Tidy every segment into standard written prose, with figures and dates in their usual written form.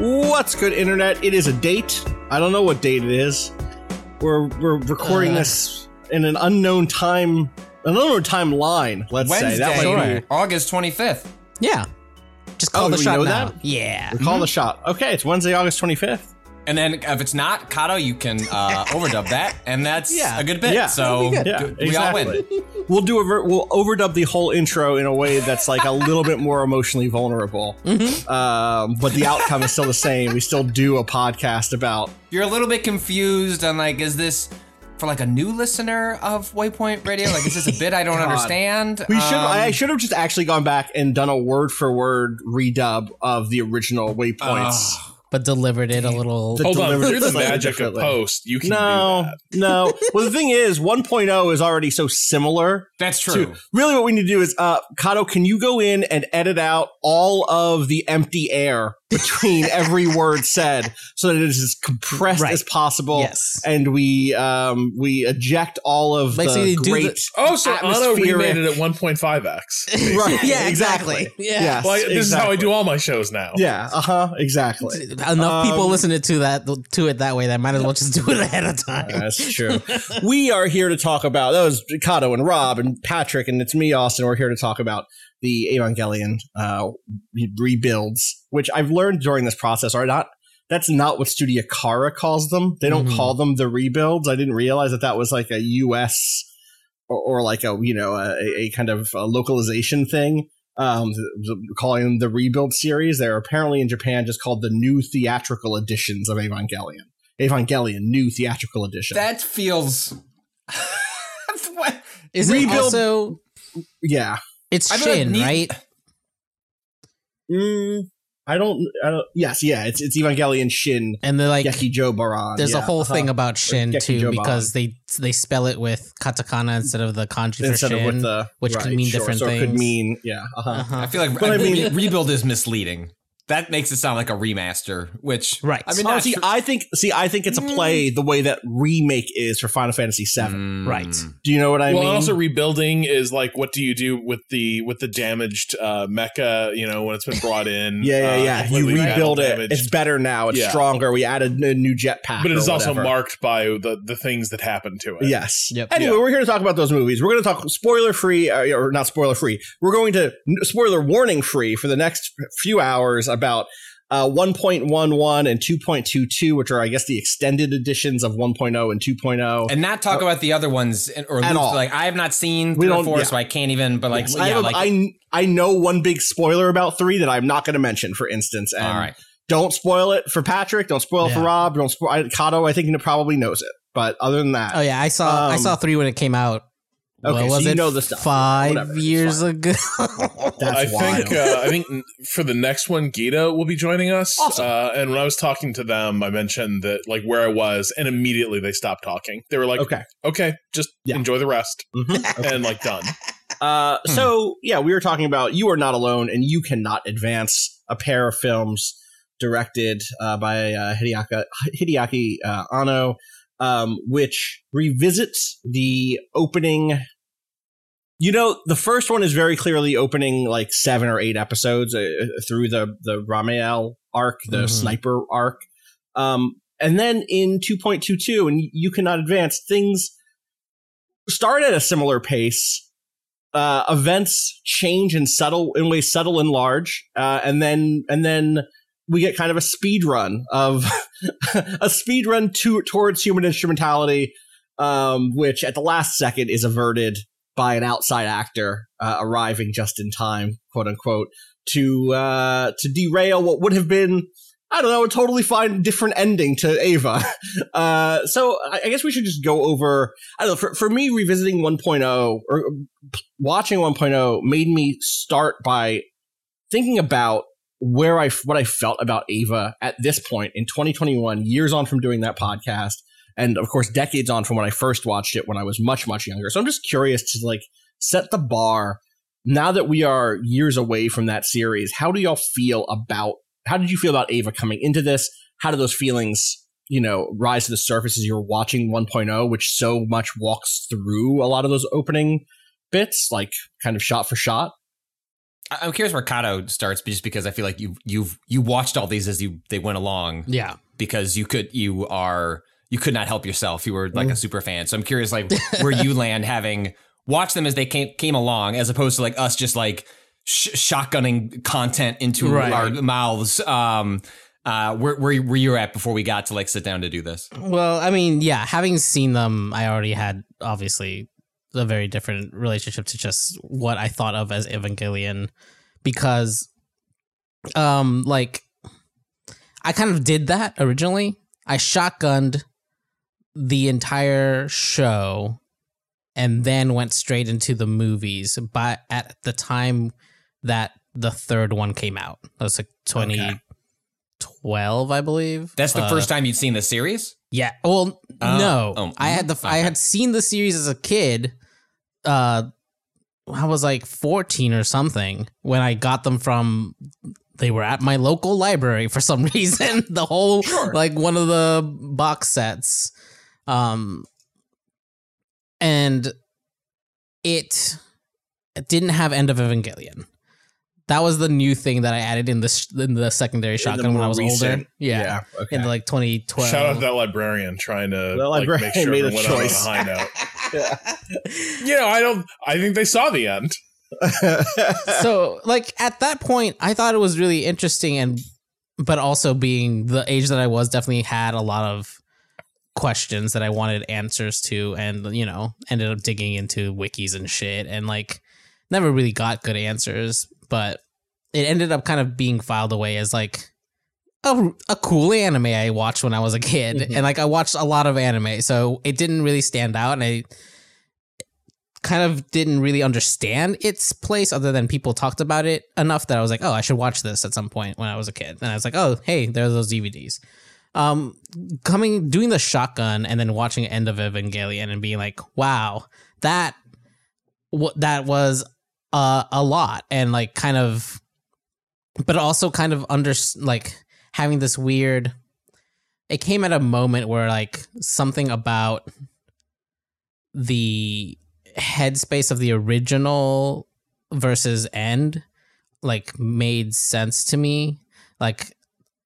What's good, internet? It is a date. I don't know what date it is. We're recording this in an unknown timeline. Let's Wednesday, say that might be August 25th. Yeah, just call the shot now. Yeah, we call the shot. Okay, it's Wednesday, August 25th. And then if it's not, Cado, you can overdub that, and that's a good bit. Yeah. So good. Yeah, we all win. We'll overdub the whole intro in a way that's like a little bit more emotionally vulnerable, but the outcome is still the same. We still do a podcast about. You're a little bit confused on like, is this for like a new listener of Waypoint Radio? Like, is this a bit I don't understand? We should. I should have just actually gone back and done a word for word redub of the original Waypoints. But delivered it a little... Hold on, through the magic of post, you can do that. No, well, the thing is, 1.0 is already so similar. That's true. Really, what we need to do is, Cado, can you go in and edit out all of the empty air between every word said so that it is as compressed as possible? Yes. And we eject all of so Anno remade it at 1.5x. Right. Yeah, exactly. Yeah. Yes, well, this is how I do all my shows now. Yeah, exactly. Enough people listening to it that way that might as well just do it ahead of time. That's true. We are here to talk about those Cado and Rob and Patrick, and it's me, Austin. We're here to talk about the Evangelion rebuilds, which I've learned during this process are not. That's not what Studio Kara calls them. They don't call them the rebuilds. I didn't realize that was like a U.S. or like a kind of a localization thing. Calling them the rebuild series. They're apparently in Japan just called the new theatrical editions of Evangelion. Evangelion, new theatrical edition. That feels... What? Is rebuild, it also... Yeah. It's Shin, right? I don't... Yes, yeah. It's Evangelion Shin. And they're like... Gekijo Baran. There's a whole thing about Shin, too, because they spell it with katakana instead of the kanji for Shin, which could mean different things. So it could mean... Yeah. I feel like rebuild is misleading. That makes it sound like a remaster, which... Right. I mean, I think it's a play the way that remake is for Final Fantasy VII. Right. Do you know what I mean? Well, also rebuilding is like, what do you do with the damaged mecha, when it's been brought in? Yeah. You rebuild it. Damaged. It's better now. It's stronger. We added a new jetpack. But it's also marked by the things that happened to it. Yes. Yep. Anyway, we're here to talk about those movies. We're going to talk spoiler-free, or not spoiler-free. We're going to spoiler warning-free for the next few hours about 1.11 and 2.22, which are, I guess, the extended editions of 1.0 and 2.0. And not talk about the other ones or at all. Like, I have not seen 3 or 4, so I can't even. But like, I know one big spoiler about 3 that I'm not going to mention, for instance. And all right. Don't spoil it for Patrick. Don't spoil it for Rob. Don't spoil Cado. I think he probably knows it. But other than that, oh yeah, I saw 3 when it came out. Okay, so you know the stuff. 5 years ago. That's wild. I think for the next one, Gita will be joining us. Awesome. And when I was talking to them, I mentioned that like where I was, and immediately they stopped talking. They were like, "Okay, just enjoy the rest," and like done. So yeah, we were talking about You Are Not Alone and You Cannot Advance, a pair of films directed by Hideaki Anno. Which revisits the opening. The first one is very clearly opening like 7 or 8 episodes through the Ramiel arc, the sniper arc. And then in 2.22 and You Cannot Advance, things start at a similar pace. Events change in ways subtle and large. And then we get kind of a speed run towards human instrumentality, which at the last second is averted by an outside actor arriving just in time, quote unquote, to derail what would have been, I don't know, a totally fine different ending to Ava. So I guess we should just go over. I don't know. For me, revisiting 1.0 or watching 1.0 made me start by thinking about what I felt about Ava at this point in 2021, years on from doing that podcast, and of course decades on from when I first watched it when I was much, much younger. So I'm just curious to like set the bar now that we are years away from that series. How did you feel about Ava coming into this? How do those feelings, rise to the surface as you're watching 1.0, which so much walks through a lot of those opening bits, like kind of shot for shot? I'm curious where Cado starts, just because I feel like you watched all these as they went along. Yeah, because you could not help yourself. You were like a super fan, so I'm curious like where you land, having watched them as they came along, as opposed to like us just like shotgunning content into our mouths. Where you were at before we got to like sit down to do this? Well, I mean, yeah, having seen them, I already had obviously a very different relationship to just what I thought of as Evangelion, because like I kind of did that originally. I shotgunned the entire show and then went straight into the movies, but at the time that the third one came out, that was like 2012, I believe. That's the first time you'd seen the series? Yeah. Well, no. I had seen the series as a kid. I was like 14 or something when I got them from... They were at my local library for some reason. The whole, like, one of the box sets. And it didn't have End of Evangelion. That was the new thing that I added in the secondary shotgun when I was older. Yeah. Okay. In like 2012. Shout out to that librarian trying to make sure everyone was on a high note. Yeah. I think they saw the end. So like at that point I thought it was really interesting, but also being the age that I was, definitely had a lot of questions that I wanted answers to, and ended up digging into wikis and shit, and like never really got good answers, but it ended up kind of being filed away as like a cool anime I watched when I was a kid. Mm-hmm. And like I watched a lot of anime, so it didn't really stand out, and I kind of didn't really understand its place other than people talked about it enough that I was like, oh, I should watch this at some point when I was a kid. And I was like, oh, hey, there are those DVDs. Doing the shotgun and then watching End of Evangelion and being like, wow, that was a lot. And like kind of, but also kind of having this weird, it came at a moment where like something about the headspace of the original versus End like made sense to me. Like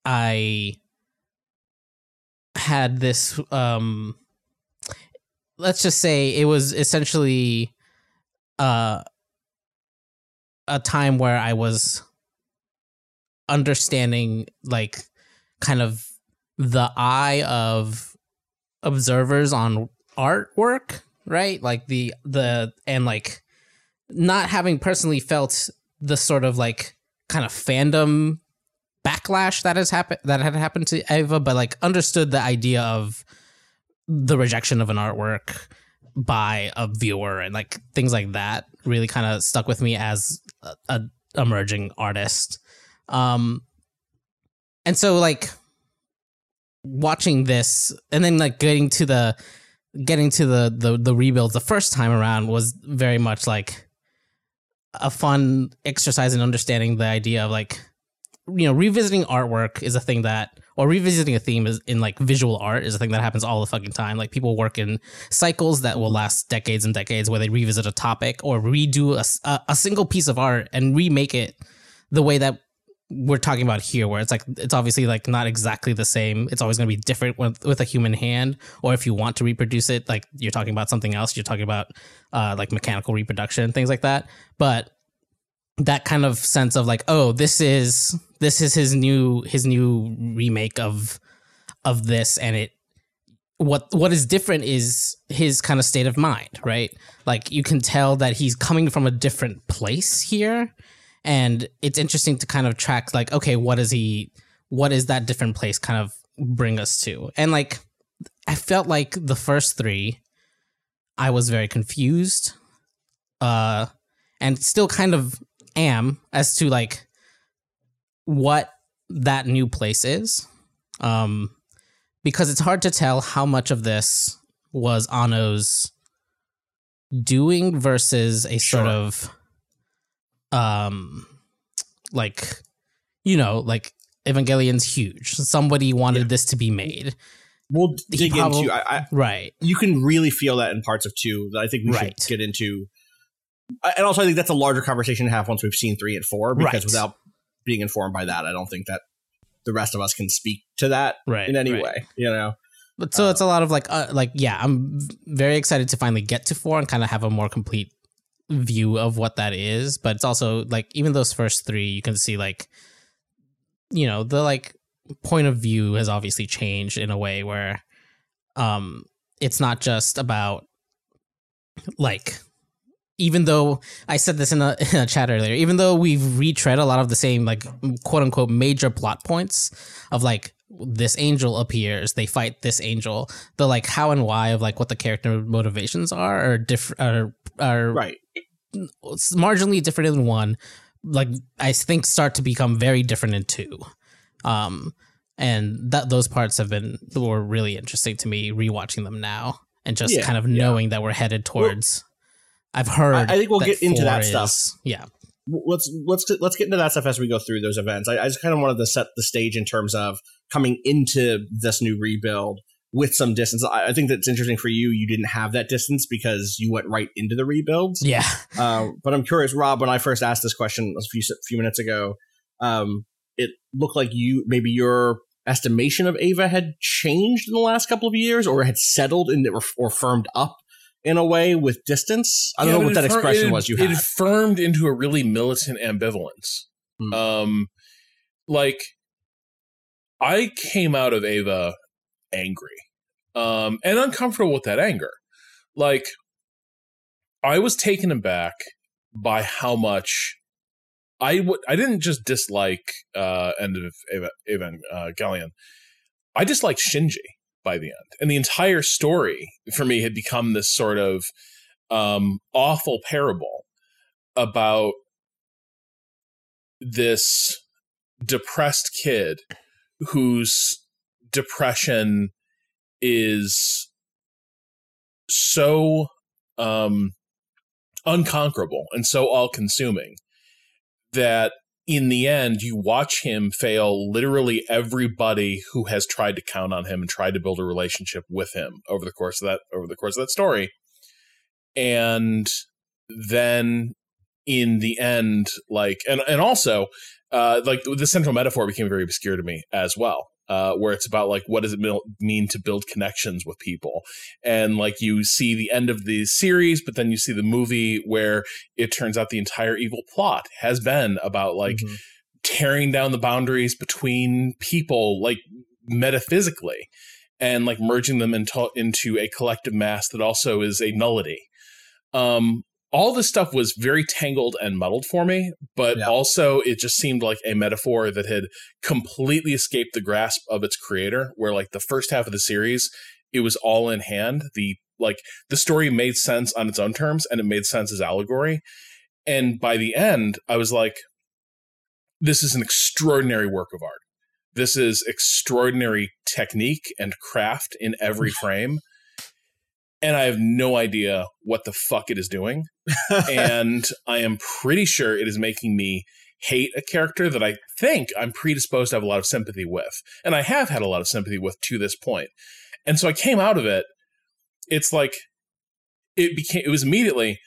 I had this let's just say it was essentially a time where I was understanding like kind of the eye of observers on artwork, right? Like the and like not having personally felt the sort of like kind of fandom backlash that had happened to Eva, but like understood the idea of the rejection of an artwork by a viewer, and like things like that really kind of stuck with me as a emerging artist. And so like watching this and then like getting to the rebuild the first time around was very much like a fun exercise in understanding the idea of like, revisiting artwork is a thing that, or revisiting a theme is in like visual art is a thing that happens all the fucking time. Like people work in cycles that will last decades and decades where they revisit a topic or redo a single piece of art and remake it the way that we're talking about here, where it's like it's obviously like not exactly the same. It's always going to be different with a human hand, or if you want to reproduce it, like you're talking about something else. You're talking about like mechanical reproduction, things like that. But that kind of sense of like, oh, this is his new remake of this, and it what is different is his kind of state of mind, right? Like you can tell that he's coming from a different place here. And it's interesting to kind of track like, okay, what is that different place kind of bring us to? And like, I felt like the first three, I was very confused, and still kind of am as to like what that new place is. Because it's hard to tell how much of this was Anno's doing versus a sort of, like Evangelion's huge. Somebody wanted this to be made. We'll dig into. Right. You can really feel that in parts of 2 that I think we should get into And also, I think that's a larger conversation to have once we've seen 3 and 4, because right. without being informed by that, I don't think that the rest of us can speak to that right, in any right. way, you know? But so it's a lot of yeah, I'm very excited to finally get to 4 and kind of have a more complete view of what that is. But it's also like, even those first 3, you can see like, you know, the like point of view has obviously changed in a way where it's not just about like, even though I said this in a chat earlier, even though we've retread a lot of the same like quote unquote major plot points of like, this angel appears, they fight this angel, the like how and why of like what the character motivations are different, are right marginally different in 1, like I think start to become very different in 2, and that those parts were really interesting to me rewatching them now, and just kind of knowing that we're headed towards. Well, I've heard. I think we'll get into that stuff. Yeah, let's get into that stuff as we go through those events. I just kind of wanted to set the stage in terms of coming into this new rebuild with some distance. I think that's interesting for you. You didn't have that distance because you went right into the rebuilds. Yeah. But I'm curious, Rob, when I first asked this question a few minutes ago, it looked like your estimation of Ava had changed in the last couple of years, or had settled in or firmed up in a way with distance. I don't know what that expression was you had. It firmed into a really militant ambivalence. Mm. I came out of Ava angry and uncomfortable with that anger. Like, I was taken aback by how much I didn't just dislike end of Evangelion. I disliked Shinji by the end. And the entire story for me had become this sort of awful parable about this depressed kid whose depression is so unconquerable and so all-consuming that in the end, you watch him fail literally everybody who has tried to count on him and tried to build a relationship with him over the course of that story. And then in the end, also the central metaphor became very obscure to me as well, where it's about like, what does it mean to build connections with people? And like, you see the end of the series, but then you see the movie where it turns out the entire evil plot has been about like tearing down the boundaries between people, like metaphysically, and like merging them into a collective mass that also is a nullity. All this stuff was very tangled and muddled for me, but also it just seemed like a metaphor that had completely escaped the grasp of its creator, where like the first half of the series, it was all in hand. The story made sense on its own terms, and it made sense as allegory. And by the end, I was like, this is an extraordinary work of art. This is extraordinary technique and craft in every frame. And I have no idea what the fuck it is doing. And I am pretty sure it is making me hate a character that I think I'm predisposed to have a lot of sympathy with. And I have had a lot of sympathy with to this point. And so I came out of it. It's like, it was immediately,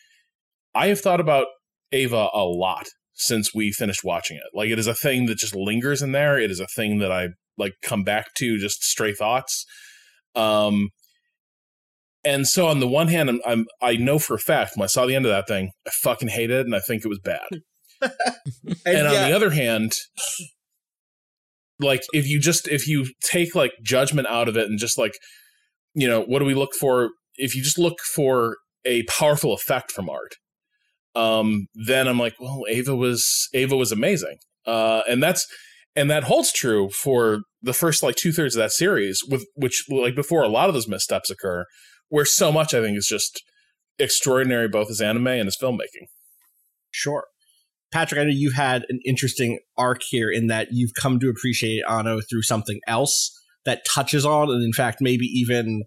I have thought about Ava a lot since we finished watching it. Like, it is a thing that just lingers in there. It is a thing that I like come back to, just stray thoughts. And so on the one hand, I know for a fact, when I saw the end of that thing, I fucking hated it and I think it was bad. and on the other hand, like if you take like judgment out of it and just like, you know, what do we look for? If you just look for a powerful effect from art, then I'm like, well, Ava was amazing. And that holds true for the first like 2/3 of that series, which like before a lot of those missteps occur, where so much I think is just extraordinary, both as anime and as filmmaking. Sure. Patrick, I know you've had an interesting arc here in that you've come to appreciate Anno through something else that touches on, and in fact, maybe even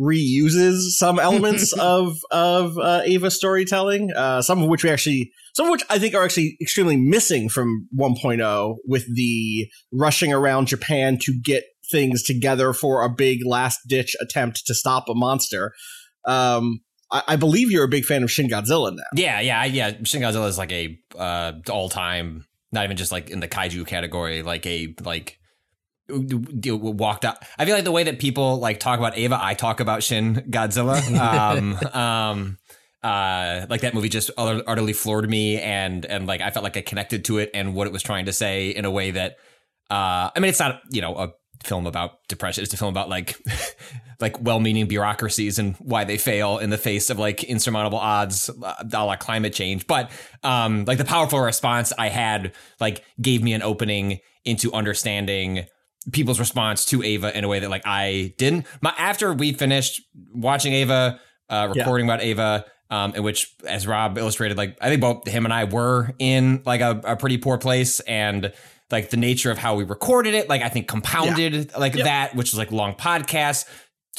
reuses some elements of Ava's storytelling, some of which I think are actually extremely missing from 1.0, with the rushing around Japan to get things together for a big last-ditch attempt to stop a monster. I believe you're a big fan of Shin Godzilla now. Yeah. Shin Godzilla is like a all time, not even just like in the kaiju category, like a like walked out. I feel like the way that people like talk about Eva, I talk about Shin Godzilla. Like that movie just utterly floored me, and like I felt like I connected to it and what it was trying to say in a way that I mean, it's not, you know, a film about depression. It's a film about like like well-meaning bureaucracies and why they fail in the face of like insurmountable odds, a la climate change. But like the powerful response I had like gave me an opening into understanding people's response to Eva in a way that like I didn't. After we finished watching Eva, recording about Eva, in which, as Rob illustrated, like I think both him and I were in like a pretty poor place, and like the nature of how we recorded it, like I think compounded that, which is like long podcasts,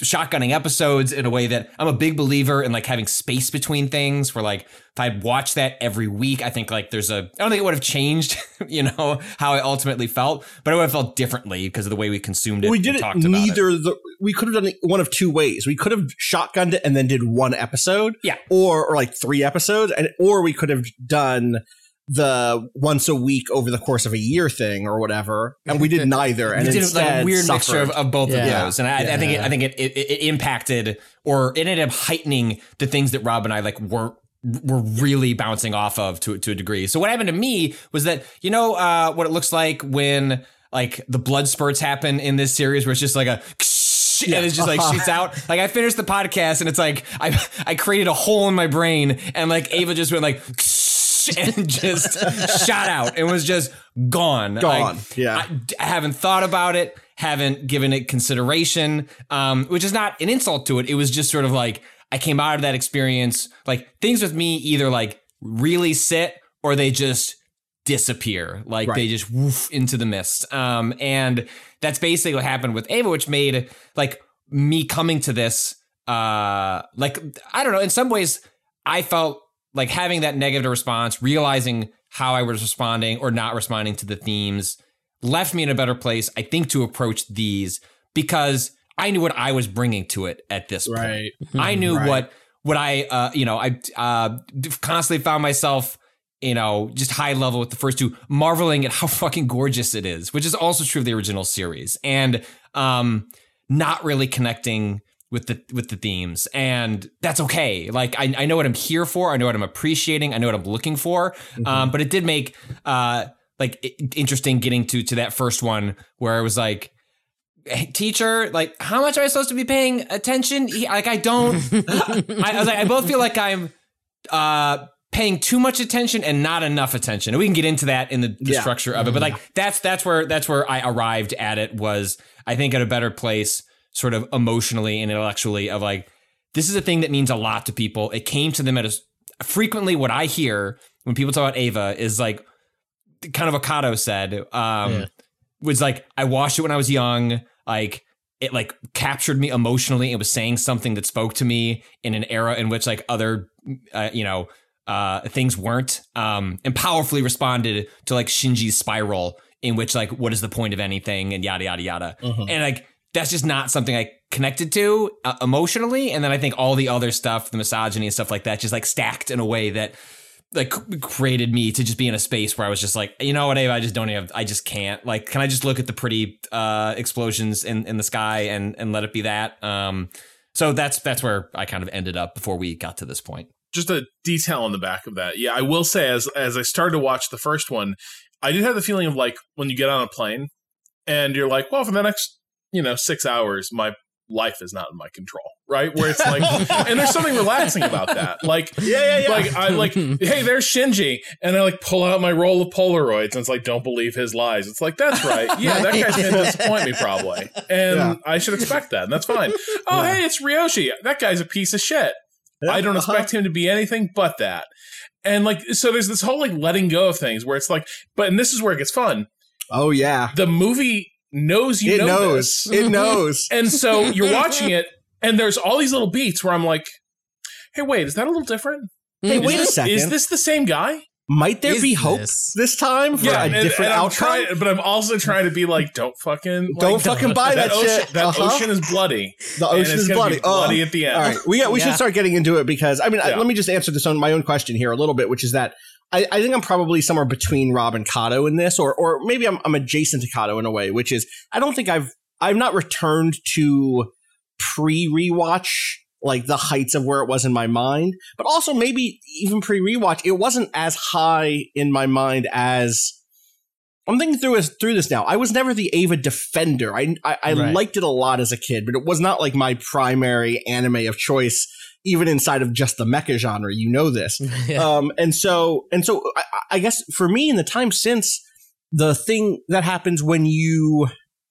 shotgunning episodes in a way that I'm a big believer in like having space between things where like if I watched that every week, I think like there's I don't think it would have changed, you know, how I ultimately felt, but it would have felt differently because of the way we consumed it. We did it neither. We could have done it one of two ways. We could have shotgunned it and then did one episode or like three episodes, and or we could have done the once a week over the course of a year thing or whatever, and we did neither, and it's like a weird mixture of both of those, and I think it impacted, or it ended up heightening the things that Rob and I like were really bouncing off of to a degree. So what happened to me was that, you know, what it looks like when like the blood spurts happen in this series, where it's just like a and it's just like shoots out. Like I finished the podcast and it's like I created a hole in my brain, and like Eva just went like and just shot out. It was just gone. Like, I haven't thought about it, haven't given it consideration, which is not an insult to it. It was just sort of like I came out of that experience, like things with me either like really sit or they just disappear. Like they just woof into the mist. And that's basically what happened with Eva, which made like me coming to this, like, I don't know, in some ways I felt like having that negative response, realizing how I was responding or not responding to the themes, left me in a better place, I think, to approach these, because I knew what I was bringing to it at this point. I knew what I, you know, I constantly found myself, you know, just high level with the first two, marveling at how fucking gorgeous it is, which is also true of the original series, and not really connecting with the themes, and that's okay. Like I know what I'm here for. I know what I'm appreciating. I know what I'm looking for. But it did make like interesting getting to that first one where I was like, hey, teacher, like how much am I supposed to be paying attention? Like I don't. I was like, I both feel like I'm paying too much attention and not enough attention. And we can get into that in the structure of it. But like that's where I arrived at it, was I think at a better place, sort of emotionally and intellectually, of like, this is a thing that means a lot to people. It came to them at frequently what I hear when people talk about Eva is like, kind of what Cado said, was like, I watched it when I was young. Like it like captured me emotionally. It was saying something that spoke to me in an era in which like other, you know, things weren't, and powerfully responded to like Shinji's spiral, in which like, what is the point of anything, and yada, yada, yada. And like, that's just not something I connected to emotionally. And then I think all the other stuff, the misogyny and stuff like that, just like stacked in a way that like created me to just be in a space where I was just like, you know what, Ava, I just don't have, I just can't, like, can I just look at the pretty explosions in the sky and let it be that? So that's where I kind of ended up before we got to this point. Just a detail on the back of that. Yeah, I will say as I started to watch the first one, I did have the feeling of like when you get on a plane and you're like, well, for the next, you know, 6 hours, my life is not in my control, right? Where it's like, and there's something relaxing about that. Like, yeah. Like, I like, hey, there's Shinji. And I like pull out my roll of Polaroids and it's like, don't believe his lies. It's like, that's right. Yeah, that guy's going to disappoint me probably. And I should expect that. And that's fine. Oh, hey, it's Ryoji. That guy's a piece of shit. Yeah, I don't expect him to be anything but that. And like, so there's this whole like letting go of things where it's like, but, and this is where it gets fun. Oh, yeah. The movie knows you know this. It knows. And so you're watching it, and there's all these little beats where I'm like, hey, wait, is that a little different? Hey, wait a second. Is this the same guy? might there be hope this time for a different outcome? But I'm also trying to be like, don't fucking buy that shit. That ocean is bloody. The ocean is bloody. Bloody at the end. All right, we should start getting into it because I mean, let me just answer this on my own question here a little bit, which is that I think I'm probably somewhere between Rob and Cado in this, or maybe I'm adjacent to Cado in a way, which is I don't think I've not returned to pre-rewatch like the heights of where it was in my mind, but also maybe even pre-rewatch, it wasn't as high in my mind as I'm thinking through this now. I was never the Ava defender. I liked it a lot as a kid, but it was not like my primary anime of choice, even inside of just the mecha genre. You know this, and so I guess for me in the time since, the thing that happens when you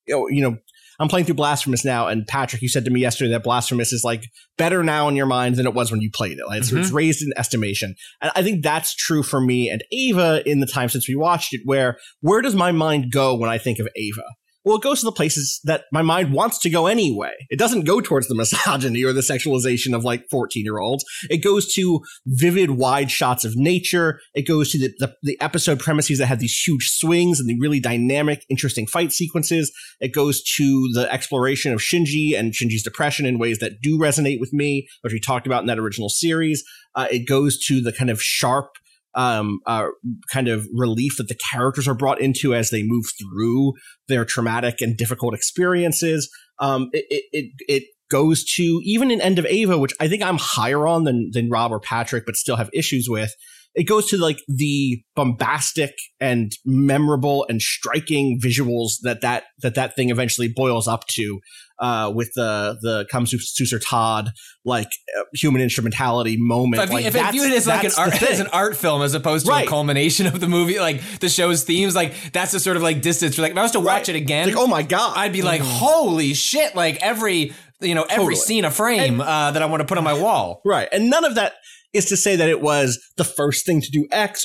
know. I'm playing through Blasphemous now, and Patrick, you said to me yesterday that Blasphemous is like better now in your mind than it was when you played it. Like, mm-hmm. So it's raised in estimation. And I think that's true for me and Ava in the time since we watched it, where does my mind go when I think of Ava? Well, it goes to the places that my mind wants to go anyway. It doesn't go towards the misogyny or the sexualization of like 14-year-olds. It goes to vivid wide shots of nature. It goes to the episode premises that had these huge swings and the really dynamic, interesting fight sequences. It goes to the exploration of Shinji and Shinji's depression in ways that do resonate with me, which we talked about in that original series. It goes to the kind of sharp, kind of relief that the characters are brought into as they move through their traumatic and difficult experiences. It goes to even in End of Ava, which I think I'm higher on than Rob or Patrick, but still have issues with. It goes to like the bombastic and memorable and striking visuals that thing eventually boils up to, with the Kamsusurtad like human instrumentality moment. So if I view it as like an art film as opposed to a culmination of the movie, like the show's themes, like that's the sort of like distance. Like if I was to watch it again, like, oh my god, I'd be like, holy shit! Like every scene, a frame that I want to put on my wall. Right, and none of that is to say that it was the first thing to do X,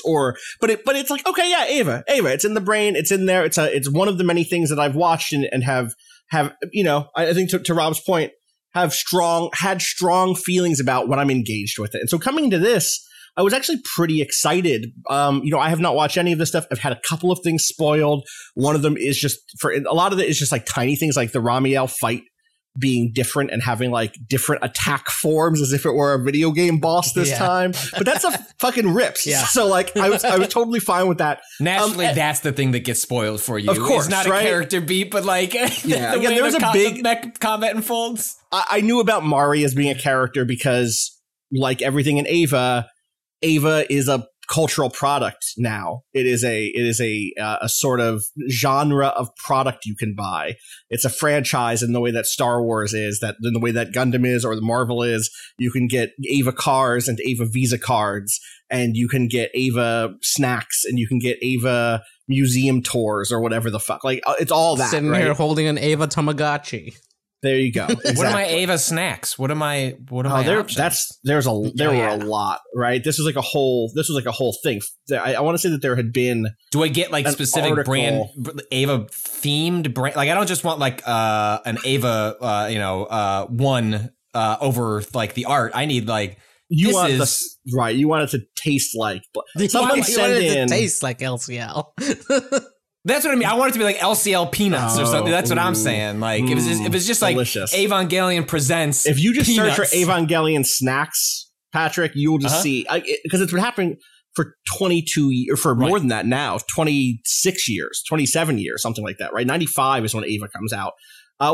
but it's like, okay, yeah, Ava, it's in the brain, it's in there, it's one of the many things that I've watched and have, you know, I think to Rob's point, had strong feelings about when I'm engaged with it. And so coming to this, I was actually pretty excited. You know, I have not watched any of this stuff. I've had a couple of things spoiled. One of them is just a lot of it is just like tiny things like the Ramiel fight being different and having like different attack forms as if it were a video game boss this time, but that's a fucking rips. Yeah. So like I was totally fine with that. Naturally, that's the thing that gets spoiled for you. Of course, it's not a character beat, but like again, there was a big combat unfolds. I knew about Mari as being a character because, like everything in Ava, Ava is a cultural product now. It is a sort of genre of product you can buy. It's a franchise in the way that Star Wars is, that in the way that Gundam is or the Marvel is. You can get Ava cars and Ava Visa cards, and you can get Ava snacks, and you can get Ava museum tours or whatever the fuck. Like it's all that. Sitting here holding an Ava Tamagotchi. There you go. Exactly. What are my Ava snacks? What are my options? There were a lot, right? This was like a whole thing. I want to say that there had been. Do I get like specific article. Brand Ava themed brand? Like I don't just want like an Ava, one over like the art. I need like. You want it to taste like. To taste like LCL. That's what I mean. I want it to be like LCL peanuts or something. That's what I'm saying. Like if it's just like delicious. Evangelion presents. If you just search for Evangelion snacks, Patrick, you will just see because it's been happening for 22 or more than that now, 26 years, 27 years, something like that. Right, 95 is when Ava comes out,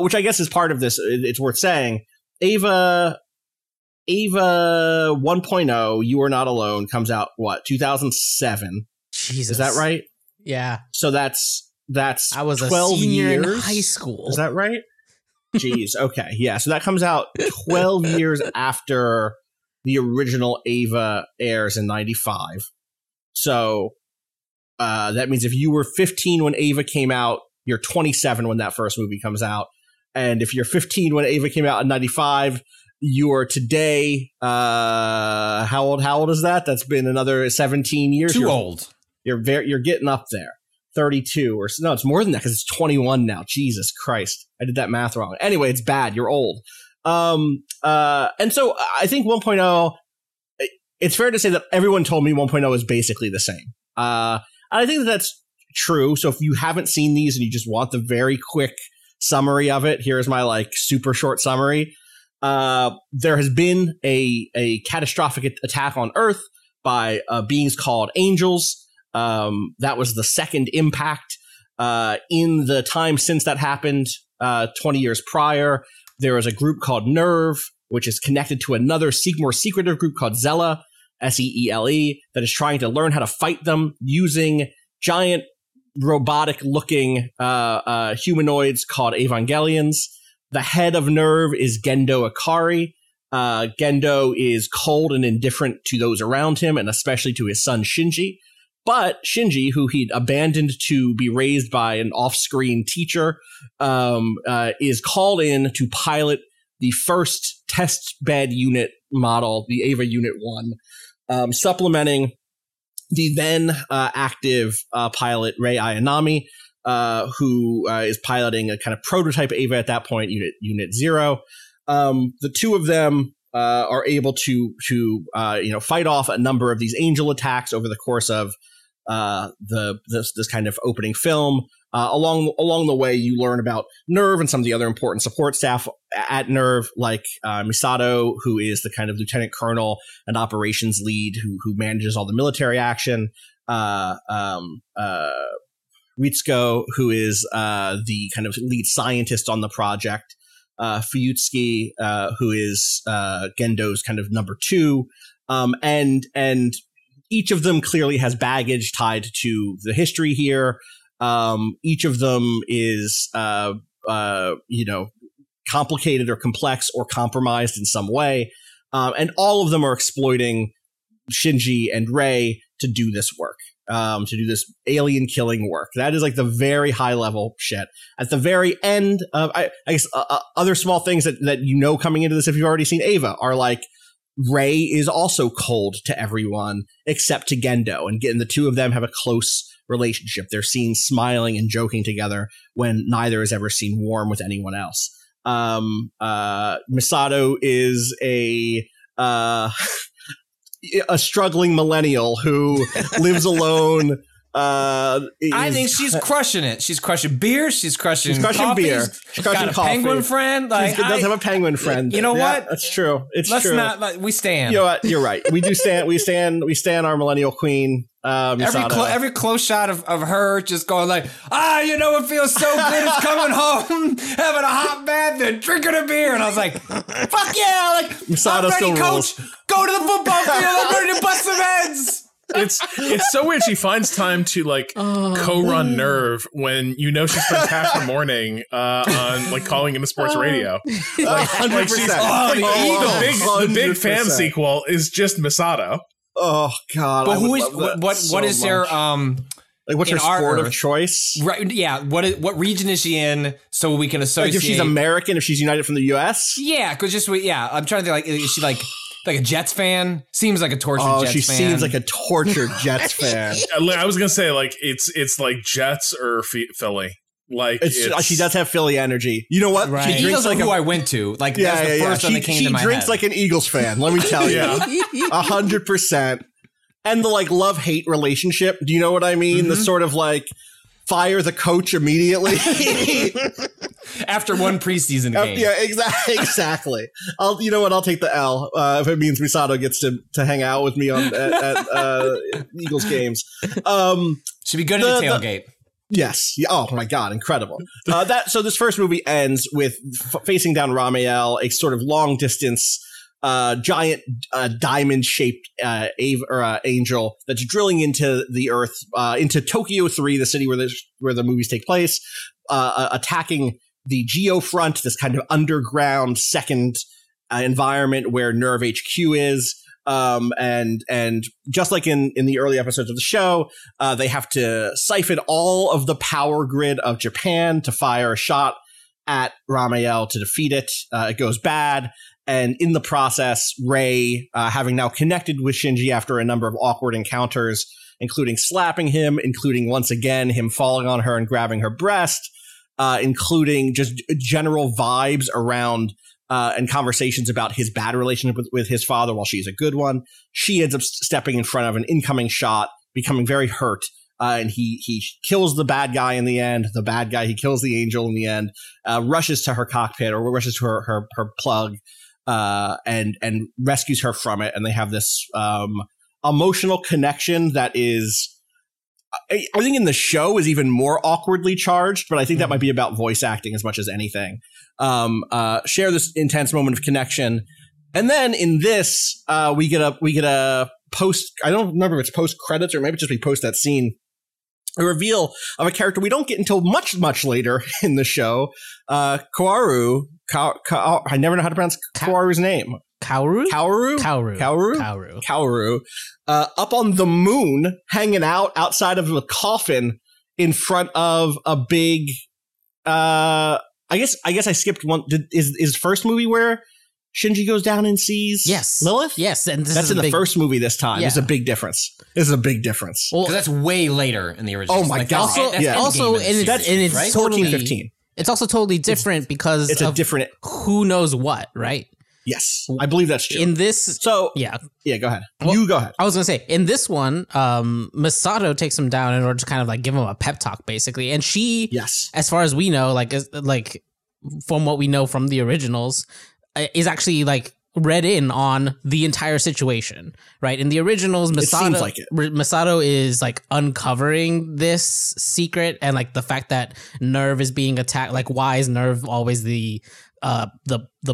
which I guess is part of this. It's worth saying, Ava 1.0. You Are Not Alone comes out 2007. Jesus, is that right? Yeah. So that's I was 12 a senior years in high school. Is that right? Jeez. Okay. Yeah. So that comes out 12 years after the original Ava airs in 95. So that means if you were 15 when Ava came out, you're 27 when that first movie comes out. And if you're 15 when Ava came out in 95, you are today. How old is that? That's been another 17 years. Too old. You're getting up there, 32 or no, it's more than that because it's 21 now. Jesus Christ, I did that math wrong. Anyway, it's bad. You're old. And so I think 1.0 it's fair to say that everyone told me 1.0 is basically the same. And I think that that's true. So if you haven't seen these and you just want the very quick summary of it, here's my like super short summary. There has been a catastrophic attack on Earth by beings called angels. That was the second impact. In the time since that happened, 20 years prior, there was a group called NERV, which is connected to another more secretive group called Seele, S-E-E-L-E, that is trying to learn how to fight them using giant robotic-looking humanoids called Evangelions. The head of NERV is Gendo Ikari. Gendo is cold and indifferent to those around him, and especially to his son Shinji. But Shinji, who he'd abandoned to be raised by an off-screen teacher, is called in to pilot the first test bed unit model, the Ava Unit One, supplementing the then active pilot Rei Ayanami, who is piloting a kind of prototype Ava at that point, Unit Zero. The two of them are able to fight off a number of these angel attacks over the course of this kind of opening film. Along the way, you learn about NERV and some of the other important support staff at NERV, like Misato, who is the kind of lieutenant colonel and operations lead who manages all the military action. Ritsuko, who is the kind of lead scientist on the project. Fuyutsuki, who is Gendo's kind of number two. And each of them clearly has baggage tied to the history here. Each of them is, complicated or complex or compromised in some way. And all of them are exploiting Shinji and Rei to do this work, to do this alien killing work. That is like the very high level shit. At the very end of, I guess, other small things that coming into this, if you've already seen Ava, are like, Rei is also cold to everyone except to Gendo, and the two of them have a close relationship. They're seen smiling and joking together when neither is ever seen warm with anyone else. Misato is a struggling millennial who lives alone. I think she's crushing it. She's crushing beer. She's crushing beer. She's crushing coffee. Penguin friend. Like, does have a penguin friend. You know what? That's true. Let's not. We stand. You know what? You're right. We do stand. We stand our millennial queen. Every close shot of her just going like, it feels so good. It's coming home, having a hot bath and drinking a beer. And I was like, fuck yeah! Like, Misato, I'm ready, coach. Rules. Go to the football field. I'm ready to bust some heads. It's so weird she finds time to co-run NERV when she spends half the morning on calling into sports radio. Like 100%. Like she's, the big fam sequel is just Misato. Oh God! But what's her sport of choice? Right? Yeah. What region is she in? So we can associate. Like if she's American, if she's united from the U.S. Yeah, because I'm trying to think. Is she like a Jets fan? Seems like a tortured Jets fan. Oh, she seems like a tortured Jets fan. I was gonna say it's like Jets or Philly. Like she does have Philly energy. You know what? Right. She drinks like who I went to. Like that's the first one that came to my head. She drinks like an Eagles fan. Let me tell you, 100%. And the love-hate relationship. Do you know what I mean? Mm-hmm. The sort of fire the coach immediately after one preseason game. Yeah, exactly. I'll take the L if it means Misato gets to hang out with me at Eagles games. Should be good at the tailgate. Yes. Oh my God, incredible. So this first movie ends with facing down Ramiel, a sort of long distance giant diamond-shaped angel that's drilling into the Earth, into Tokyo 3, the city where the movies take place, attacking the Geo Front, this kind of underground second environment where NERV HQ is. And just like in the early episodes of the show, they have to siphon all of the power grid of Japan to fire a shot at Ramiel to defeat it. It goes bad. And in the process, Rei, having now connected with Shinji after a number of awkward encounters, including slapping him, including once again him falling on her and grabbing her breast, including just general vibes around and conversations about his bad relationship with his father while she's a good one. She ends up stepping in front of an incoming shot, becoming very hurt. And he kills the bad guy in the end. The bad guy, he kills the angel in the end, rushes to her cockpit or rushes to her plug and rescues her from it. And they have this emotional connection that is, I think in the show is even more awkwardly charged, but I think that might be about voice acting as much as anything. Share this intense moment of connection. And then in this, we get a post. I don't remember if it's post credits or maybe just we post that scene. A reveal of a character we don't get until much later in the show. Kaworu, I never know how to pronounce Kaworu's name. Kaworu. Up on the moon, hanging out outside of a coffin in front of a big. I guess I skipped one. Is first movie where Shinji goes down and sees Lilith? Yes, and that's in the first movie this time. Yeah. It's a big difference. Well, that's way later in the original. Oh my god! That's totally 14-15. It's also totally different because it's a different who knows what, right? Yes, I believe that's true. In this, go ahead. Well, you go ahead. I was going to say in this one, Misato takes him down in order to kind of like give him a pep talk, basically. And she, as far as we know, like from what we know from the originals, is actually like read in on the entire situation, right? In the originals, Misato is like uncovering this secret and like the fact that NERV is being attacked. Like, why is NERV always the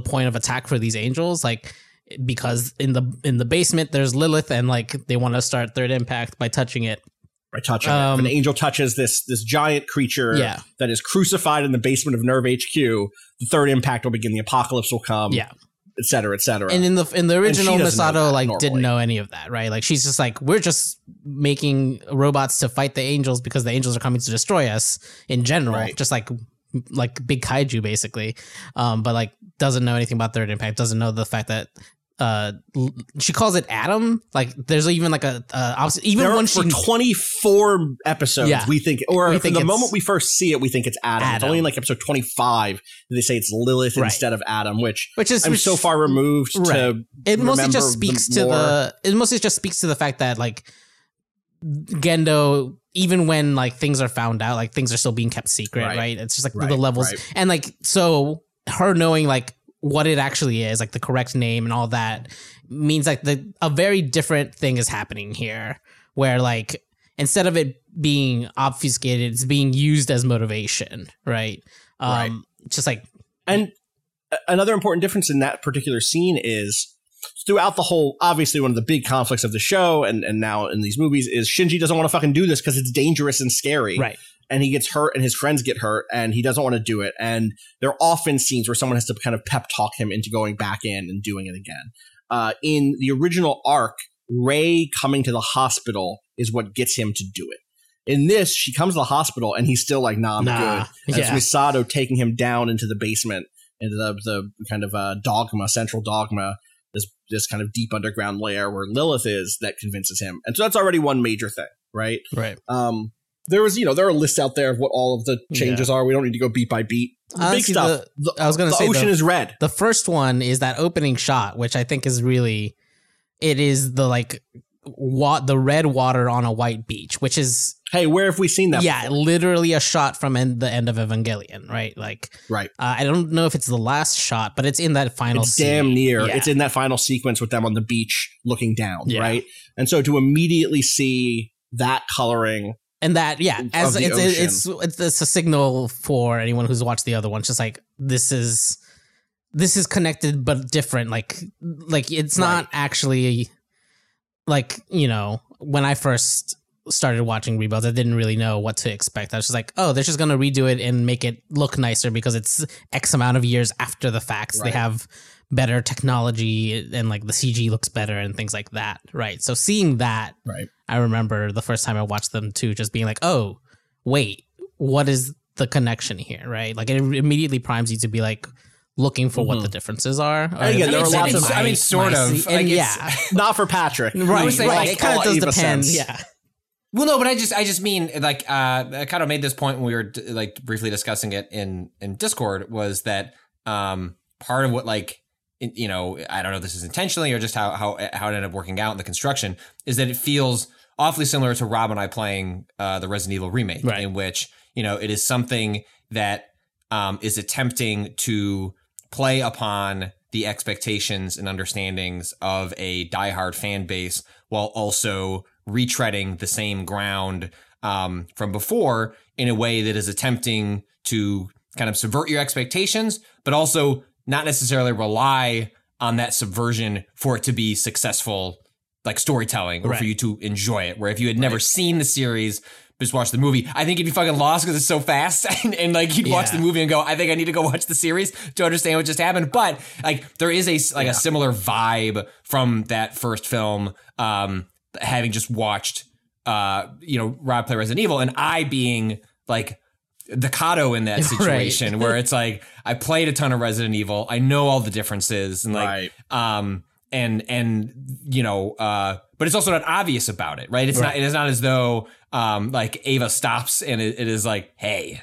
point of attack for these angels, like because in the basement there's Lilith and like they want to start Third Impact by touching it. An angel touches this giant creature that is crucified in the basement of NERV HQ. The Third Impact will begin. The apocalypse will come. Yeah. Et cetera, et cetera. And in the original, Misato didn't know any of that, right? Like she's just like, we're just making robots to fight the angels because the angels are coming to destroy us in general. Right. Just like big kaiju basically, but like doesn't know anything about Third Impact, doesn't know the fact that she calls it Adam. Like there's even like a even there when for 24 episodes we think, or from the moment we first see it we think it's Adam. It's only in like episode 25 they say it's Lilith instead of Adam, which I'm so far removed to it. Mostly just speaks to the fact that like Gendo, even when like things are found out, like things are still being kept secret, right? It's just like the levels, and like so her knowing like what it actually is, like the correct name and all that, means like a very different thing is happening here, where like instead of it being obfuscated, it's being used as motivation, right? Just like, and another important difference in that particular scene is, throughout the whole, obviously one of the big conflicts of the show and now in these movies is Shinji doesn't want to fucking do this because it's dangerous and scary. Right. And he gets hurt and his friends get hurt and he doesn't want to do it. And there are often scenes where someone has to kind of pep talk him into going back in and doing it again. In the original arc, Rei coming to the hospital is what gets him to do it. In this, she comes to the hospital and he's still like, nah, I'm good. And it's Misato taking him down into the basement, into the kind of central dogma. This kind of deep underground lair where Lilith is that convinces him. And so that's already one major thing, right? Right. There are lists out there of what all of the changes are. We don't need to go beat by beat. Honestly, big stuff. The ocean is red. The first one is that opening shot, which I think is really, it is the like the red water on a white beach, which is, hey, where have we seen that? Yeah, before? Literally a shot from the end of Evangelion, right? Like, right. I don't know if it's the last shot, but it's in that final scene. Damn near. Yeah. It's in that final sequence with them on the beach looking down, right? And so to immediately see that coloring and that, as it's a signal for anyone who's watched the other one, just like this is connected but different. Like it's not actually like, you know, when I first started watching Rebuilds, I didn't really know what to expect. I was just like, oh, they're just going to redo it and make it look nicer because it's X amount of years after the facts. Right. They have better technology and like the CG looks better and things like that. Right. So seeing that, I remember the first time I watched them too, just being like, oh, wait, what is the connection here? Right. Like it immediately primes you to be like, looking for what the differences are. There are lots of. Like not for Patrick. Right. It kind of does depend. Yeah. Well, no, but I just mean like Cado made this point when we were briefly discussing it in Discord, was that part of what, like, you know, I don't know if this is intentionally or just how it ended up working out in the construction, is that it feels awfully similar to Rob and I playing the Resident Evil remake, right, in which, you know, it is something that is attempting to play upon the expectations and understandings of a diehard fan base while also retreading the same ground from before in a way that is attempting to kind of subvert your expectations, but also not necessarily rely on that subversion for it to be successful, like storytelling, or right, for you to enjoy it. Where if you had never seen the series, just watch the movie, I think you'd be fucking lost because it's so fast, and like you'd watch the movie and go, I think I need to go watch the series to understand what just happened. But like there is a like a similar vibe from that first film, having just watched you know, Rob play Resident Evil, and I being like the Cado in that situation, where it's like I played a ton of Resident Evil, I know all the differences, and like and you know, but it's also not obvious about it, right? It's not, it is not as though like Ava stops and it is like, hey,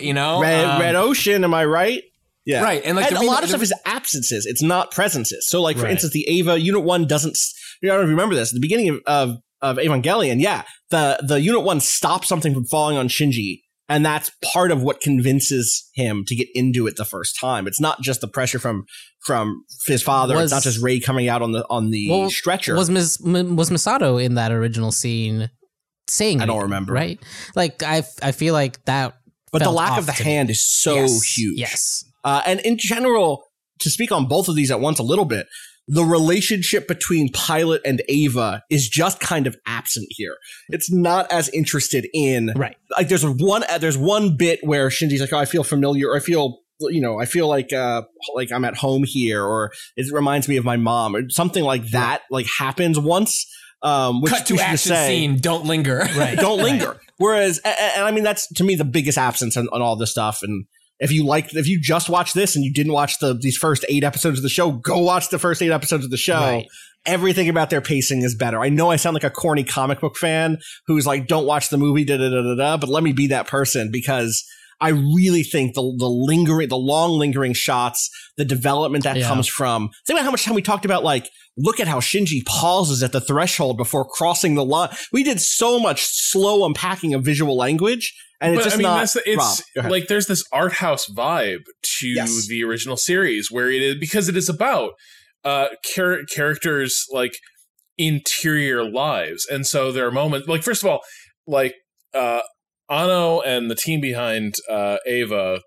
you know, Red Ocean, am I right? Yeah, right. And like and a lot of stuff is absences; it's not presences. So like for instance, the Ava Unit One doesn't. You know, I don't know if you remember this at the beginning of Evangelion. Yeah, the Unit One stops something from falling on Shinji, and that's part of what convinces him to get into it the first time. It's not just the pressure from his father. It's not just Rei coming out on the stretcher. Was Misato in that original scene saying? I don't remember. Right? Like I feel like that. But the lack of the hand is so huge. Yes. And in general, to speak on both of these at once a little bit, the relationship between Pilot and Ava is just kind of absent here. It's not as interested in, right? Like there's one bit where Shinji's like, "Oh, I feel familiar," or I feel like I'm at home here, or it reminds me of my mom, or something like that. Like happens once. Which cut to action scene. Don't linger. Right. Don't linger. Whereas, and I mean, that's to me the biggest absence on all this stuff. And if you just watched this and you didn't watch these first 8 episodes of the show, go watch the first 8 episodes of the show. Right. Everything about their pacing is better. I know I sound like a corny comic book fan who's like, don't watch the movie, but let me be that person, because I really think the long lingering shots, the development that comes from, think about how much time we talked about, like, look at how Shinji pauses at the threshold before crossing the line. We did so much slow unpacking of visual language. And it's Rob, like there's this art house vibe to the original series where it is, because it is about characters like interior lives. And so there are moments like, first of all, like Anno and the team behind Ava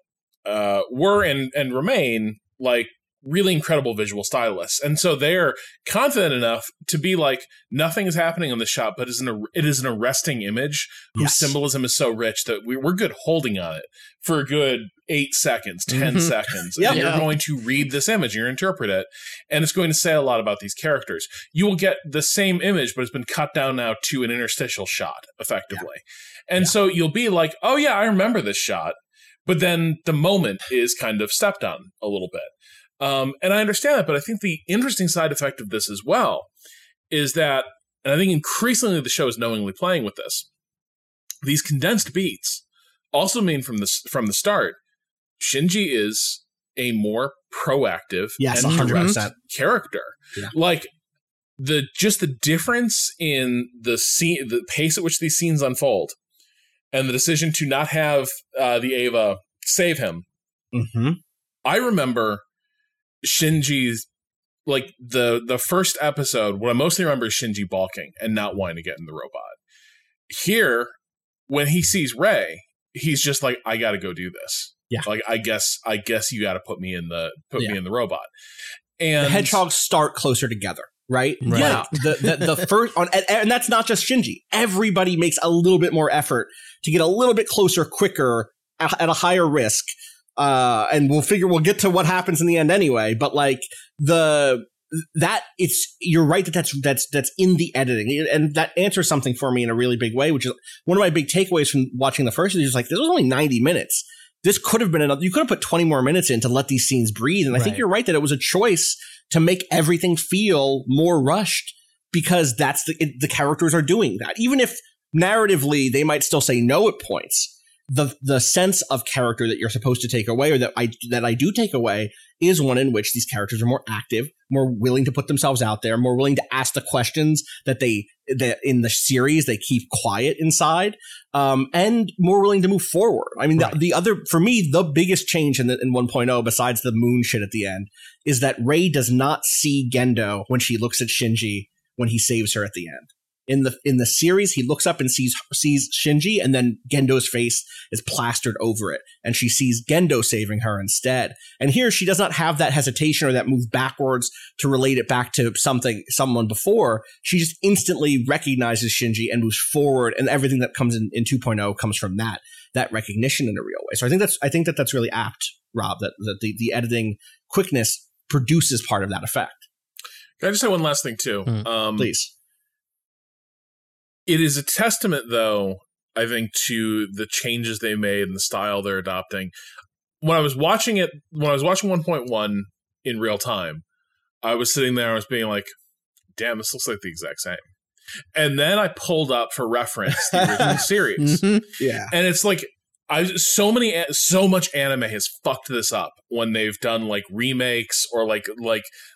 were and remain like really incredible visual stylists. And so they're confident enough to be like, nothing is happening on the shot, but it is an arresting image whose symbolism is so rich that we're good holding on it for a good 8 seconds, 10 seconds. Yep. And you're going to read this image, you're going to interpret it, and it's going to say a lot about these characters. You will get the same image, but it's been cut down now to an interstitial shot, effectively. Yeah. And so you'll be like, oh yeah, I remember this shot. But then the moment is kind of stepped on a little bit. And I understand that, but I think the interesting side effect of this as well is that, and I think increasingly the show is knowingly playing with this, these condensed beats also mean from the start, Shinji is a more proactive and 100% character. Yeah. Like the difference in the scene, the pace at which these scenes unfold, and the decision to not have the Ava save him. Mm-hmm. I remember Shinji's, like the first episode, what I mostly remember is Shinji balking and not wanting to get in the robot. Here, when he sees Rei, he's just like, I gotta go do this. Yeah. Like I guess you gotta put me in the robot. And the hedgehogs start closer together, right? Yeah. The first and that's not just Shinji. Everybody makes a little bit more effort to get a little bit closer quicker at a higher risk. And we'll get to what happens in the end anyway. But like you're right that that's in the editing, and that answers something for me in a really big way, which is one of my big takeaways from watching the first. Is like, this was only 90 minutes. This could have been another. You could have put 20 more minutes in to let these scenes breathe. And I think you're right that it was a choice to make everything feel more rushed, because that's the characters are doing that. Even if narratively they might still say no at points. the sense of character that you're supposed to take away, or that I do take away, is one in which these characters are more active, more willing to put themselves out there, more willing to ask the questions that in the series they keep quiet inside, and more willing to move forward. I mean, right. the other, for me, the biggest change in 1.0, besides the moon shit at the end, is that Rei does not see Gendo when she looks at Shinji when he saves her at the end. In the series, he looks up and sees Shinji, and then Gendo's face is plastered over it, and she sees Gendo saving her instead. And here, she does not have that hesitation or that move backwards to relate it back to someone before. She just instantly recognizes Shinji and moves forward, and everything that comes in 2.0 comes from that recognition in a real way. So I think that's really apt, Rob, that the editing quickness produces part of that effect. Can I just say one last thing too? Please. It is a testament, though, I think, to the changes they made and the style they're adopting. When I was watching 1.1 in real time, I was sitting there, I was being like, damn, this looks like the exact same. And then I pulled up for reference the original series. Mm-hmm. Yeah. And it's like, so much anime has fucked this up when they've done like remakes or like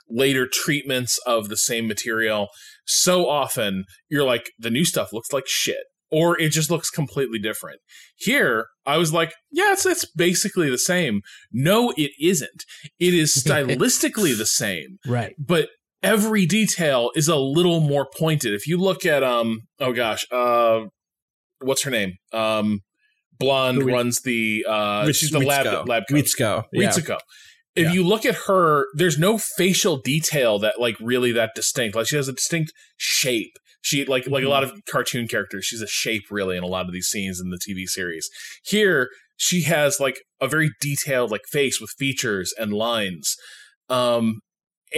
later treatments of the same material. So often you're like, the new stuff looks like shit, or it just looks completely different. Here, I was like, yeah, it's basically the same. No, it isn't. It is stylistically the same, right? But every detail is a little more pointed. If you look at what's her name? Blonde runs the she's the lab coat. Ritsuko. Yeah. Ritsuko. If you look at her, there's no facial detail that like really that distinct. Like she has a distinct shape. She like a lot of cartoon characters, she's a shape really in a lot of these scenes in the TV series. Here, she has like a very detailed like face with features and lines.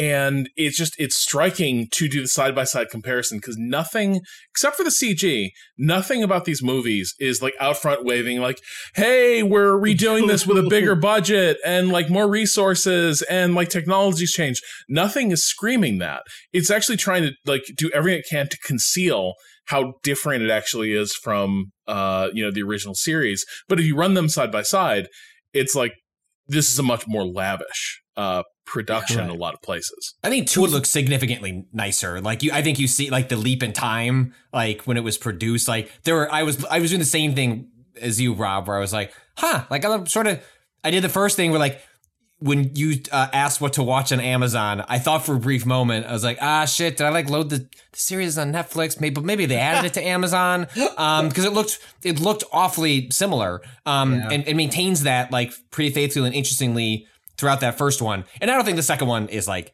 And it's striking to do the side-by-side comparison, because nothing, except for the CG, nothing about these movies is like out front waving like, hey, we're redoing this with a bigger budget and like more resources and like technology's changed. Nothing is screaming that. It's actually trying to like do everything it can to conceal how different it actually is from, the original series. But if you run them side by side, it's like, this is a much more lavish production in a lot of places. I think 2 looks significantly nicer. Like I think you see like the leap in time, like when it was produced. Like I was doing the same thing as you, Rob, where I was like, huh, like I did the first thing where like when you asked what to watch on Amazon, I thought for a brief moment, I was like, ah, shit, did I like load the series on Netflix? Maybe they added it to Amazon because it looked awfully similar and it maintains that like pretty faithfully and interestingly throughout that first one. And I don't think the second one is like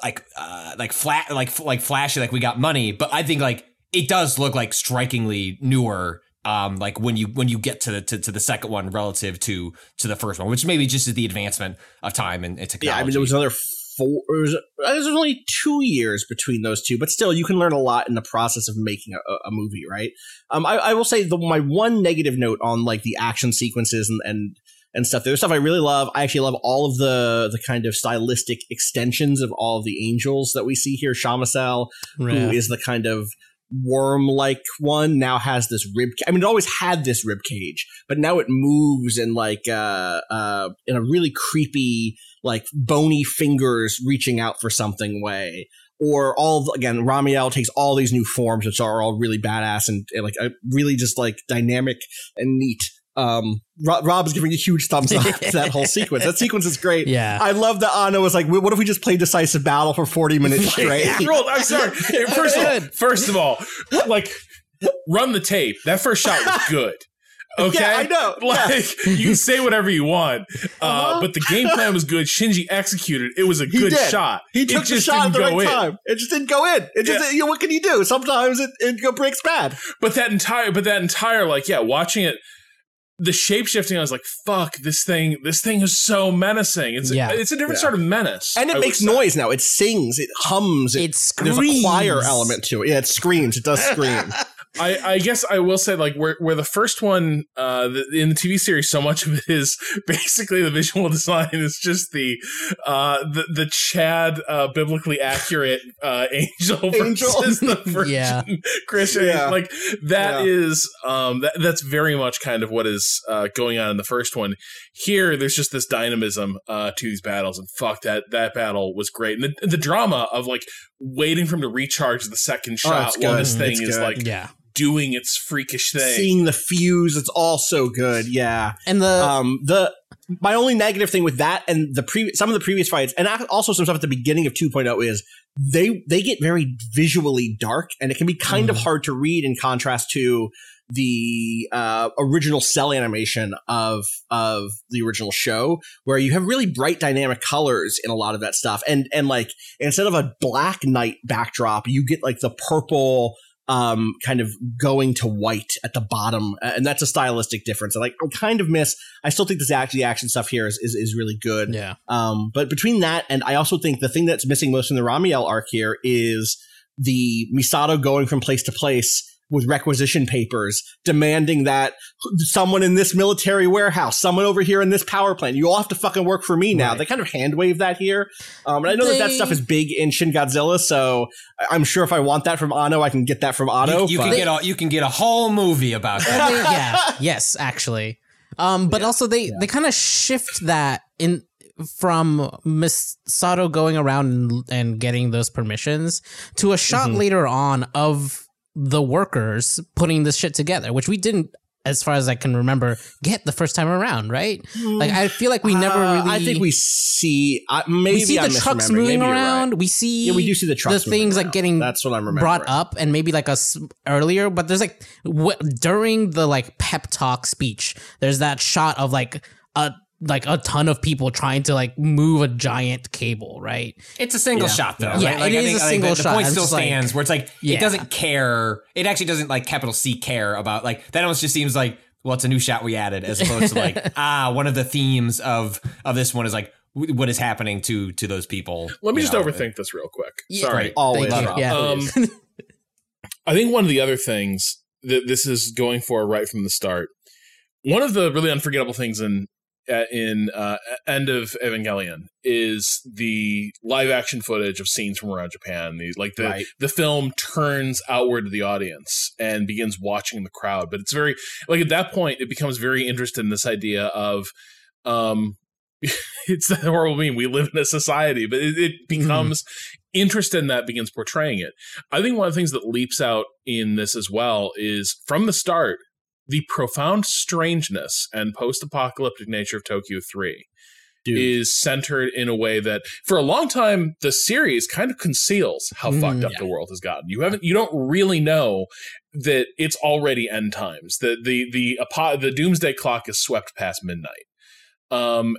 flat, like flashy, like we got money. But I think like it does look like strikingly newer, like when you get to the second one relative to the first one, which maybe just is the advancement of time and technology. Yeah, I mean, there was another 4. There's only 2 years between those two, but still, you can learn a lot in the process of making a movie, right? I will say my one negative note on like the action sequences and stuff. There's stuff I really love. I actually love all of the kind of stylistic extensions of all of the angels that we see here. Shamacel, who is the kind of worm-like one, now has this rib cage. I mean, it always had this rib cage, but now it moves and like in a really creepy, like bony fingers reaching out for something way. Or Ramiel takes all these new forms, which are all really badass and like really just like dynamic and neat. Rob's giving a huge thumbs up to that whole sequence. That sequence is great. Yeah, I love that Anno was like, what if we just play decisive battle for 40 minutes straight? I'm sorry. First of all, like, run the tape. That first shot was good. Okay, yeah, I know. Like, you can say whatever you want, but the game plan was good. Shinji executed. It was a good shot. He took the shot at the right time. It just didn't go in. It just, what can you do? Sometimes it breaks bad. But that entire like, watching it. The shape-shifting, I was like, fuck, this thing is so menacing. It's a different sort of menace. And it makes noise now. It sings, it hums. It screams. There's a choir element to it. Yeah, it screams. It does scream. I guess I will say, like, where the first one in the TV series, so much of it is basically the visual design is just the Chad biblically accurate angel versus the Virgin Christian. Yeah. Like that is that's very much kind of what is going on in the first one. Here, there's just this dynamism to these battles, and fuck, that battle was great, and the drama of like waiting for him to recharge the second shot while this thing is like doing its freakish thing. Seeing the fuse, it's all so good. Yeah. And my only negative thing with that and some of the previous fights, and also some stuff at the beginning of 2.0 is they get very visually dark, and it can be kind of hard to read in contrast to the original cell animation of the original show, where you have really bright dynamic colors in a lot of that stuff, and like instead of a black night backdrop, you get like the purple kind of going to white at the bottom, and that's a stylistic difference. I kind of miss. I still think the action stuff here is really good. Yeah. But between that and I also think the thing that's missing most in the Ramiel arc here is the Misato going from place to place with requisition papers, demanding that someone in this military warehouse, someone over here in this power plant, you all have to fucking work for me now. Right. They kind of hand wave that here. And I know that stuff is big in Shin Godzilla, so I'm sure if I want that from Anno, I can get that from Anno. You can get a whole movie about that. Yes, actually. But also they kind of shift that in from Misato going around and getting those permissions to a shot later on of the workers putting this shit together, which we didn't, as far as I can remember, get the first time around, right? Like, I feel like we never really... I think we see... maybe we see the trucks moving around. Right. We see... Yeah, we do see the trucks things, like, getting That's what I'm brought up, and maybe, like, us earlier, but there's, like... during the, like, pep talk speech, there's that shot of, like, a ton of people trying to like move a giant cable, right? It's a single shot though. Yeah, right? Like, I think a single shot. The point still stands where it's like, it doesn't care. It actually doesn't like capital C care about like, that almost just seems like, well, it's a new shot we added as opposed to like, one of the themes of this one is like, what is happening to those people. Let me just overthink this real quick. Yeah, sorry. Right. Always. Yeah, I think one of the other things that this is going for right from the start, one of the really unforgettable things in end of Evangelion is the live action footage of scenes from around Japan. The film turns outward to the audience and begins watching the crowd. But it's very like at that point it becomes very interested in this idea of it's that horrible meme. We live in a society, but it becomes interest in that begins portraying it. I think one of the things that leaps out in this as well is from the start, the profound strangeness and post-apocalyptic nature of Tokyo 3 is centered in a way that, for a long time, the series kind of conceals how fucked up the world has gotten. You don't really know that it's already end times. The doomsday clock is swept past midnight,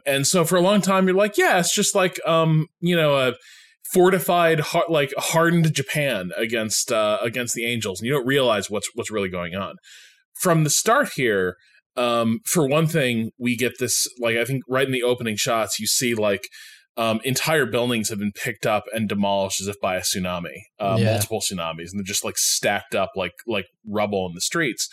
and so for a long time you're like, it's just like a fortified, like hardened Japan against the angels, and you don't realize what's really going on. From the start here, for one thing, we get this, like, I think right in the opening shots, you see, like, entire buildings have been picked up and demolished as if by a tsunami, multiple tsunamis, and they're just, like, stacked up like rubble in the streets.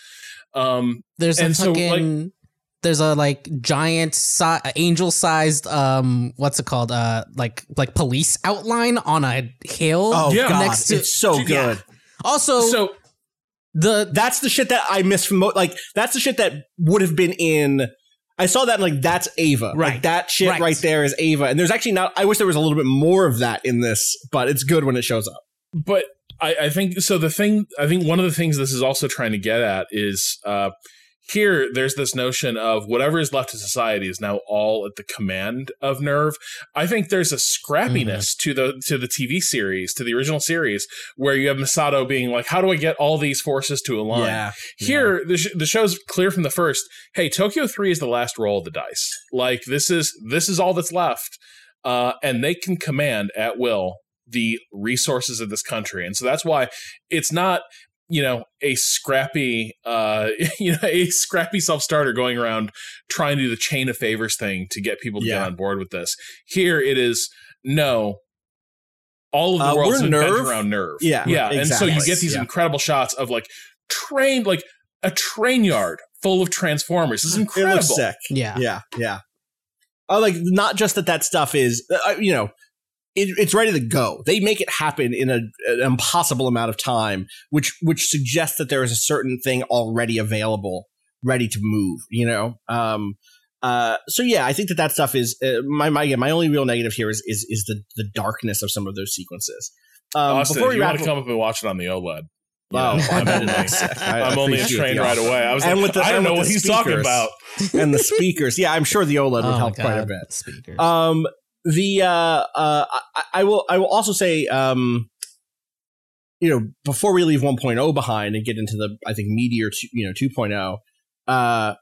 There's a like giant angel-sized what's it called like police outline on a hill. Oh yeah, next God, it's so good. Also, that's the shit that I miss from that's the shit that would have been in. I saw that and like that's Ava, right? Like, that shit right there is Ava, and there's actually not. I wish there was a little bit more of that in this, but it's good when it shows up. But I think so. I think one of the things this is also trying to get at is here. There's this notion of whatever is left of society is now all at the command of NERV. I think there's a scrappiness to the TV series, to the original series, where you have Misato being like, "How do I get all these forces to align?" Yeah, here, the show's clear from the first. Hey, Tokyo 3 is the last roll of the dice. Like this is all that's left, and they can command at will the resources of this country, and so that's why it's not, a scrappy self-starter going around trying to do the chain of favors thing to get people to get on board with this. Here it is, no, all of the world's been bent around NERV. Yeah, exactly. And so you get these incredible shots of like train, like a train yard full of Transformers. This is incredible. It looks sick. Yeah. Yeah. Yeah. Like, not just that stuff is, you know, it's ready to go. They make it happen in an impossible amount of time, which suggests that there is a certain thing already available, ready to move, you know? So yeah, I think that stuff is my only real negative here is the darkness of some of those sequences. Austin, before you want to come up and watch it on the OLED. Wow, yeah. I'm only a train right away. I was and like, I don't know what he's talking about. And the speakers, yeah, I'm sure the OLED would help quite a bit. Speakers. I will also say, you know, before we leave 1.0 behind and get into the, I think, meatier 2.0,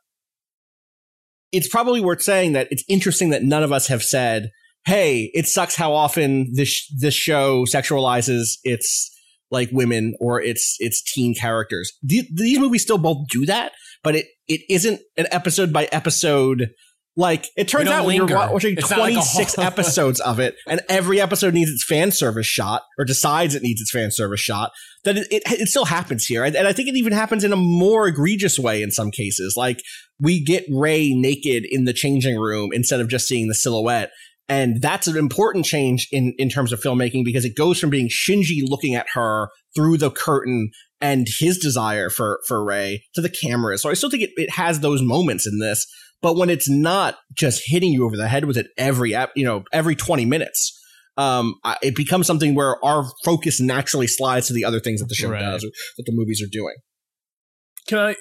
it's probably worth saying that it's interesting that none of us have said, hey, it sucks how often this show sexualizes its like women or its teen characters. These movies still both do that, but it isn't an episode by episode. Like, it turns out when you're watching 26 episodes of it, and every episode needs its fan service shot or decides it needs its fan service shot, that it still happens here. And I think it even happens in a more egregious way in some cases. Like, we get Rey naked in the changing room instead of just seeing the silhouette. And that's an important change in terms of filmmaking, because it goes from being Shinji looking at her through the curtain and his desire for Rey to the camera. So I still think it has those moments in this. But when it's not just hitting you over the head with it every 20 minutes, it becomes something where our focus naturally slides to the other things that the show does, or that the movies are doing. Can I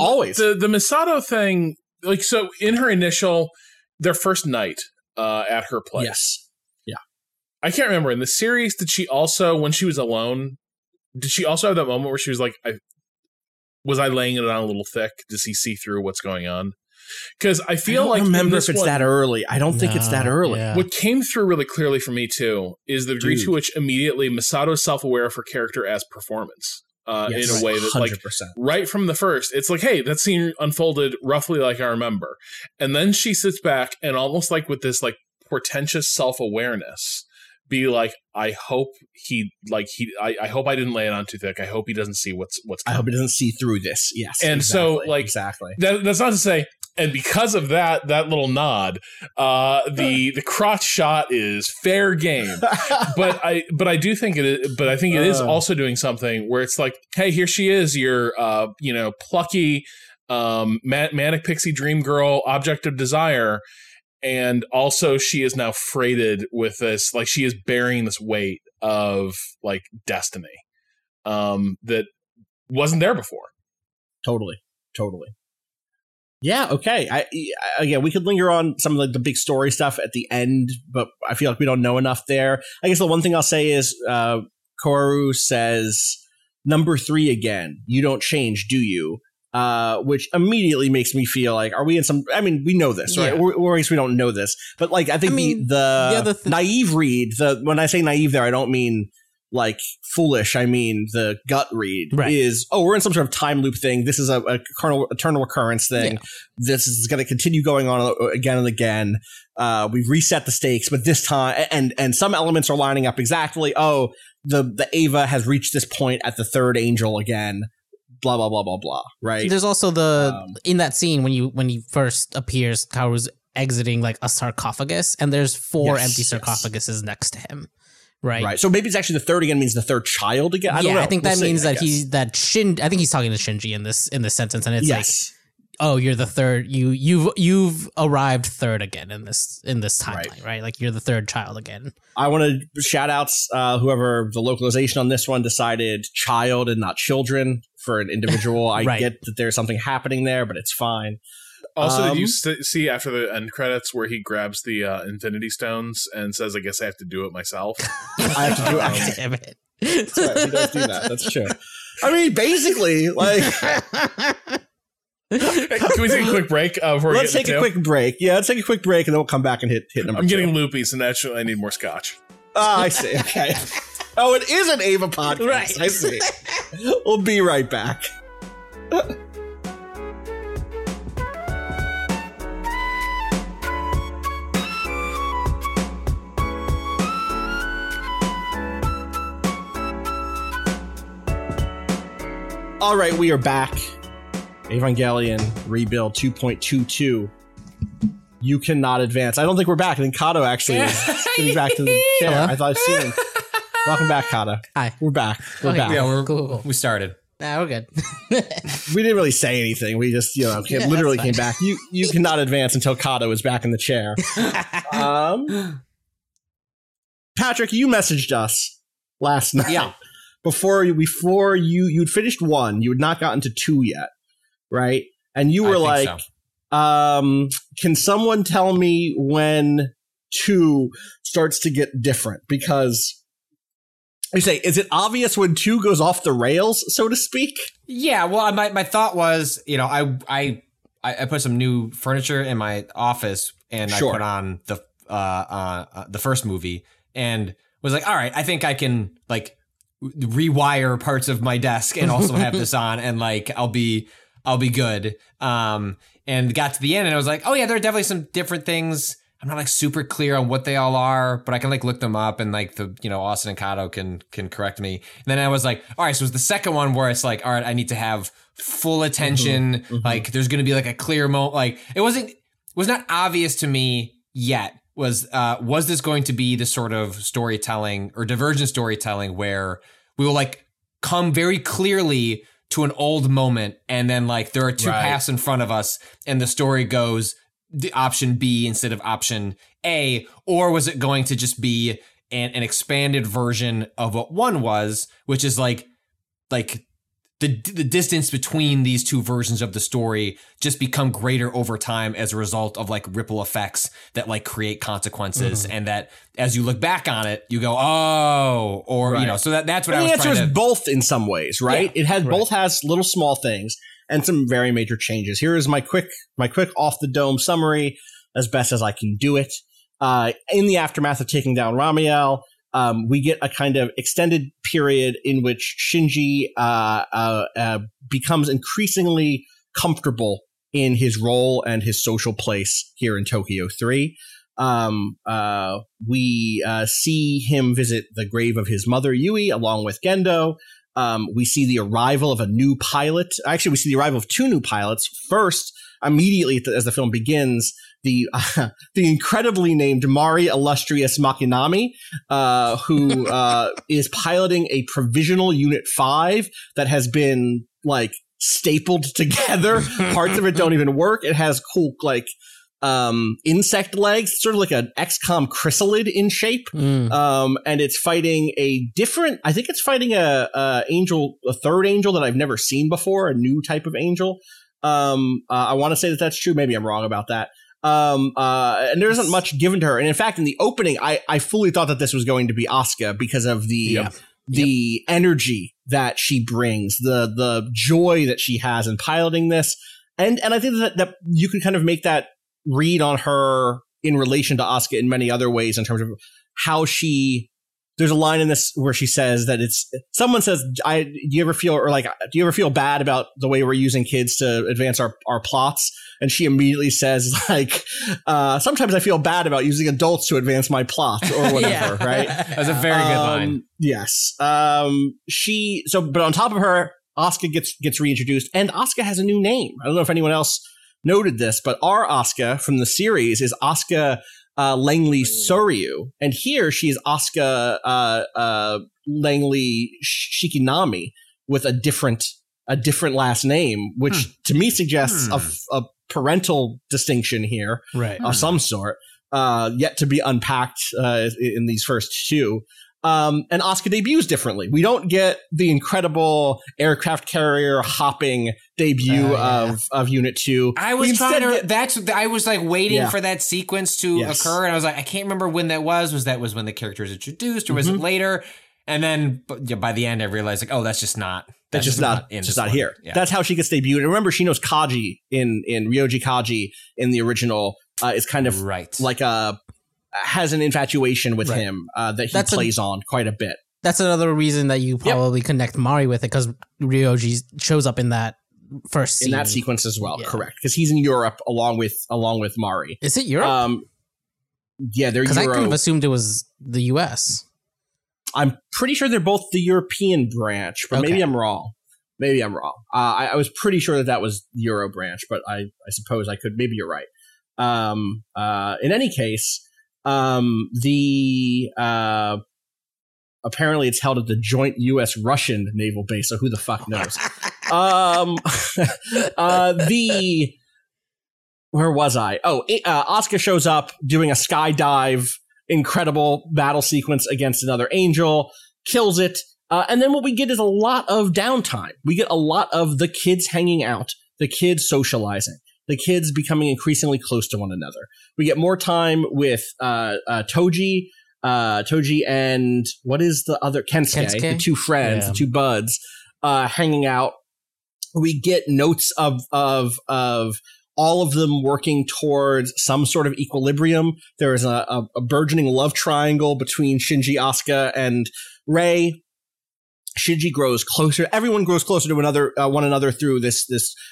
always the Misato thing? Like, so in her initial, their first night at her place. Yes. Yeah. I can't remember in the series. Did she also, when she was alone, did she also have that moment where she was like, was I laying it on a little thick? Does he see through what's going on? Because I feel like I don't remember if it's that early. I don't think it's that early. Yeah. What came through really clearly for me, too, is the degree to which immediately Misato is self-aware of her character as performance in a way that, like, 100%. Right from the first, it's like, hey, that scene unfolded roughly like I remember. And then she sits back and almost like with this, like, portentous self-awareness be like, I hope I didn't lay it on too thick. I hope he doesn't see what's coming. I hope he doesn't see through this. Yes. And exactly, so, like, exactly. That's not to say, and because of that little nod, the crotch shot is fair game. But I think it is also doing something where it's like, hey, here she is, your plucky manic pixie dream girl, object of desire. And also she is now freighted with this, like, she is bearing this weight of, like, destiny that wasn't there before. Totally. Yeah, okay. Again, we could linger on some of the big story stuff at the end, but I feel like we don't know enough there. I guess the one thing I'll say is Kaworu says, number 3 again, you don't change, do you? Which immediately makes me feel like, are we in some? I mean, we know this, right? Yeah. Or at least we don't know this, but like, I think the naive read. When I say naive, there I don't mean like foolish. I mean the gut read is, oh, we're in some sort of time loop thing. This is a eternal recurrence thing. Yeah. This is going to continue going on again and again. We've reset the stakes, but this time, and some elements are lining up exactly. Oh, the Ava has reached this point at the third angel again. Blah, blah, blah, blah, blah, right? There's also in that scene when he first appears, Kaworu's exiting, like, a sarcophagus, and there's 4 empty sarcophaguses next to him, right? Right. So maybe it's actually the third again means the third child again? I don't know. I think I think he's talking to Shinji in this sentence, and it's like, oh, you're the third, you've arrived third again in this timeline, right? Like, you're the third child again. I want to shout outs, whoever the localization on this one decided child and not children for an individual. I get that there's something happening there, but it's fine. Also, did you see after the end credits where he grabs the Infinity Stones and says, I guess I have to do it myself? I have to do it. Damn it. That's right. He does do that. That's true. I mean, basically, like... Can we take a quick break? Let's take a quick break. Yeah, let's take a quick break, and then we'll come back and hit number 2. I'm getting loopy, so naturally I need more scotch. I see. Okay. Oh, it is an Ava podcast. Right. I see. We'll be right back. All right, we are back. Evangelion Rebuild 2.22. You cannot advance. I don't think we're back. I think Cado actually is getting back to the killer. I thought I'd seen him. Welcome back, Cado. Hi. We're back. We're back. Yeah, cool. We started. Nah, we're good. We didn't really say anything. We just, you know, literally came back. You cannot advance until Cado is back in the chair. Patrick, you messaged us last night. Yeah. Before you'd finished one, you had not gotten to two yet, right? And you were like, so. Can someone tell me when two starts to get different? Because you say, is it obvious when two goes off the rails, so to speak? Yeah, well, my thought was, you know, I put some new furniture in my office and I put on the first movie and was like, all right, I think I can like rewire parts of my desk and also have this on and like I'll be good. And got to the end and I was like, oh yeah, there are definitely some different things. I'm not like super clear on what they all are, but I can like look them up and like the, you know, Austin and Cado can correct me. And then I was like, all right, so it's the second one where it's like, all right, I need to have full attention. Mm-hmm, mm-hmm. Like there's going to be like a clear moment. Like it was not obvious to me yet. Was this going to be the sort of storytelling or divergent storytelling where we will like come very clearly to an old moment and then like there are two paths in front of us and the story goes the option B instead of option A, or was it going to just be an expanded version of what one was, which is like the distance between these two versions of the story just become greater over time as a result of like ripple effects that like create consequences. Mm-hmm. And that as you look back on it, you go, oh, or, you know, so that's what I was trying to. The answer is both in some ways, right? Yeah, it had both has little small things and some very major changes. Here is my quick off the dome summary as best as I can do it. In the aftermath of taking down Ramiel, we get a kind of extended period in which Shinji becomes increasingly comfortable in his role and his social place here in Tokyo 3. We see him visit the grave of his mother, Yui, along with Gendo. We see the arrival of a new pilot. Actually, we see the arrival of two new pilots. First, immediately as the film begins, the incredibly named Mari Illustrious Makinami, who is piloting a provisional Unit 5 that has been like stapled together. Parts of it don't even work. It has cool like insect legs, sort of like an XCOM chrysalid in shape. And it's fighting a angel, a third angel that I've never seen before, a new type of angel. I want to say that that's true. Maybe I'm wrong about that. And there isn't much given to her. And in fact, in the opening, I fully thought that this was going to be Asuka because of the energy that she brings, the joy that she has in piloting this. And I think that you can kind of make that read on her in relation to Asuka in many other ways in terms of how she, there's a line in this where she says that do you ever feel bad about the way we're using kids to advance our plots? And she immediately says like, sometimes I feel bad about using adults to advance my plot or whatever. Right. That's a very good line. Yes. But on top of her, Asuka gets reintroduced and Asuka has a new name. I don't know if anyone else noted this, but our Asuka from the series is Asuka Langley Soryu, and here she is Asuka Langley Shikinami with a different last name, which to me suggests a parental distinction here, right? Of some sort, yet to be unpacked in these first two. And Asuka debuts differently. We don't get the incredible aircraft carrier hopping debut of Unit Two. I was waiting for that sequence to occur, and I was like, I can't remember when that was. Was that when the character was introduced, or was it later? And then by the end, I realized like, oh, that's just not here. Yeah. That's how she gets debuted. And remember, she knows Kaji in Ryoji Kaji in the original is kind of like a. Has an infatuation with him that he plays on quite a bit. That's another reason that you probably connect Mari with it, because Ryoji shows up in that first scene. In that sequence as well, correct? Because he's in Europe along with Mari. Is it Europe? Yeah, they're Europe. Because I kind of assumed it was the U.S. I'm pretty sure they're both the European branch, but maybe I'm wrong. Maybe I'm wrong. I was pretty sure that was Euro Branch, but I suppose I could. Maybe you're right. In any case, apparently it's held at the joint U.S.-Russian naval base, so who the fuck knows? Where was I? Asuka shows up doing a skydive, incredible battle sequence against another angel, kills it. And then what we get is a lot of downtime. We get a lot of the kids hanging out, the kids socializing, the kids becoming increasingly close to one another. We get more time with Toji, and what is the other? Kensuke, the two friends, the two buds, hanging out. We get notes of all of them working towards some sort of equilibrium. There is a burgeoning love triangle between Shinji, Asuka, and Rei. Shinji grows closer. Everyone grows closer to one another through this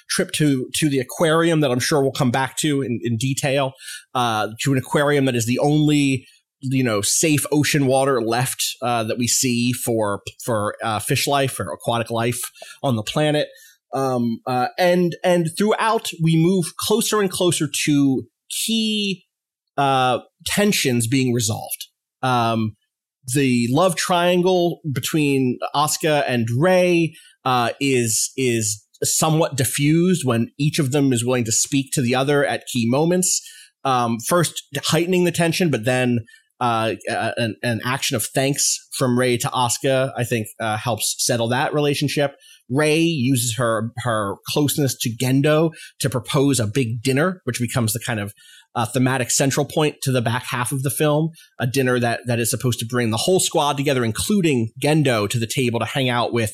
trip to the aquarium that I'm sure we'll come back to in detail. To an aquarium that is the only safe ocean water left that we see for fish life or aquatic life on the planet. And throughout, we move closer and closer to key tensions being resolved. The love triangle between Asuka and Rei is somewhat diffused when each of them is willing to speak to the other at key moments. First heightening the tension, but then an action of thanks from Rei to Asuka, I think, helps settle that relationship. Rei uses her closeness to Gendo to propose a big dinner, which becomes the kind of thematic central point to the back half of the film, a dinner that is supposed to bring the whole squad together, including Gendo, to the table to hang out with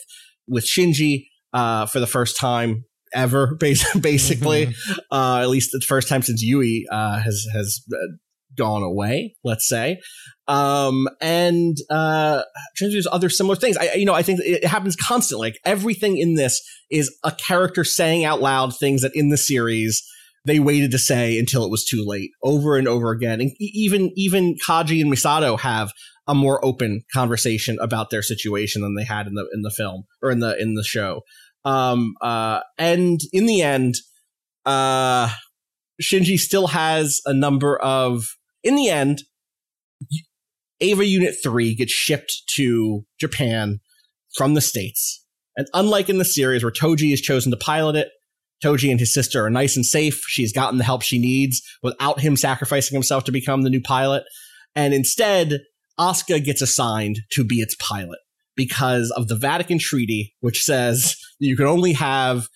Shinji for the first time ever, basically, at least the first time since Yui has gone away, let's say. There's other similar things. I think it happens constantly. Like, everything in this is a character saying out loud things that in the series they waited to say until it was too late, over and over again. And even Kaji and Misato have a more open conversation about their situation than they had in the film or in the show. And in the end, Shinji still has a number of. In the end, Ava Unit 3 gets shipped to Japan from the States. And unlike in the series where Toji has chosen to pilot it, Toji and his sister are nice and safe. She's gotten the help she needs without him sacrificing himself to become the new pilot. And instead, Asuka gets assigned to be its pilot because of the Vatican Treaty, which says you can only have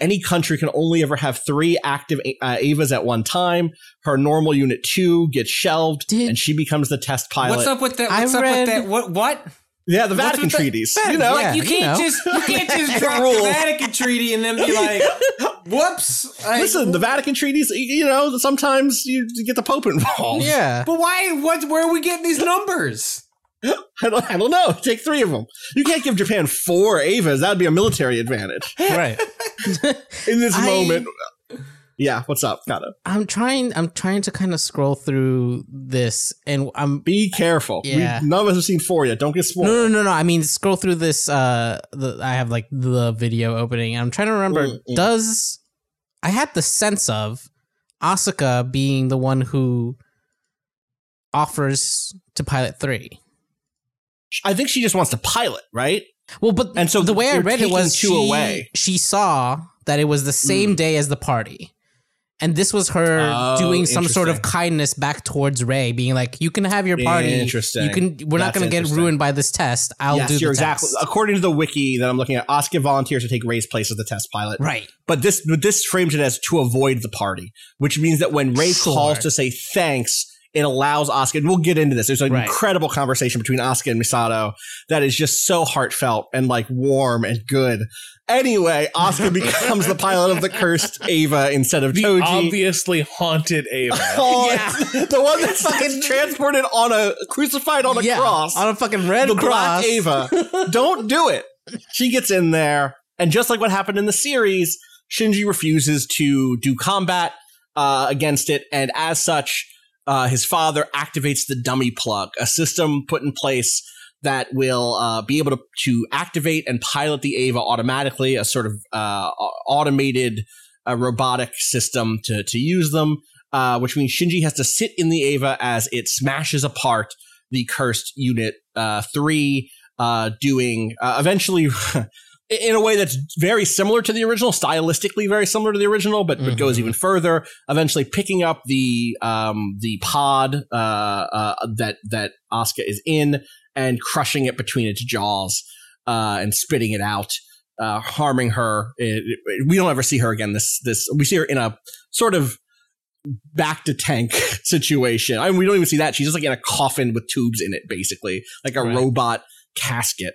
any country can only ever have 3 active Avas at one time. Her normal Unit 2 gets shelved, and she becomes the test pilot. What's up with that? What? Yeah, the Vatican treaties. You can't just drop the Vatican Treaty and then be like, whoops. Listen, the Vatican treaties. Sometimes you get the Pope involved. Yeah, but why? Where are we getting these numbers? I don't know. Take 3 of them. You can't give Japan 4 Avas. That'd be a military advantage, right? In this moment, yeah. What's up, Cado? I'm trying to kind of scroll through this, and I'm be careful. Yeah. None of us have seen 4 yet. Don't get spoiled. No. I mean, scroll through this. I have like the video opening, and I'm trying to remember. Does I had the sense of Asuka being the one who offers to pilot 3? I think she just wants to pilot, right? Well, but and so the way I read it was she saw that it was the same day as the party. And this was her doing some sort of kindness back towards Rei, being like, you can have your party. Interesting. We're not going to get ruined by this test. I'll do the test. According to the wiki that I'm looking at, Asuka volunteers to take Rei's place as the test pilot. Right. But this frames it as to avoid the party, which means that when Rei calls to say thanks, it allows Asuka, and we'll get into this. There's an incredible conversation between Asuka and Misato that is just so heartfelt and like warm and good. Anyway, Asuka becomes the pilot of the cursed Ava instead of Toji. The obviously haunted Ava. The one that's fucking transported crucified on a cross. On a fucking red cross. The black Ava. Don't do it. She gets in there, and just like what happened in the series, Shinji refuses to do combat against it, and as such, his father activates the dummy plug, a system put in place that will be able to activate and pilot the Ava automatically, a sort of automated robotic system to use them, which means Shinji has to sit in the Ava as it smashes apart the cursed Unit 3, doing eventually in a way that's very similar to the original, stylistically very similar to the original, but goes even further, eventually picking up the pod that Asuka is in and crushing it between its jaws and spitting it out, harming her. We don't ever see her again. We see her in a sort of back to tank situation. I mean, we don't even see that. She's just like in a coffin with tubes in it, basically, like a robot casket.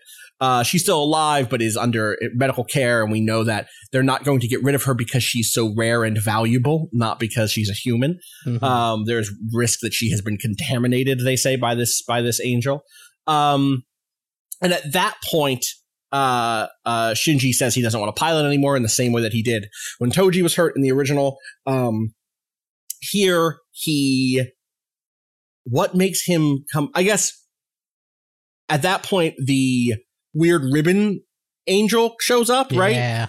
She's still alive, but is under medical care, and we know that they're not going to get rid of her because she's so rare and valuable, not because she's a human. Mm-hmm. There's risk that she has been contaminated, they say, by this angel. And at that point, Shinji says he doesn't want to pilot anymore, in the same way that he did when Toji was hurt in the original. Here, what makes him come? I guess at that point, the weird ribbon angel shows up, right? Yeah.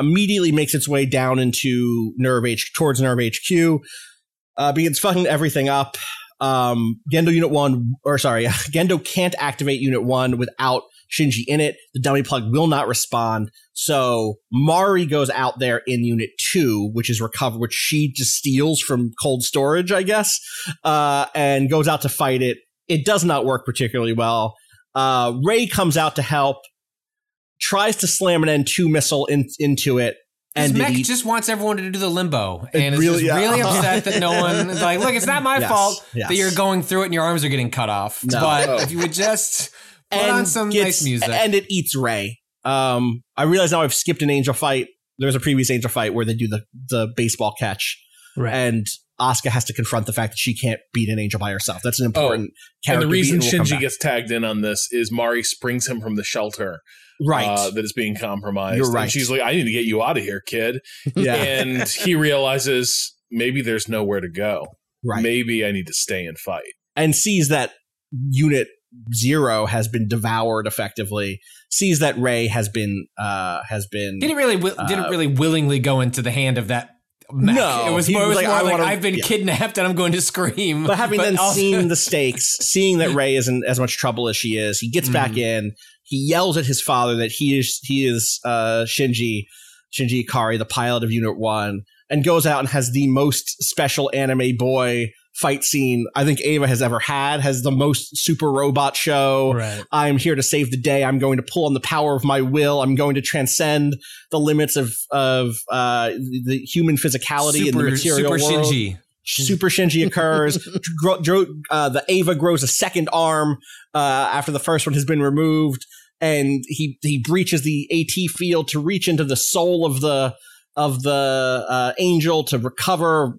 Immediately makes its way down into towards NERV HQ, begins fucking everything up. Gendo can't activate Unit One without Shinji in it. The dummy plug will not respond. So Mari goes out there in Unit Two, which is recovered, which she just steals from cold storage, I guess, and goes out to fight it. It does not work particularly well. Rei comes out to help, tries to slam an N2 missile into it. And this mech just wants everyone to do the limbo, and is really upset that no one is like, look, it's not my fault that you're going through it and your arms are getting cut off. No. But if you would just put on some nice music. And it eats Rei. I realize now I've skipped an angel fight. There was a previous angel fight where they do the baseball catch. Right. And Asuka has to confront the fact that she can't beat an angel by herself. That's an important character. And the reason Shinji gets tagged in on this is Mari springs him from the shelter. Right. That is being compromised. You're right. And she's like, I need to get you out of here, kid. Yeah. And he realizes maybe there's nowhere to go. Right. Maybe I need to stay and fight. And sees that Unit 0 has been devoured effectively, sees that Rei has been. Didn't really willingly go into the hand of that. Mac. No, it was more like I've been kidnapped and I'm going to scream. But having seen the stakes, seeing that Rei isn't as much trouble as she is, he gets back in. He yells at his father that he is Shinji Ikari, the pilot of Unit One, and goes out and has the most special anime boy fight scene I think Ava has ever had. Has the most super robot show. Right. I'm here to save the day. I'm going to pull on the power of my will. I'm going to transcend the limits of the human physicality in the material world. Super Shinji occurs. The Ava grows a second arm after the first one has been removed, and he breaches the AT field to reach into the soul of the angel to recover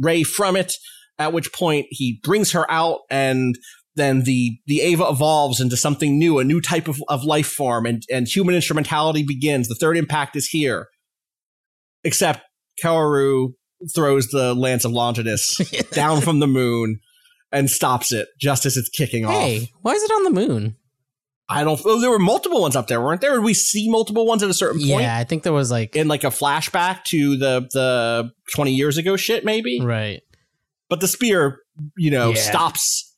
Rei from it, at which point he brings her out, and then the Ava evolves into something new, a new type of life form, and human instrumentality begins. The third impact is here. Except Kaworu throws the Lance of Longinus down from the moon and stops it just as it's kicking off. Hey, why is it on the moon? There were multiple ones up there, weren't there? Did we see multiple ones at a certain point? Yeah, I think there was in a flashback to the 20 years ago shit, maybe. Right. But the spear, stops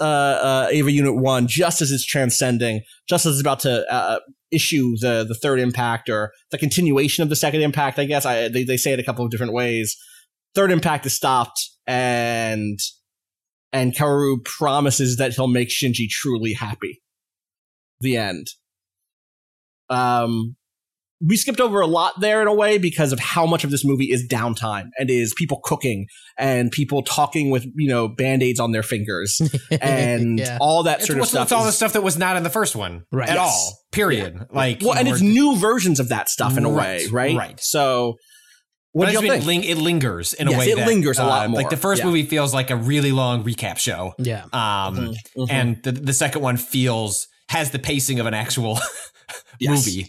Ava Unit 1 just as it's transcending, just as it's about to issue the third impact, or the continuation of the second impact, I guess. They say it a couple of different ways. Third impact is stopped, and Kaworu promises that he'll make Shinji truly happy. The end. We skipped over a lot there in a way because of how much of this movie is downtime and is people cooking and people talking with, Band-Aids on their fingers and all that sort of stuff. It's all the stuff that was not in the first one at all, period. Yeah. And it's new versions of that stuff in a way, right? Right. So... What do you think? It lingers in a way. It lingers a lot more. Like the first movie feels like a really long recap show. Yeah. And the second one has the pacing of an actual movie,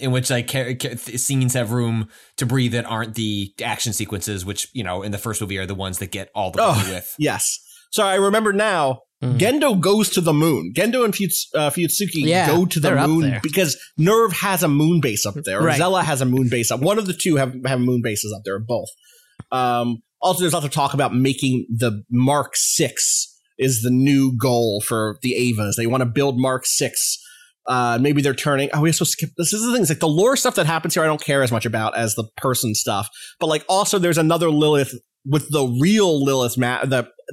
in which scenes have room to breathe that aren't the action sequences, which in the first movie are the ones that get all the way with. Yes. So I remember now Gendo goes to the moon. Gendo and Fuyutsuki go to the moon because NERV has a moon base up there. Right. Zella has a moon base up. One of the two have moon bases up there, both. Also, there's lots of talk about making the Mark 6 is the new goal for the Avas. They want to build Mark 6. Maybe they're turning. Oh, we also skip. This is the things like the lore stuff that happens here. I don't care as much about as the person stuff. But like also there's another Lilith with the real Lilith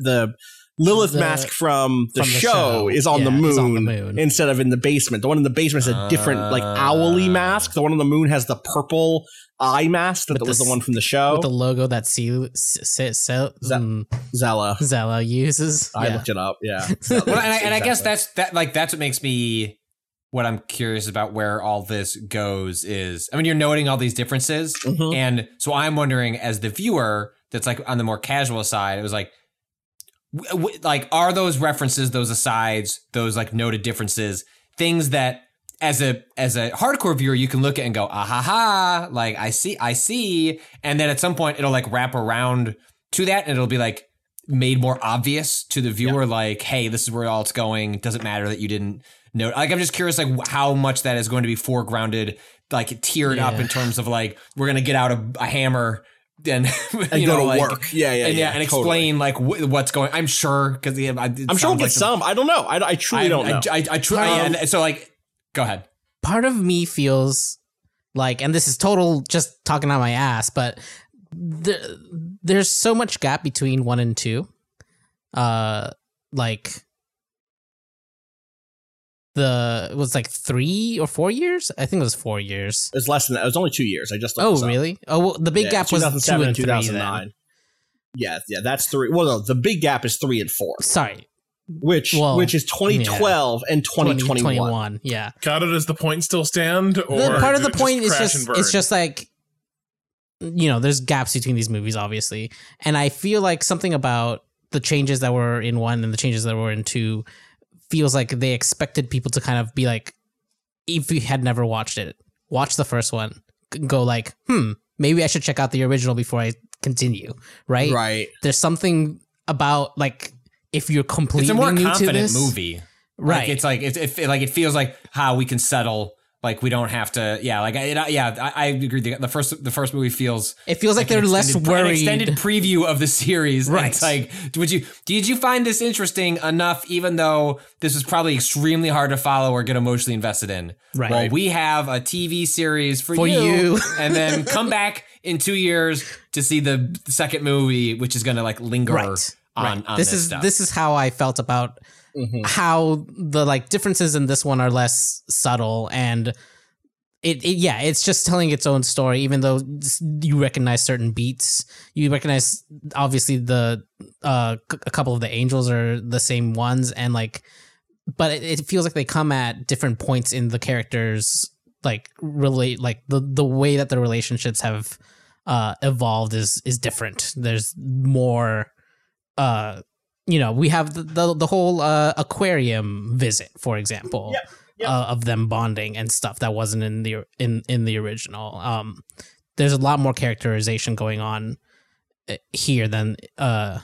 the Lilith mask from the show is on, the moon, instead of in the basement. The one in the basement is a different like owly mask. The one on the moon has the purple eye mask that was the one from the show. With the logo that Zella uses. I looked it up. Yeah. Well, and I guess that's what makes me what I'm curious about where all this goes is. I mean, you're noting all these differences. Mm-hmm. And so I'm wondering as the viewer that's like on the more casual side, it was like are those references, those asides, those like noted differences things that as a hardcore viewer you can look at and go like I see, and then at some point it'll like wrap around to that and it'll be like made more obvious to the viewer. Like, hey, this is where all it's going. It doesn't matter that you didn't know. Like, I'm just curious like how much that is going to be foregrounded, like tiered up in terms of like we're going to get out a hammer and go to work. And explain like what's going. I'm sure because I'm sure we'll get some. I don't know. I truly don't know. I try and so like, go ahead. Part of me feels like, and this is total just talking out my ass, but there's so much gap between 1 and 2. Like it was like 3 or 4 years. I think it was 4 years. It's less than that. It was only 2 years. I just looked this up. Really? Oh, well, the big gap was 2007 and 2009. Then. Yeah, that's 3. Well, no, the big gap is 3 and 4. Sorry. Which is 2012 and 2021. Yeah. Cado, does the point still stand? Or part of the point is just like, you know, there's gaps between these movies, obviously, and I feel like something about the changes that were in 1 and the changes that were in 2. Feels like they expected people to kind of be like, if you had never watched it, watch the first one, go like, maybe I should check out the original before I continue, right? Right. There's something about like if you're completely new to this, it's a more confident movie, right? Like, it's like it feels like how we can settle. Like we don't have to, I agree. The first movie feels like they're less worried. An extended preview of the series, right? It's like, did you find this interesting enough? Even though this was probably extremely hard to follow or get emotionally invested in, right? Well, we have a TV series for you. And then come back in 2 years to see the second movie, which is going to like linger on this stuff. This is how I felt about. Mm-hmm. How the like differences in this one are less subtle, and it's just telling its own story, even though you recognize certain beats. You recognize obviously a couple of the angels are the same ones, and like, but it feels like they come at different points in the characters, like relate, like the way that the relationships have evolved is different. There's more you know, we have the whole aquarium visit, for example, of them bonding and stuff that wasn't in the original. There's a lot more characterization going on here than and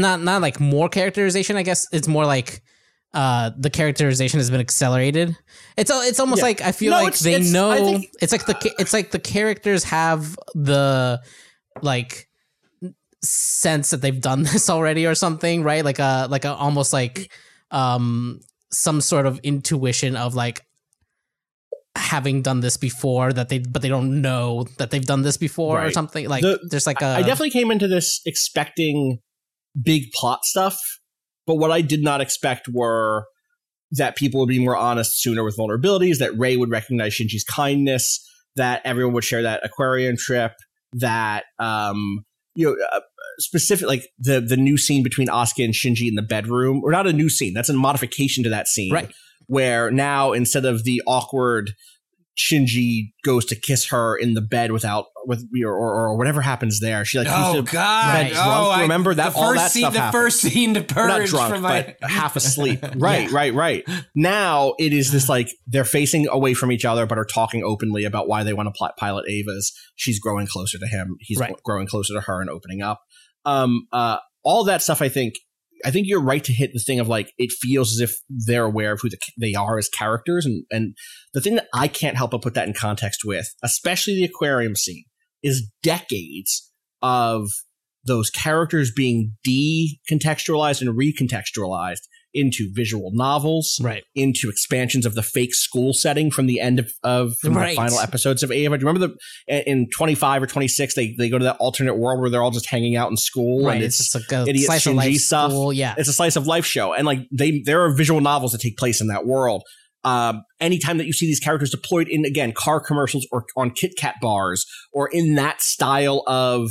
not like more characterization. I guess it's more like the characterization has been accelerated. It's almost like I feel like they know. It's like the characters have the like. Sense that they've done this already or something, right? Like a almost like some sort of intuition of like having done this before but they don't know that they've done this before or something. Like there's like I definitely came into this expecting big plot stuff, but what I did not expect were that people would be more honest sooner with vulnerabilities, that Rei would recognize Shinji's kindness, that everyone would share that aquarium trip, that you know, specific like the new scene between Asuka and Shinji in the bedroom, or not a new scene. That's a modification to that scene, right? Where now instead of the awkward Shinji goes to kiss her in the bed or whatever happens there. She like drunk. Remember that all that stuff. The first scene to purge from but half asleep. Right. Now it is this like they're facing away from each other, but are talking openly about why they want to pilot Ava's. She's growing closer to him. He's growing closer to her and opening up. All that stuff I think I think you're right to hit the thing of like, it feels as if they're aware of who they are as characters. And the thing that I can't help but put that in context with, especially the aquarium scene, is decades of those characters being decontextualized and recontextualized into visual novels, right, into expansions of the fake school setting from the end of the final episodes of Ava. Do you remember in 25 or 26, they go to that alternate world where they're all just hanging out in school? Right. And it's like a idiot slice Shinji of life stuff. School, yeah. It's a slice of life show. And like there are visual novels that take place in that world. Anytime that you see these characters deployed in, again, car commercials or on Kit Kat bars or in that style of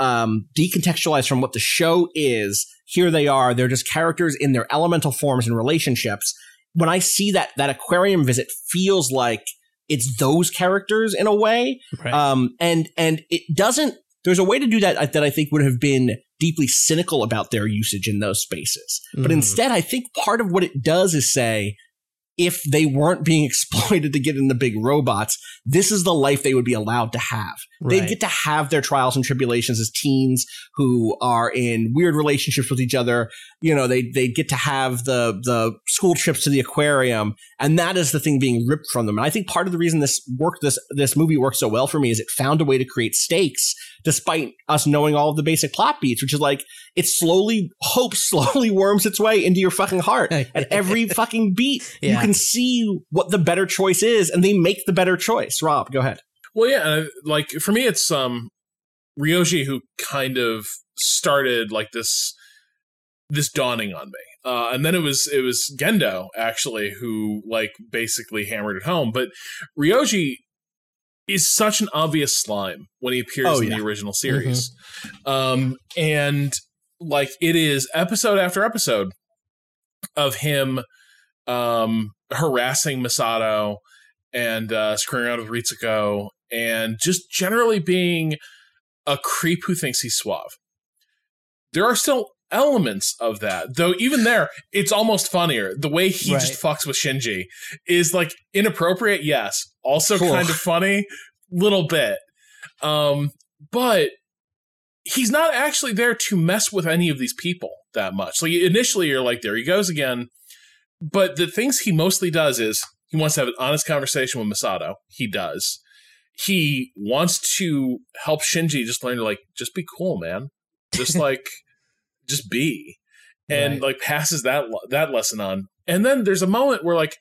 decontextualized from what the show is, here they are. They're just characters in their elemental forms and relationships. When I see that aquarium visit feels like it's those characters in a way. Right. And it doesn't – there's a way to do that I think would have been deeply cynical about their usage in those spaces. Mm. But instead, I think part of what it does is say, if they weren't being exploited to get in the big robots, this is the life they would be allowed to have. Right. They'd get to have their trials and tribulations as teens who are in weird relationships with each other. You know, they'd get to have the school trips to the aquarium, and that is the thing being ripped from them. And I think part of the reason this movie worked so well for me is it found a way to create stakes despite us knowing all of the basic plot beats, which is like hope slowly worms its way into your fucking heart at every fucking beat. Yeah. You can see what the better choice is, and they make the better choice. Rob, go ahead. Well, yeah, like for me, it's Ryoji who kind of started like this dawning on me, and then it was Gendo actually who like basically hammered it home. But Ryoji is such an obvious slime when he appears in the original series, mm-hmm. And like it is episode after episode of him harassing Misato and screwing around with Ritsuko and just generally being a creep who thinks he's suave. There are still elements of that, though. Even there, it's almost funnier. The way he just fucks with Shinji is like inappropriate, yes. Also kind of funny, little bit. But he's not actually there to mess with any of these people that much. Like initially you're like, there he goes again. But the things he mostly does is he wants to have an honest conversation with Misato. He does. He wants to help Shinji just learn to, like, just be cool, man. Just, like, just be. And, like, passes that lesson on. And then there's a moment where, like,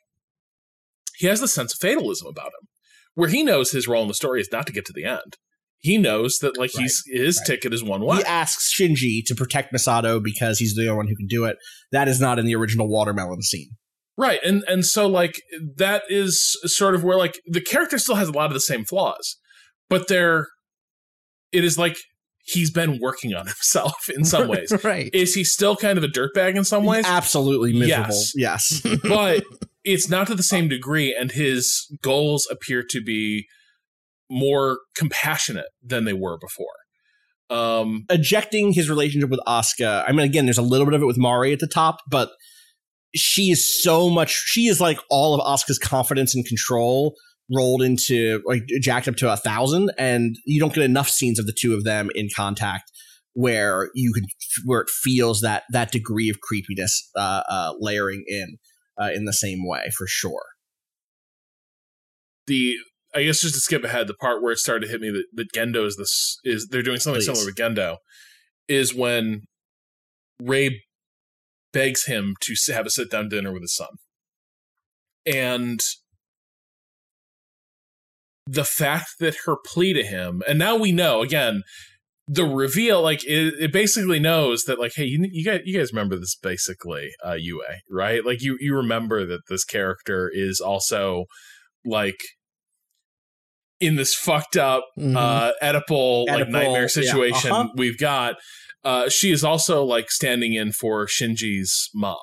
he has this sense of fatalism about him, where he knows his role in the story is not to get to the end. He knows that, like, his ticket is one way. He asks Shinji to protect Misato because he's the only one who can do it. That is not in the original watermelon scene. Right. And so, like, that is sort of where, like, the character still has a lot of the same flaws. But it is like he's been working on himself in some ways. Right. Is he still kind of a dirtbag in some ways? Absolutely miserable. Yes. But it's not to the same degree, and his goals appear to be more compassionate than they were before. Ejecting his relationship with Asuka. I mean, again, there's a little bit of it with Mari at the top, but she is like all of Asuka's confidence and control rolled into, like, jacked up to 1,000, and you don't get enough scenes of the two of them in contact where where it feels that degree of creepiness layering in the same way, for sure. I guess just to skip ahead, the part where it started to hit me that Gendo is they're doing something similar with Gendo is when Rei begs him to have a sit down dinner with his son. And the fact that her plea to him, and now we know, again, the reveal, like it basically knows that, like, hey, you guys remember this basically UA, right? Like you remember that this character is also like in this fucked up Oedipal like nightmare situation we've got. She is also like standing in for Shinji's mom.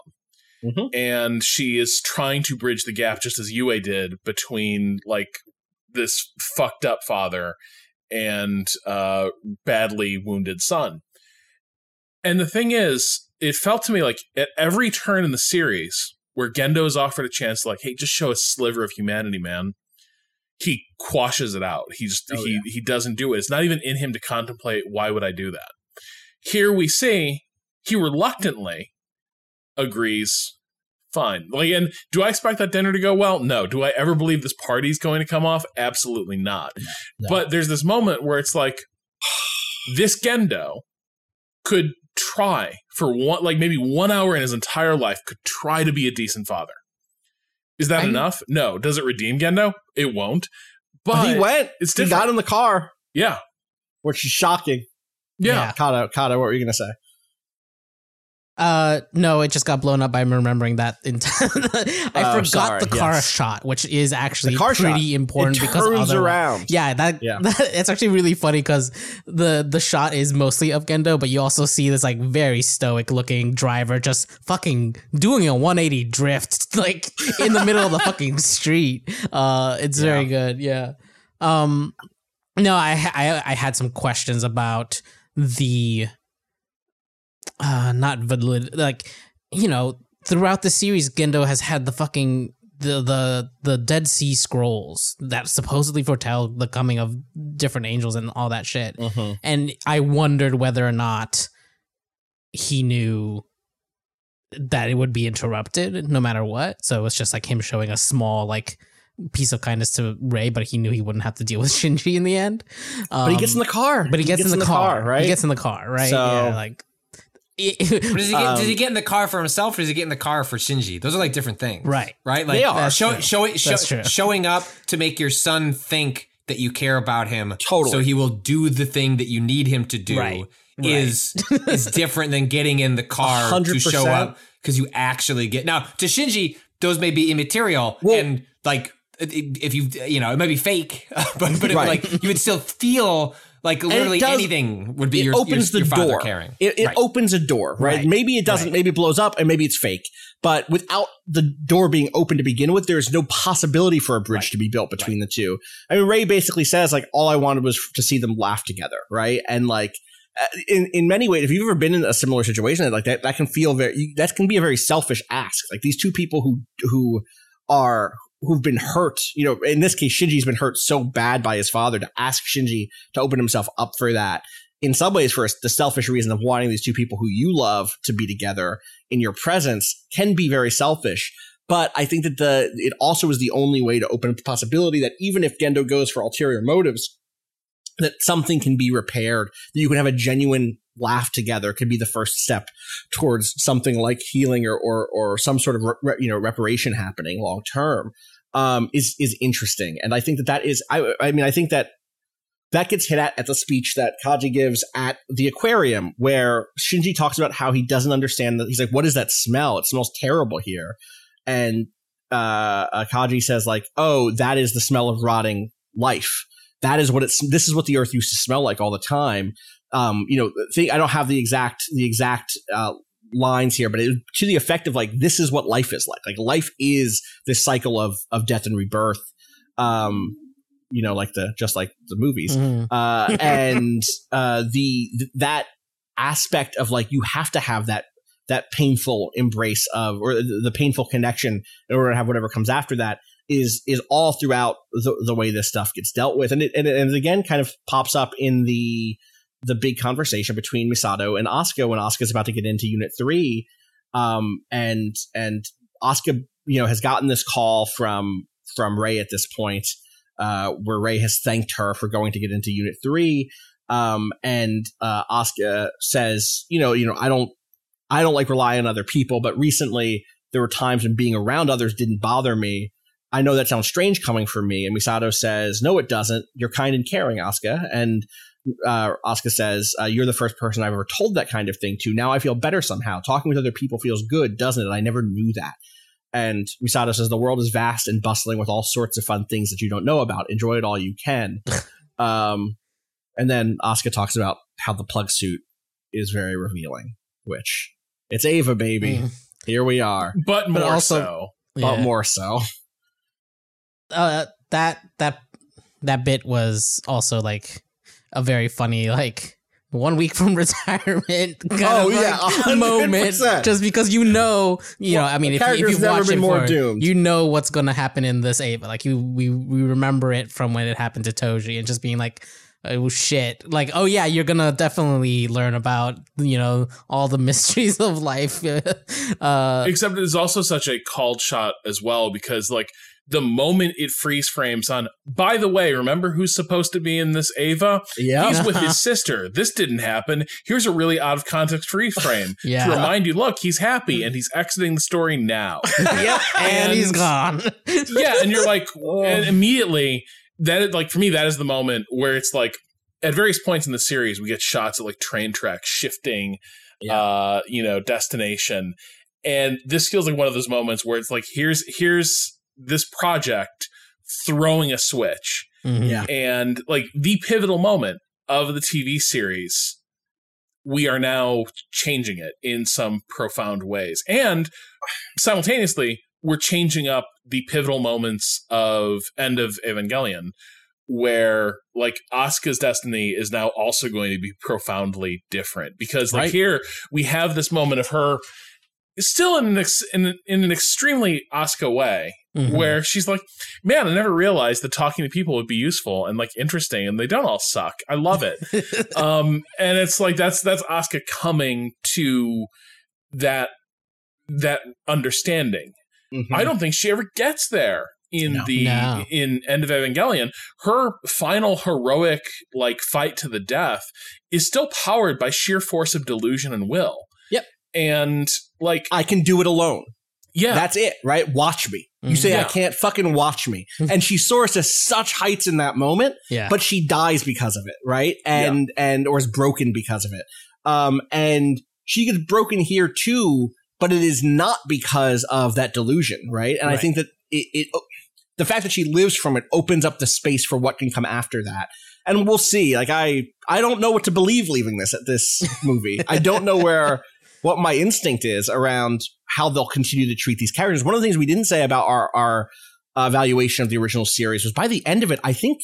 Mm-hmm. And she is trying to bridge the gap, just as Yue did, between like this fucked up father and badly wounded son. And the thing is, it felt to me like at every turn in the series where Gendo is offered a chance to, like, hey, just show a sliver of humanity, man, he quashes it out. He doesn't do it. It's not even in him to contemplate, why would I do that? Here we see he reluctantly agrees, fine. Like, and do I expect that dinner to go well? No. Do I ever believe this party's going to come off? Absolutely not. No. But there's this moment where it's like, this Gendo could try for one, like maybe 1 hour in his entire life, could try to be a decent father. Is that enough? No. Does it redeem Gendo? It won't. But he went. It's different. He got in the car. Yeah. Which is shocking. Yeah. Cado, what were you going to say? No, it just got blown up by remembering that. I forgot the car shot, which is actually pretty important. It turns around. Yeah, it's actually really funny because the shot is mostly of Gendo, but you also see this like very stoic looking driver just fucking doing a 180 drift like in the middle of the fucking street. It's very good. Yeah. No, I had some questions about the. Not valid. Like, you know, throughout the series, Gendo has had the fucking the Dead Sea Scrolls that supposedly foretell the coming of different angels and all that shit. Mm-hmm. And I wondered whether or not he knew that it would be interrupted no matter what. So it was just like him showing a small like piece of kindness to Rei, but he knew he wouldn't have to deal with Shinji in the end. But he gets in the car. He gets in the car, right? So yeah, like. Does he get in the car for himself, or does he get in the car for Shinji? Those are like different things, right? Right? Like showing up to make your son think that you care about him, totally. So he will do the thing that you need him to do. Right. Is different than getting in the car 100%. To show up because you actually get. Now to Shinji, those may be immaterial, well, and like if you know it might be fake, but it, right. Like you would still feel. Like literally anything would be your father door. Caring. It right. opens a door, right? Right. Maybe it doesn't, right. Maybe it blows up and maybe it's fake. But without the door being open to begin with, there's no possibility for a bridge right. to be built between right. the two. I mean, Rei basically says like, all I wanted was to see them laugh together, right? And like in many ways, if you've ever been in a similar situation like that, that can feel that can be a very selfish ask. Like these two people who've been hurt, you know, in this case, Shinji's been hurt so bad by his father, to ask Shinji to open himself up for that, in some ways for the selfish reason of wanting these two people who you love to be together in your presence can be very selfish. But I think that it also is the only way to open up the possibility that even if Gendo goes for ulterior motives, that something can be repaired, that you can have a genuine laugh together could be the first step towards something like healing or some sort of reparation happening long term. Is interesting. And I think that is, I mean, I think that gets hit at the speech that Kaji gives at the aquarium, where Shinji talks about how he doesn't understand that. He's like, what is that smell? It smells terrible here. And Kaji says like, oh, that is the smell of rotting life. That is this is what the earth used to smell like all the time. You know, I don't have the exact lines here, but it, to the effect of like, this is what life is like. Like life is this cycle of death and rebirth. You know, like just like the movies, that aspect of like you have to have that painful embrace of, or the painful connection in order to have whatever comes after that is all throughout the way this stuff gets dealt with, and it again kind of pops up in the big conversation between Misato and Asuka when Asuka's about to get into Unit 3. And Asuka, you know, has gotten this call from Rei at this point, where Rei has thanked her for going to get into Unit 3. And Asuka says, you know, I don't like rely on other people, but recently there were times when being around others didn't bother me. I know that sounds strange coming from me. And Misato says, no, it doesn't. You're kind and caring, Asuka. And Asuka says, you're the first person I've ever told that kind of thing to. Now I feel better somehow. Talking with other people feels good, doesn't it? I never knew that. And Misato says, the world is vast and bustling with all sorts of fun things that you don't know about. Enjoy it all you can. And then Asuka talks about how the plug suit is very revealing, which it's Ava, baby. Mm. Here we are. But more so. That bit was also like a very funny, like 1 week from retirement kind of moment. Just because if you've watched it more doomed. You know what's going to happen in this Ava. Like we remember it from when it happened to Toji, and just being like, shit. Like, oh yeah, you're gonna definitely learn about, you know, all the mysteries of life. Except it is also such a called shot as well, because like the moment it freeze frames on, by the way, remember who's supposed to be in this, Ava? Yeah. He's with his sister. This didn't happen. Here's a really out of context freeze frame to remind you, look, he's happy and he's exiting the story now. Yep. And he's gone. Yeah. And you're like, and immediately that, like, for me, that is the moment where it's like at various points in the series, we get shots of like train tracks shifting, you know, destination. And this feels like one of those moments where it's like, here's this project throwing a switch. Mm-hmm. Yeah. And like the pivotal moment of the TV series, we are now changing it in some profound ways. And simultaneously, we're changing up the pivotal moments of end of Evangelion, where like Asuka's destiny is now also going to be profoundly different, because like here we have this moment of her still in an extremely Asuka way, mm-hmm. where she's like, man, I never realized that talking to people would be useful and like interesting, and they don't all suck. I love it. And it's like, that's Asuka coming to that understanding. Mm-hmm. I don't think she ever gets there in End of Evangelion. Her final heroic like fight to the death is still powered by sheer force of delusion and will. Yep. And like, I can do it alone. Yeah. That's it, right? Watch me. Mm-hmm. You say, I can't, fucking watch me. And she soars to such heights in that moment, but she dies because of it, right? And or is broken because of it. And she gets broken here too, but it is not because of that delusion, right? And I think that the fact that she lives from it opens up the space for what can come after that. And we'll see. Like, I don't know what to believe leaving this at this movie. I don't know what my instinct is around how they'll continue to treat these characters. One of the things we didn't say about our evaluation of the original series was by the end of it, I think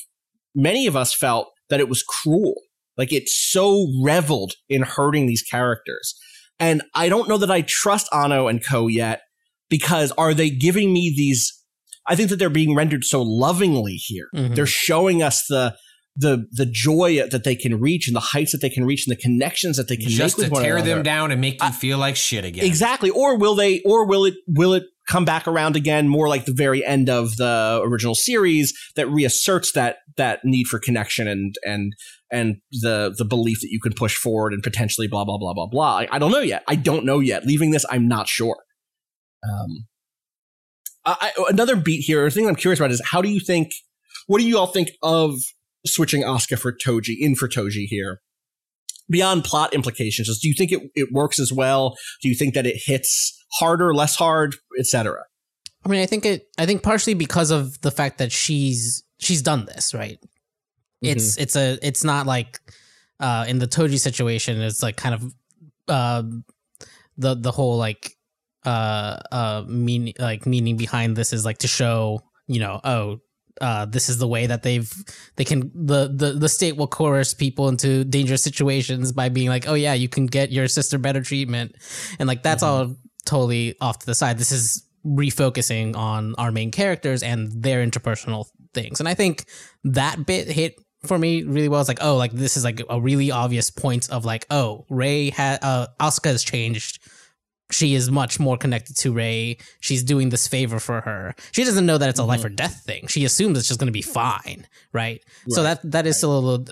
many of us felt that it was cruel. Like, it so reveled in hurting these characters. And I don't know that I trust Anno and co yet, because are they giving me these? I think that they're being rendered so lovingly here. Mm-hmm. They're showing us the joy that they can reach and the heights that they can reach and the connections that they can just make with one another. Just to tear them down and make you feel like shit again. Exactly. Or will it come back around again, more like the very end of the original series that reasserts that need for connection and the belief that you can push forward and potentially blah, blah, blah, blah, blah. I don't know yet. I don't know yet. Leaving this, I'm not sure. Another beat here, the thing I'm curious about is what do you all think of switching Asuka for Toji here? Beyond plot implications, do you think it works as well? Do you think that it hits harder, less hard, etc.? I mean, I think partially because of the fact that she's done this, right? Mm-hmm. It's not like in the Toji situation, it's like kind of the whole like meaning behind this is like to show, you know, this is the way that the state will coerce people into dangerous situations by being like, oh yeah, you can get your sister better treatment, and like that's all totally off to the side. This is refocusing on our main characters and their interpersonal things, and I think that bit hit for me really well. It's like, oh, like this is like a really obvious point of like, oh, Asuka has changed. She is much more connected to Rei. She's doing this favor for her. She doesn't know that it's a life or death thing. She assumes it's just going to be fine, right? So that is still a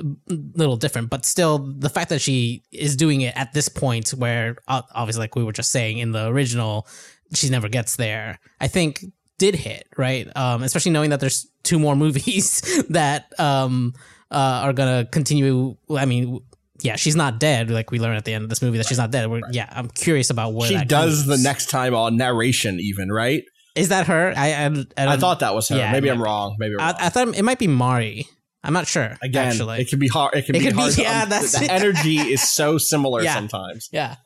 little different, but still the fact that she is doing it at this point where obviously, like we were just saying in the original, she never gets there, I think did hit, right? Especially knowing that there's two more movies that are going to continue. I mean, yeah, she's not dead. Like we learn at the end of this movie that she's not dead. Yeah, I'm curious about what she does comes. The next time on narration, even, right? Is that her? I thought that was her. Yeah, maybe I'm wrong. I thought it might be Mari. I'm not sure. Again, actually, it can be hard. It can be hard. Yeah, that's the energy is so similar sometimes. Yeah.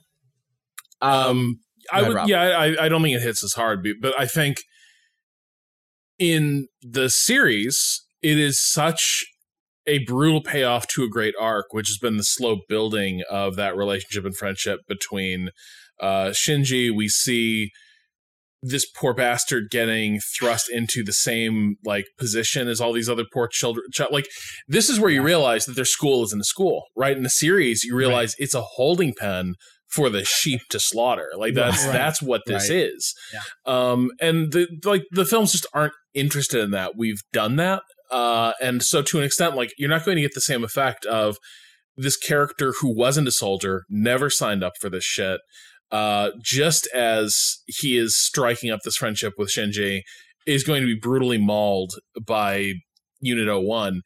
I would. Rob. Yeah, I don't think it hits as hard, but I think in the series, it is such a brutal payoff to a great arc, which has been the slow building of that relationship and friendship between Shinji. We see this poor bastard getting thrust into the same like position as all these other poor children. Like, this is where you realize that their school isn't a school, right? In the series, you realize it's a holding pen for the sheep to slaughter. Like that's what this is. Yeah. And the films just aren't interested in that. We've done that. And so to an extent, like, you're not going to get the same effect of this character who wasn't a soldier, never signed up for this shit. Just as he is striking up this friendship with Shinji, is going to be brutally mauled by Unit 01.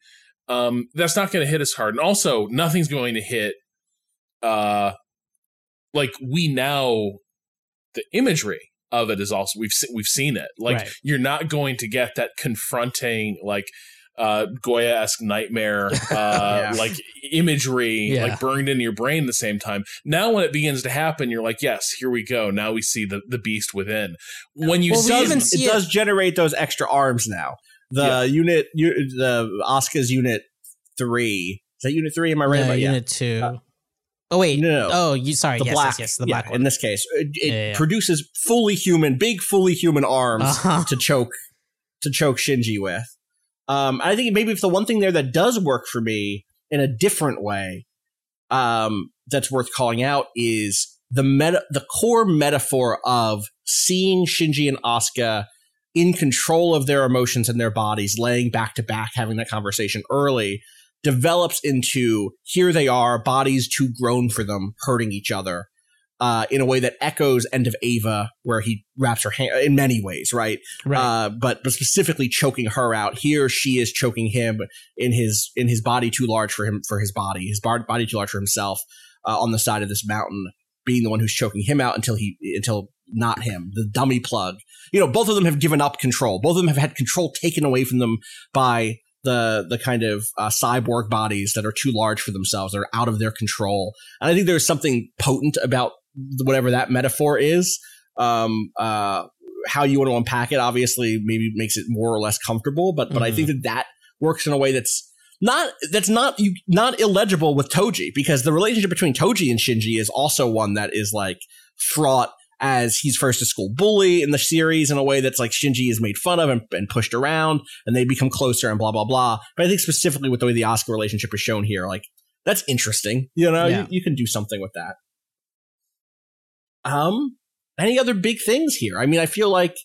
That's not going to hit as hard. And also, nothing's going to hit, the imagery of it is also, we've seen it. Like, you're not going to get that confronting, like, Goya-esque nightmare imagery burned into your brain at the same time. Now when it begins to happen, you're like, yes, here we go. Now we see the beast within. When you see it does generate those extra arms now. The Asuka's Unit 3. Is that Unit 3? Am I right about Unit 2? Oh wait, no. Oh, you sorry. The black, yes, the black one. In this case, it produces fully human arms to choke Shinji with. I think maybe it's the one thing there that does work for me in a different way that's worth calling out is the core metaphor of seeing Shinji and Asuka in control of their emotions and their bodies, laying back to back, having that conversation early, develops into here they are, bodies too grown for them, hurting each other. In a way that echoes End of Ava, where he wraps her hand in many ways, right? Right. But specifically choking her out. Here she is choking him in his body too large for him, for his body. His body too large for himself, on the side of this mountain, being the one who's choking him out until not him, the dummy plug. You know, both of them have given up control. Both of them have had control taken away from them by the kind of cyborg bodies that are too large for themselves, that are out of their control. And I think there's something potent about whatever that metaphor is, how you want to unpack it, obviously, maybe makes it more or less comfortable. But I think that works in a way that's not illegible with Toji, because the relationship between Toji and Shinji is also one that is like fraught, as he's first a school bully in the series in a way that's like Shinji is made fun of and pushed around, and they become closer and blah, blah, blah. But I think specifically with the way the Asuka relationship is shown here, like, that's interesting. You know, you can do something with that. Any other big things here? I mean, I feel like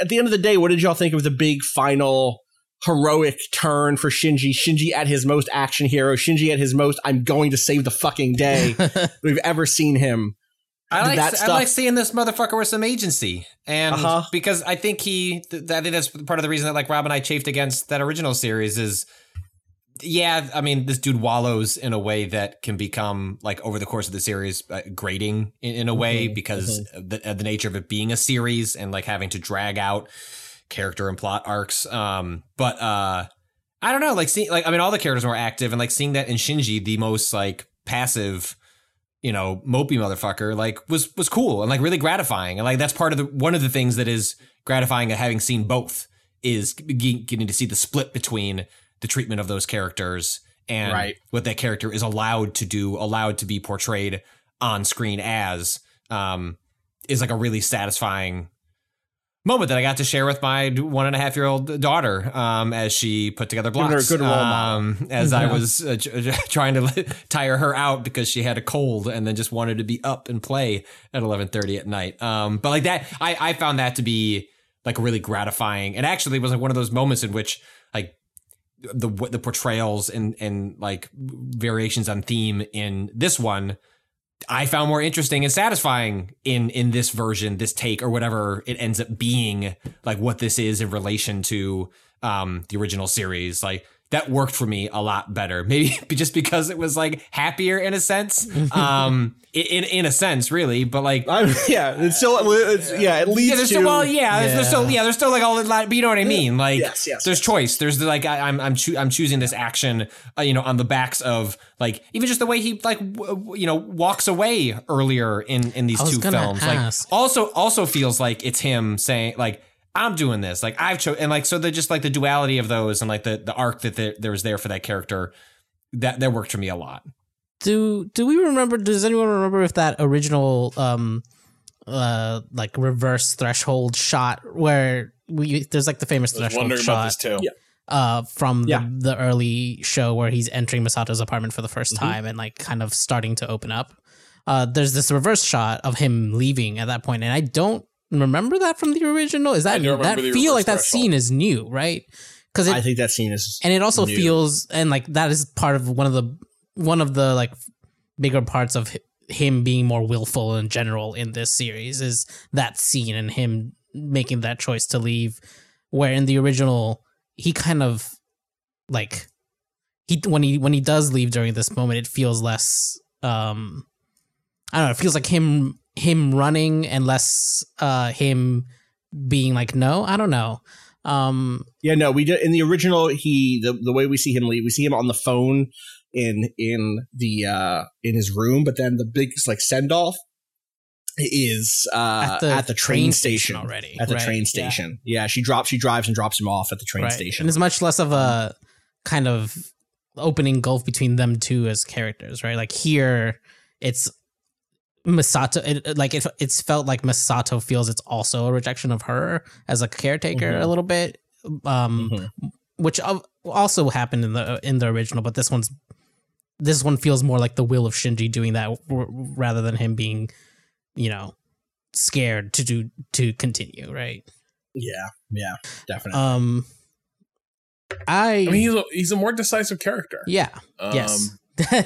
at the end of the day, what did y'all think of the big final heroic turn for Shinji? Shinji at his most action hero. Shinji at his most I'm going to save the fucking day we've ever seen him. I like seeing this motherfucker with some agency, and because I think I think that's part of the reason that, like, Rob and I chafed against that original series is, I mean, this dude wallows in a way that can become, like, over the course of the series, grating in a way, because the nature of it being a series and, like, having to drag out character and plot arcs. But I don't know, like, see, like, I mean, all the characters were active, and, like, seeing that in Shinji, the most, like, passive, you know, mopey motherfucker, like, was cool and, like, really gratifying. And, like, that's part of one of the things that is gratifying of having seen both is getting to see the split between the treatment of those characters and what that character is allowed to do, allowed to be portrayed on screen as, is, like, a really satisfying moment that I got to share with my 1.5-year-old daughter, as she put together blocks. Good role model. As I was trying to tire her out because she had a cold and then just wanted to be up and play at 11:30 at night. But, like, that, I found that to be, like, really gratifying, and actually was, like, one of those moments in which, like, the portrayals and like variations on theme in this one, I found more interesting and satisfying in this version, this take, or whatever it ends up being, like, what this is in relation to the original series. Like, that worked for me a lot better, maybe just because it was, like, happier in a sense, in a sense, really. But, like, it leads to there's still like all that, but you know what I mean. Like, yes, there's choice. There's the, like, I'm choosing this action, you know, on the backs of, like, even just the way he, like, you know, walks away earlier in these two films. Ask. Like, also feels like it's him saying, like, I'm doing this, like, I've chosen, and, like, so they're just, like, the duality of those and, like, the arc that there was there for that character, that worked for me a lot. Do we remember? Does anyone remember if that original like reverse threshold shot where we, there's like the famous threshold shot from the early show where he's entering Misato's apartment for the first time and like kind of starting to open up. There's this reverse shot of him leaving at that point, and I don't remember that from the original. Is that that feel like that scene is new, right? Because I think that scene is, and it also feels, and like that is part of one of the like bigger parts of him being more willful in general in this series is that scene and him making that choice to leave. Where in the original, he kind of like when he does leave during this moment, it feels less. I don't know. It feels like him running and less him being like, no, I don't know. We did in the original. The way we see him leave, we see him on the phone in his room, but then the big like send off is at the train station already. At the train station, she drives and drops him off at the train station, and it's much less of a kind of opening gulf between them two as characters, right? Like here, it's Misato. It's felt like Misato feels it's also a rejection of her as a caretaker a little bit, which also happened in the original, but this one's. This one feels more like the will of Shinji doing that rather than him being, scared to continue, right? Yeah, definitely. I mean, he's a more decisive character. Yeah. Yes.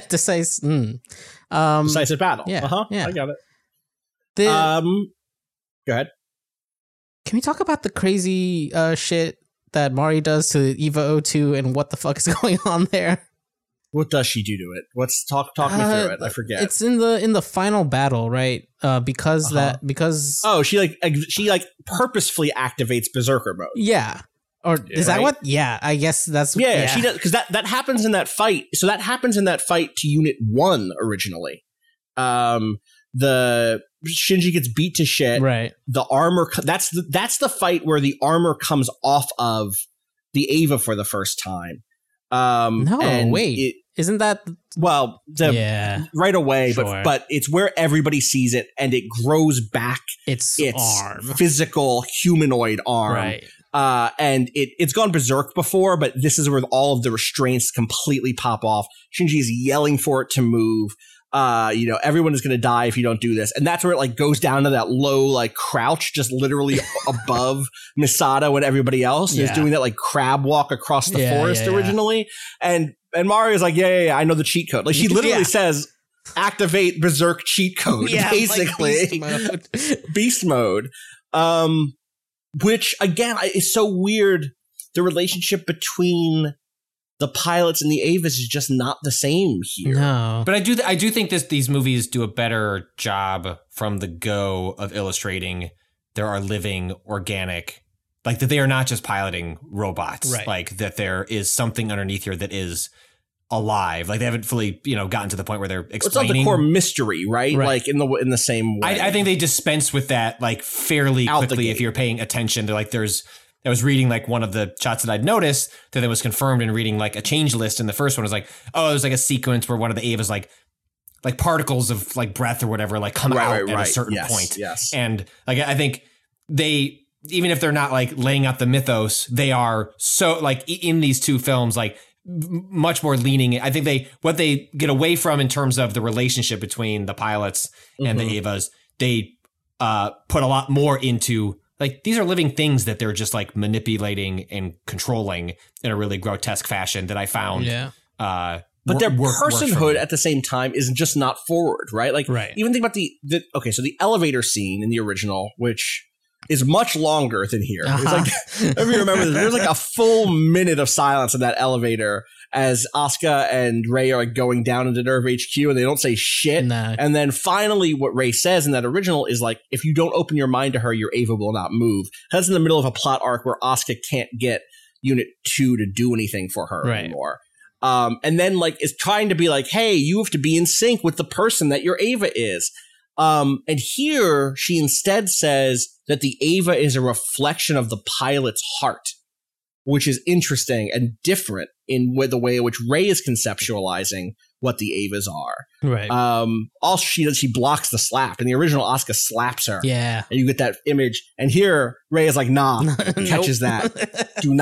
Decisive battle. Yeah. Uh-huh. Yeah. I got it. Go ahead. Can we talk about the crazy shit that Mari does to EVA 02 and what the fuck is going on there? What does she do to it? Let's talk me through it. I forget. It's in the final battle, right? She purposefully activates berserker mode. Yeah. Or is that what? Yeah, I guess that's. Yeah. She does because that happens in that fight. So that happens in that fight to Unit One originally. The Shinji gets beat to shit. Right. The armor. That's the fight where the armor comes off of the Ava for the first time. Isn't that right away? Sure. But it's where everybody sees it, and it grows back its arm, physical humanoid arm, right? And it's gone berserk before, but this is where all of the restraints completely pop off. Shinji is yelling for it to move. Everyone is going to die if you don't do this, and that's where it like goes down to that low like crouch, just literally above Misato and everybody else. Yeah. It's doing that like crab walk across the forest originally, and Mario's like, I know the cheat code. Like she literally says, activate berserk cheat code, basically like beast mode, which again is so weird. The relationship between the pilots and the Avis is just not the same here. No. But I do think these movies do a better job from the go of illustrating there are living, organic, like that they are not just piloting robots, right? Like that there is something underneath here that is alive. Like they haven't fully, gotten to the point where they're explaining. It's not the core mystery, right? Like in the same way. I think they dispense with that like fairly quickly if you're paying attention. They're like I was reading like one of the shots that I'd noticed that it was confirmed in reading like a change list. And the first one was like, oh, there's like a sequence where one of the Avas like particles of like breath or whatever, like come out at a certain point. Yes. And like, I think they, even if they're not like laying out the mythos, they are so like in these two films, like much more leaning. I think what they get away from in terms of the relationship between the pilots and the Avas, they put a lot more into like these are living things that they're just like manipulating and controlling in a really grotesque fashion that I found. Yeah. But their personhood at the same time is just not forward, right? Like, even think about so the elevator scene in the original, which is much longer than here. It's like, if you remember, there's like a full minute of silence in that elevator as Asuka and Rei are going down into NERV HQ and they don't say shit. No. And then finally what Rei says in that original is like, if you don't open your mind to her, your Ava will not move. That's in the middle of a plot arc where Asuka can't get Unit 2 to do anything for her anymore. And then like it's trying to be like, hey, you have to be in sync with the person that your Ava is. And here she instead says that the Ava is a reflection of the pilot's heart. which is interesting and different in the way in which Rei is conceptualizing what the Avas are. Right. Also, she does, she blocks the slap. In the original, Asuka slaps her. Yeah. And you get that image. And here, Rei is like, nah, catches that. Do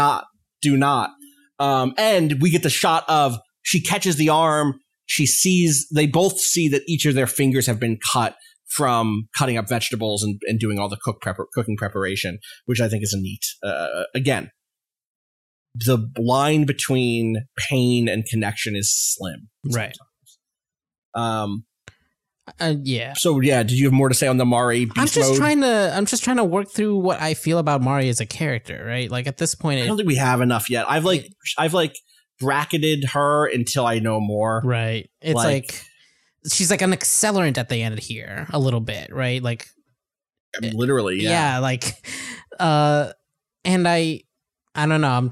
not. And we get the shot of she catches the arm. She sees, they both see that each of their fingers have been cut from cutting up vegetables and doing all the cooking preparation, which I think is a neat, again, the line between pain and connection is slim. Sometimes. Right. Yeah. So yeah, did you have more to say on the Mari beast mode? I'm just trying to work through what I feel about Mari as a character, right? Like at this point, I don't think we have enough yet. I've bracketed her until I know more. Right. It's like she's like an accelerant at the end of here a little bit, right? Like literally. Yeah. And I don't know.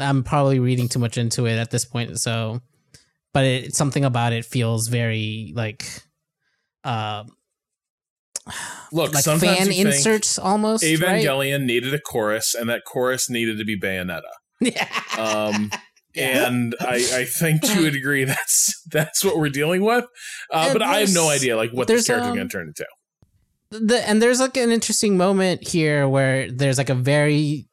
I'm probably reading too much into it at this point. So, but something about it feels very like fan inserts almost. Evangelion needed a chorus, and that chorus needed to be Bayonetta. Yeah. And I think to a degree that's what we're dealing with. But I have no idea like what this character is going to turn into. And there's like an interesting moment here where there's like a very,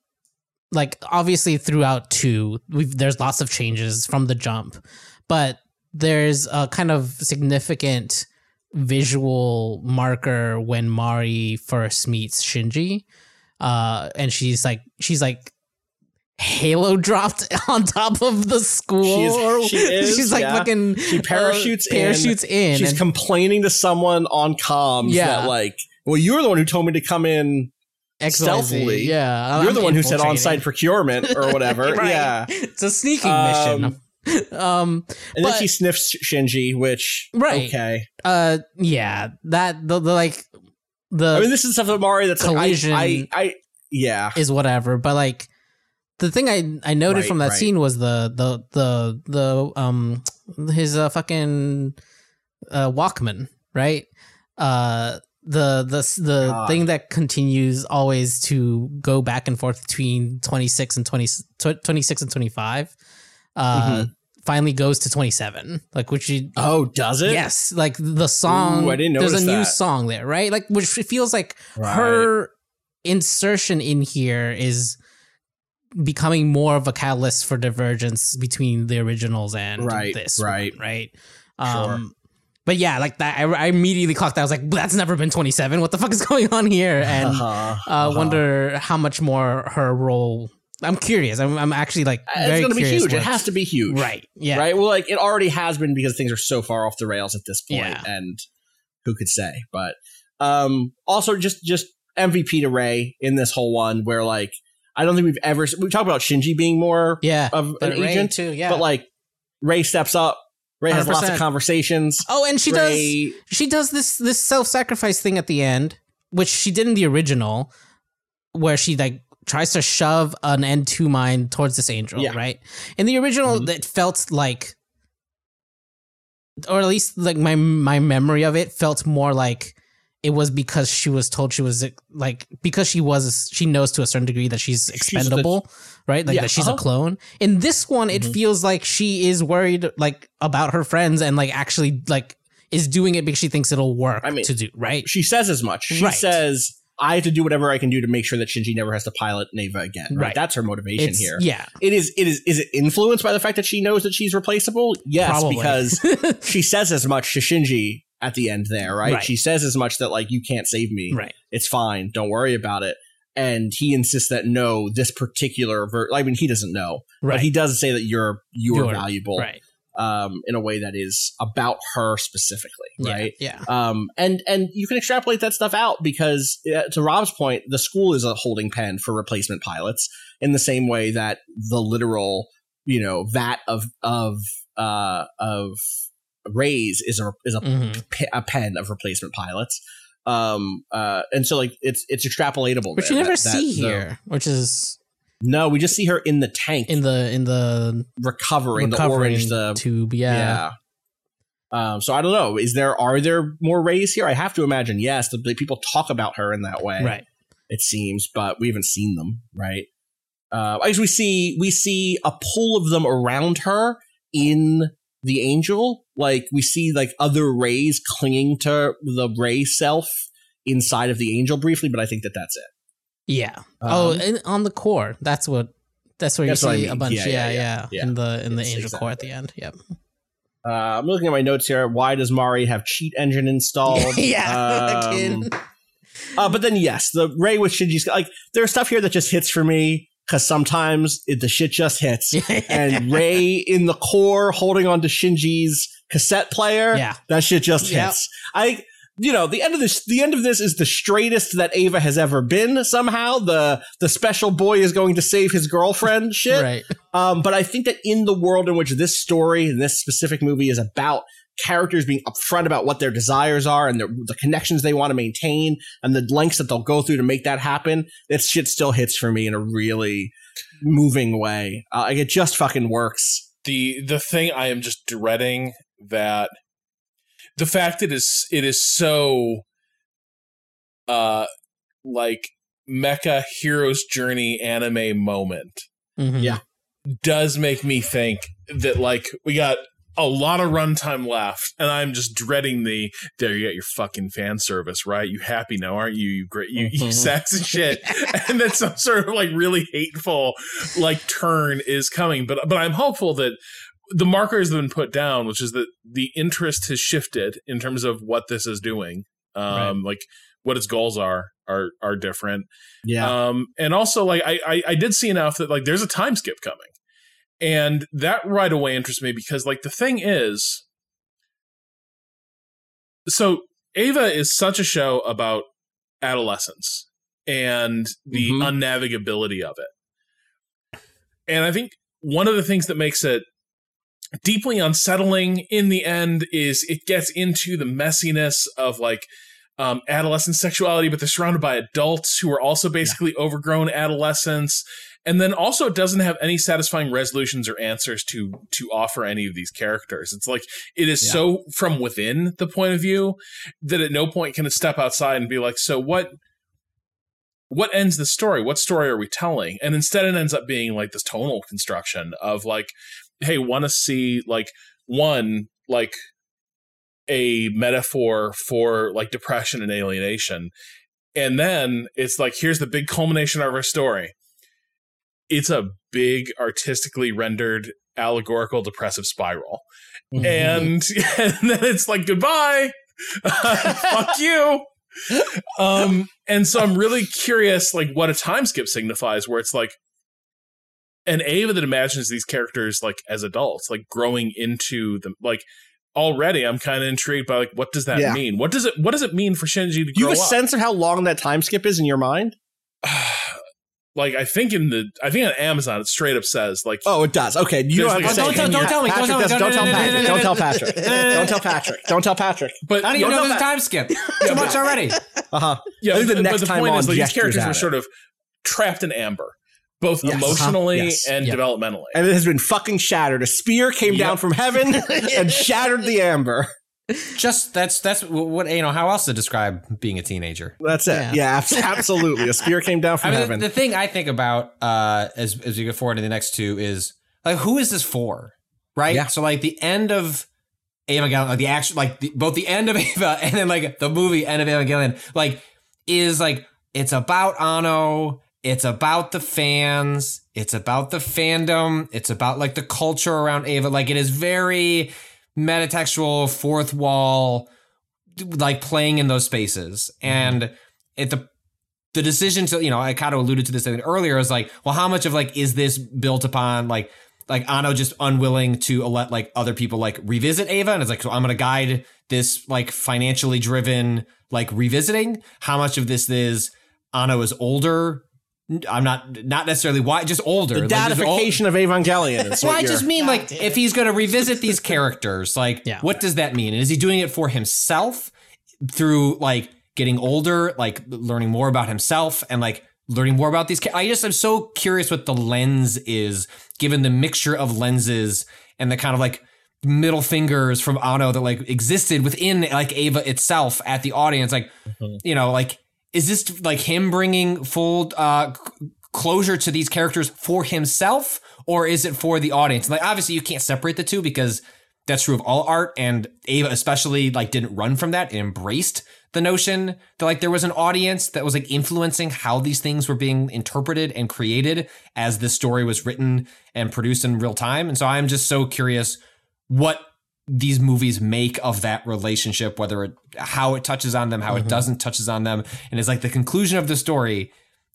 like obviously throughout two, there's lots of changes from the jump, but there's a kind of significant visual marker when Mari first meets Shinji, and she's like halo dropped on top of the school. She parachutes in. She's complaining to someone on comms that like, well, you're the one who told me to come in stealthily. Yeah, you're the one who said on-site procurement or whatever. Right. Yeah, it's a sneaking mission. And then she sniffs Shinji, which right. Okay. Yeah, that the like the. I mean, this is stuff of Mari that's collision. Like, I is whatever, but like. The thing I noted from that scene was his fucking Walkman, right? The thing that continues always to go back and forth between 26 and 25 finally goes to 27, like which you, oh does it? Yes, like the song. Ooh, I didn't notice there's a new song there, right? Like which it feels like her insertion in here is becoming more of a catalyst for divergence between the originals and this one, sure. But yeah, like that I immediately clocked that. I was like, that's never been 27, what the fuck is going on here? And wonder how much more her role. I'm curious. I'm actually like very it's gonna be huge. It has to be huge, right? Yeah, right. Well, like it already has been because things are so far off the rails at this point, and who could say? But also just MVP to Rei in this whole one, where like I don't think we've ever... We talked about Shinji being more of an agent, too, but like Rei steps up. Rei has 100%. Lots of conversations. Oh, and she does this self-sacrifice thing at the end, which she did in the original, where she like tries to shove an end to mind towards this angel, right? In the original, it felt like... Or at least like my memory of it felt more like... It was because she was told she was like because she knows to a certain degree that she's expendable, right? Like that she's a clone. In this one, it feels like she is worried like about her friends and like actually like is doing it because she thinks it'll work to do, right? She says as much. She says, I have to do whatever I can do to make sure that Shinji never has to pilot Neva again. Right. That's her motivation here. Yeah. Is it influenced by the fact that she knows that she's replaceable? Yes, probably. Because she says as much to Shinji. At the end there, right? She says as much that like, you can't save me. Right. It's fine. Don't worry about it. And he insists that no, this particular he doesn't know. Right. But he does say that you're valuable. Right. In a way that is about her specifically. Right. Yeah. And you can extrapolate that stuff out because to Rob's point, the school is a holding pen for replacement pilots in the same way that the literal, vat of Rei's is a pen of replacement pilots, and so like it's extrapolatable. Which you never see here, which is no, we just see her in the tank in the recovering the orange tube, So I don't know. Are there more Rei's here? I have to imagine yes. The people talk about her in that way, right? It seems, but we haven't seen them, right? As we see a pull of them around her in the angel. Like we see like other rays clinging to the ray self inside of the angel briefly, but I think that that's it. Yeah. And on the core, that's where you see I mean. A bunch. Yeah. In the angel exactly. Core at the end. Yep. I'm looking at my notes here. Why does Mari have cheat engine installed? Again. But then yes, the Rei with Shinji's like there's stuff here that just hits for me because sometimes the shit just hits. And Rei in the core holding on to Shinji's cassette player, that shit just hits. The end of this is the straightest that Ava has ever been. Somehow the special boy is going to save his girlfriend shit. Right. But I think that in the world in which this story and this specific movie is about characters being upfront about what their desires are and the connections they want to maintain and the lengths that they'll go through to make that happen, that shit still hits for me in a really moving way. Like it just fucking works. The thing I am just dreading that. The fact that it is so, like mecha hero's journey anime moment, does make me think that like we got a lot of runtime left, and I'm just dreading there you got your fucking fan service, right? You happy now, aren't you? You great, you sacks and shit, and then some sort of like really hateful like turn is coming, but I'm hopeful that. The markers have been put down, which is that the interest has shifted in terms of what this is doing. Right. Like what its goals are different. Yeah. And also like I did see enough that like there's a time skip coming. And that right away interests me because like the thing is, so Ava is such a show about adolescence and the unnavigability of it. And I think one of the things that makes it deeply unsettling in the end is it gets into the messiness of like adolescent sexuality, but they're surrounded by adults who are also basically overgrown adolescents. And then also it doesn't have any satisfying resolutions or answers to offer any of these characters. It's like it is so from within the point of view that at no point can it step outside and be like, so what ends the story? What story are we telling? And instead it ends up being like this tonal construction of like, hey, want to see like a metaphor for like depression and alienation. And then it's like, here's the big culmination of our story. It's a big artistically rendered allegorical depressive spiral. And then it's like, goodbye. Fuck you. And so I'm really curious, like what a time skip signifies where it's like, and Ava that imagines these characters like as adults, like growing into them. Like already, I'm kind of intrigued by like what does that mean? What does it mean for Shinji to grow up? You have a sense of how long that time skip is in your mind? Like I think on Amazon it straight up says like it does. Okay, don't tell Patrick. But I don't even know the time skip. Too much already. Yeah, the next time on, these characters were sort of trapped in amber. Both emotionally and developmentally. And it has been fucking shattered. A spear came down from heaven and shattered the amber. Just that's what, you know, how else to describe being a teenager. That's it. Yeah, absolutely. A spear came down from heaven. The thing I think about as we go forward to the next two is like, who is this for? Right. Yeah. So like the end of Evangelion, like the action, like both the end of Ava and then like the movie end of Evangelion, like is like, it's about Anno. It's about the fans. It's about the fandom. It's about like the culture around Ava. Like it is very metatextual, fourth wall, like playing in those spaces. And at the decision to, you know, I kind of alluded to this earlier. Is like, well, how much of like is this built upon like Anno just unwilling to let like other people like revisit Ava? And it's like, so I'm gonna guide this like financially driven like revisiting. How much of this is Anno is older? I'm not necessarily why, just older. The datification of Evangelion. Well, I just mean like if he's going to revisit these characters, like what does that mean? And is he doing it for himself through like getting older, like learning more about himself and like learning more about these characters? I'm so curious what the lens is, given the mixture of lenses and the kind of like middle fingers from Anno that like existed within like Ava itself at the audience. Like, you know, like. Is this like him bringing full closure to these characters for himself, or is it for the audience? Like, obviously you can't separate the two because that's true of all art, and Ava especially like didn't run from that, embraced the notion that like there was an audience that was like influencing how these things were being interpreted and created as this story was written and produced in real time. And so I'm just so curious what these movies make of that relationship, whether it, how it touches on them, how it doesn't touches on them. And it's like the conclusion of the story.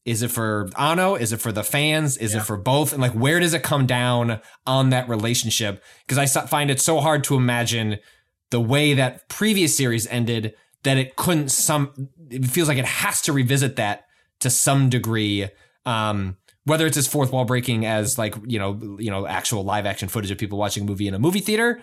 Is it for Anno? Is it for the fans? Is it for both? And like, where does it come down on that relationship? Because I find it so hard to imagine the way that previous series ended that it couldn't it feels like it has to revisit that to some degree. Whether it's as fourth wall breaking as like, you know, actual live action footage of people watching a movie in a movie theater.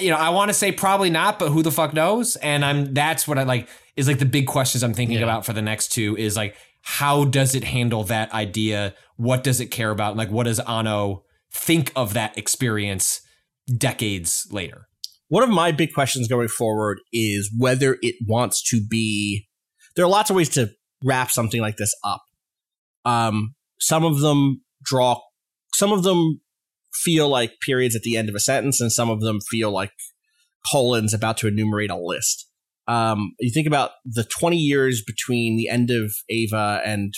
You know, I want to say probably not, but who the fuck knows? And that's what I like is like the big questions I'm thinking about for the next two is like, how does it handle that idea? What does it care about? Like, what does Anno think of that experience decades later? One of my big questions going forward is whether it wants to be. There are lots of ways to wrap something like this up. Some of them draw. Some of them feel like periods at the end of a sentence, and some of them feel like colons about to enumerate a list. You think about the 20 years between the end of Ava and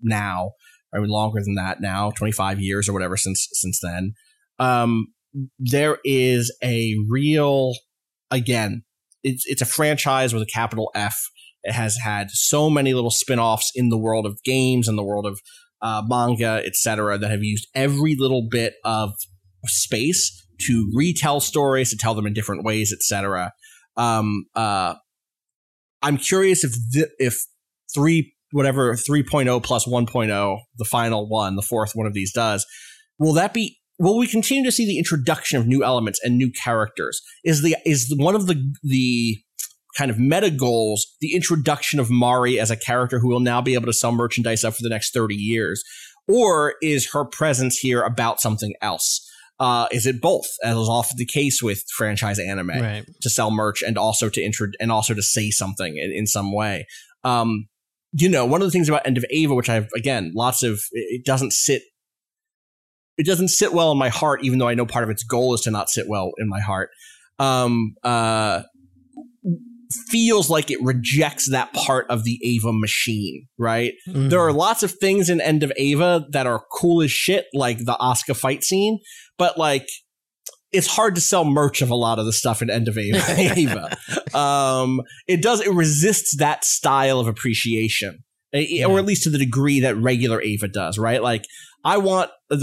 now, I mean, longer than that now, 25 years or whatever since then. There is a real, again, it's a franchise with a capital F. It has had so many little spinoffs in the world of games and the world of manga, etc., that have used every little bit of space to retell stories, to tell them in different ways, etc. I'm curious if 3.0 plus 1.0, the final one, the fourth one of these does, will we continue to see the introduction of new elements and new characters? Is one of the kind of meta goals the introduction of Mari as a character who will now be able to sell merchandise up for the next 30 years? Or is her presence here about something else? Is it both, as is often the case with franchise anime, right, to sell merch and also to and also to say something in some way? You know, one of the things about End of Ava, which I've, again, it doesn't sit well in my heart, even though I know part of its goal is to not sit well in my heart. Feels like it rejects that part of the Ava machine, right? Mm-hmm. There are lots of things in End of Ava that are cool as shit, like the Asuka fight scene, but like it's hard to sell merch of a lot of the stuff in End of Ava. It resists that style of appreciation, or at least to the degree that regular Ava does, right? Like one of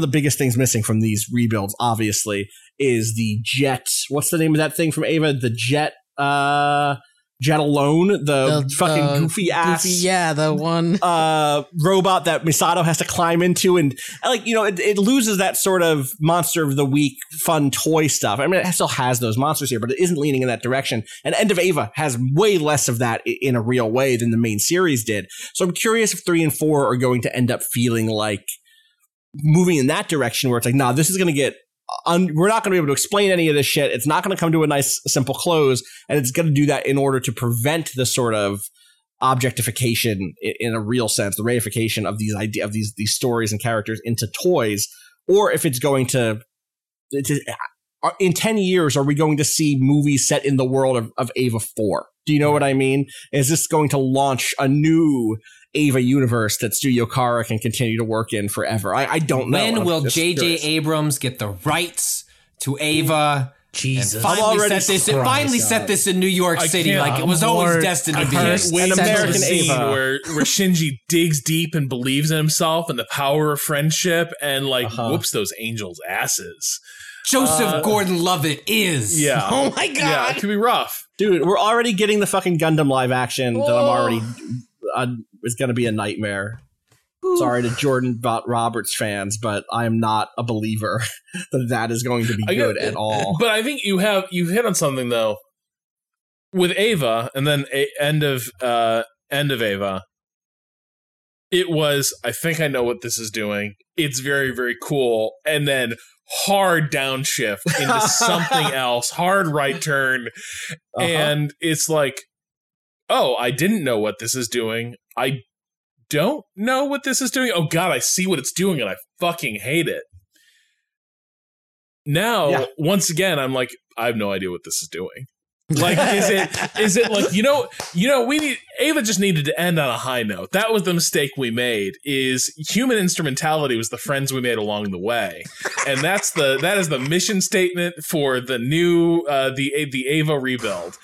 the biggest things missing from these rebuilds, obviously, is the jet. What's the name of that thing from Ava? The jet. Jet Alone, the fucking goofy ass, the one robot that Misato has to climb into, and like, you know, it loses that sort of monster of the week fun toy stuff. I mean, it still has those monsters here, but it isn't leaning in that direction. And End of Ava has way less of that in a real way than the main series did. So I'm curious if 3 and 4 are going to end up feeling like moving in that direction, where it's like, nah, this is going to get. We're not going to be able to explain any of this shit. It's not going to come to a nice, simple close. And it's going to do that in order to prevent the sort of objectification in a real sense, the reification of these idea of these stories and characters into toys. Or if it's going to in 10 years, are we going to see movies set in the world of Ava 4? Do you know what I mean? Is this going to launch a new Ava universe that Studio Kara can continue to work in forever? I don't know. When will J.J. Abrams get the rights to Ava? Jesus. Set this in New York City. Like, it was always destined to be an American Ava. Where Shinji digs deep and believes in himself and the power of friendship and, like, whoops those angels' asses. Joseph Gordon-Levitt is. Yeah. Oh, my God. Yeah, it could be rough. Dude, we're already getting the fucking Gundam live action that I'm already... it's going to be a nightmare. Oof. Sorry to Jordan Roberts fans, but I am not a believer that is going to be good at all. But I think you've hit on something, though. With Ava, and then End of Ava, it was, I think I know what this is doing. It's very, very cool. And then... hard downshift into something else, hard right turn. And it's like, oh, I didn't know what this is doing. I don't know what this is doing. Oh, God, I see what it's doing, and I fucking hate it. Now, once again, I'm like, I have no idea what this is doing. Like, is it like, you know, we need, Ava just needed to end on a high note. That was the mistake we made, is human instrumentality was the friends we made along the way. And that is the mission statement for the new, the Ava rebuild.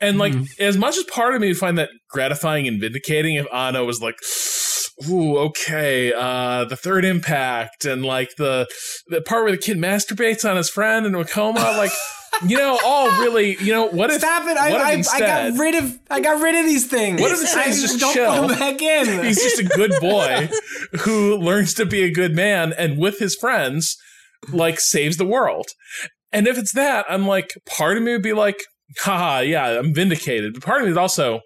And like, as much as part of me find that gratifying and vindicating, if Anno was like, ooh, okay, the Third Impact, and like the part where the kid masturbates on his friend in a coma, like, what if? Stop it! I got rid of these things. What if instead he's just chill? Don't come back in. He's just a good boy who learns to be a good man, and with his friends, like, saves the world. And if it's that, I'm like, part of me would be like, haha, yeah, I'm vindicated. But part of me is also,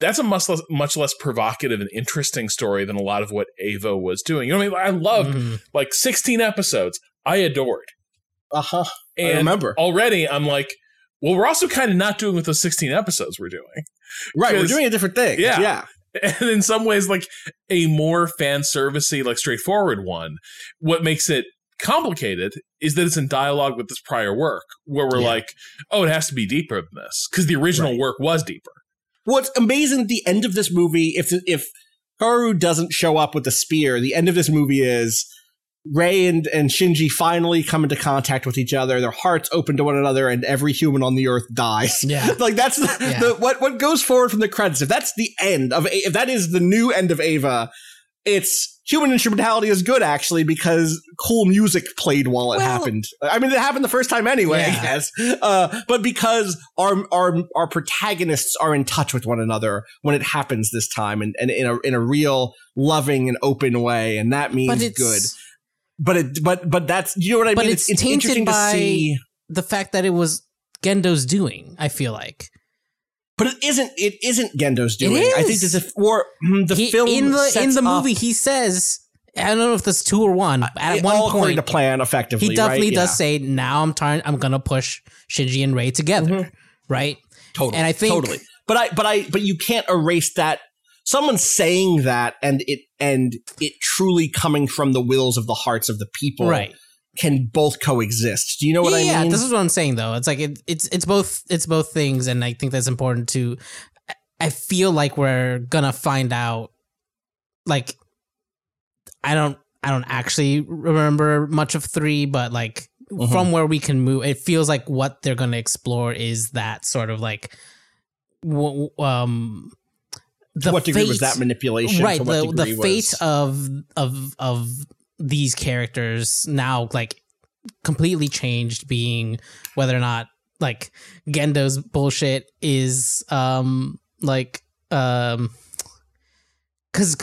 that's a much less provocative and interesting story than a lot of what Ava was doing. You know what I mean? I loved like 16 episodes. I adored. Uh-huh. And I remember. Already I'm like, well, we're also kind of not doing what those 16 episodes we're doing. Right. We're doing a different thing. Yeah. And in some ways, like a more fan servicey, like straightforward one. What makes it complicated is that it's in dialogue with this prior work where we're like, oh, it has to be deeper than this, because the original work was deeper. Well, it's amazing at the end of this movie, if Kaworu doesn't show up with the spear, the end of this movie is Rei and Shinji finally come into contact with each other. Their hearts open to one another, and every human on the earth dies. Yeah, like that's what goes forward from the credits. If that's the end of, if that is the new end of Ava, it's human instrumentality is good actually, because cool music played while it happened. I mean, it happened the first time anyway, I guess. But because our protagonists are in touch with one another when it happens this time, and in a real loving and open way, and that means good. But that's, you know what I mean? It's tainted by to see the fact that it was Gendo's doing, I feel like. But it isn't Gendo's doing. It is. I think there's film in the movie he says, I don't know if that's two or one, at one all point to plan effectively. He definitely does say, now I'm gonna push Shinji and Rei together. Mm-hmm. Right? Totally. And I think But you can't erase that. Someone saying that and it truly coming from the wills of the hearts of the people can both coexist. Do you know what I mean? Yeah, this is what I'm saying though. It's like it's both things, and I think that's important to. I feel like we're gonna find out. Like, I don't actually remember much of 3, but like from where we can move, it feels like what they're gonna explore is that sort of like, to what degree was that manipulation? Right, the fate of these characters now, like, completely changed, being whether or not like Gendo's bullshit is because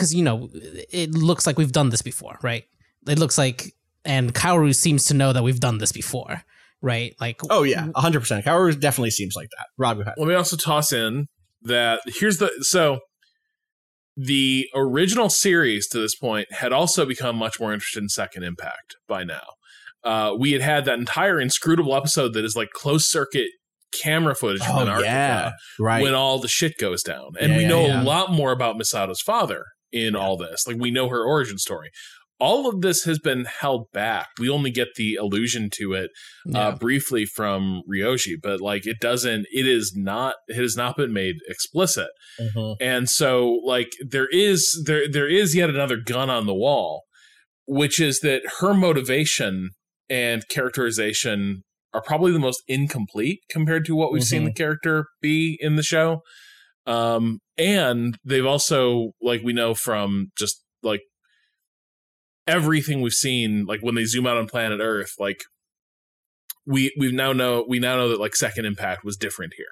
it looks like we've done this before, right? It looks like, and Kaworu seems to know that we've done this before, right? Like, oh yeah, 100%. Kaworu definitely seems like that. Rob, let me also toss in that the original series to this point had also become much more interested in Second Impact by now. We had that entire inscrutable episode that is like closed circuit camera footage from Antarctica when all the shit goes down. And we know a lot more about Misato's father in all this. Like, we know her origin story. All of this has been held back. We only get the allusion to it briefly from Ryoji, but like it has not been made explicit. Mm-hmm. And so like there is yet another gun on the wall, which is that her motivation and characterization are probably the most incomplete compared to what we've seen the character be in the show. And they've also, like, we know from just like everything we've seen, like when they zoom out on planet Earth, like we now know that like Second Impact was different here,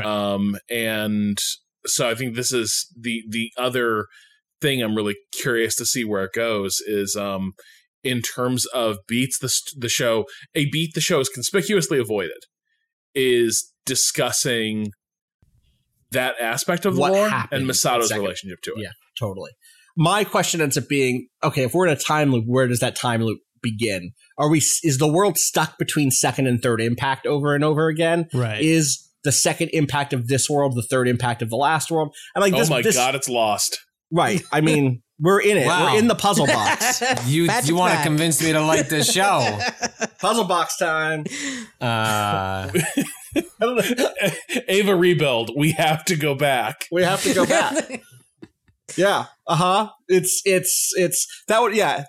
right? And so I think this is the other thing I'm really curious to see where it goes is in terms of beats. The show, a beat the show has conspicuously avoided is discussing that aspect of the lore and Misato's relationship to it. Yeah, totally. My question ends up being, okay, if we're in a time loop, where does that time loop begin? Is the world stuck between Second and Third Impact over and over again? Right. Is the Second Impact of this world the Third Impact of the last world? And like, oh my God, it's Lost. Right. I mean, we're in it. Wow. We're in the puzzle box. You want to convince me to like this show. Puzzle box time. I don't know. Ava Rebuild. We have to go back. We have to go back. Yeah. Uh-huh. It's that would, yeah.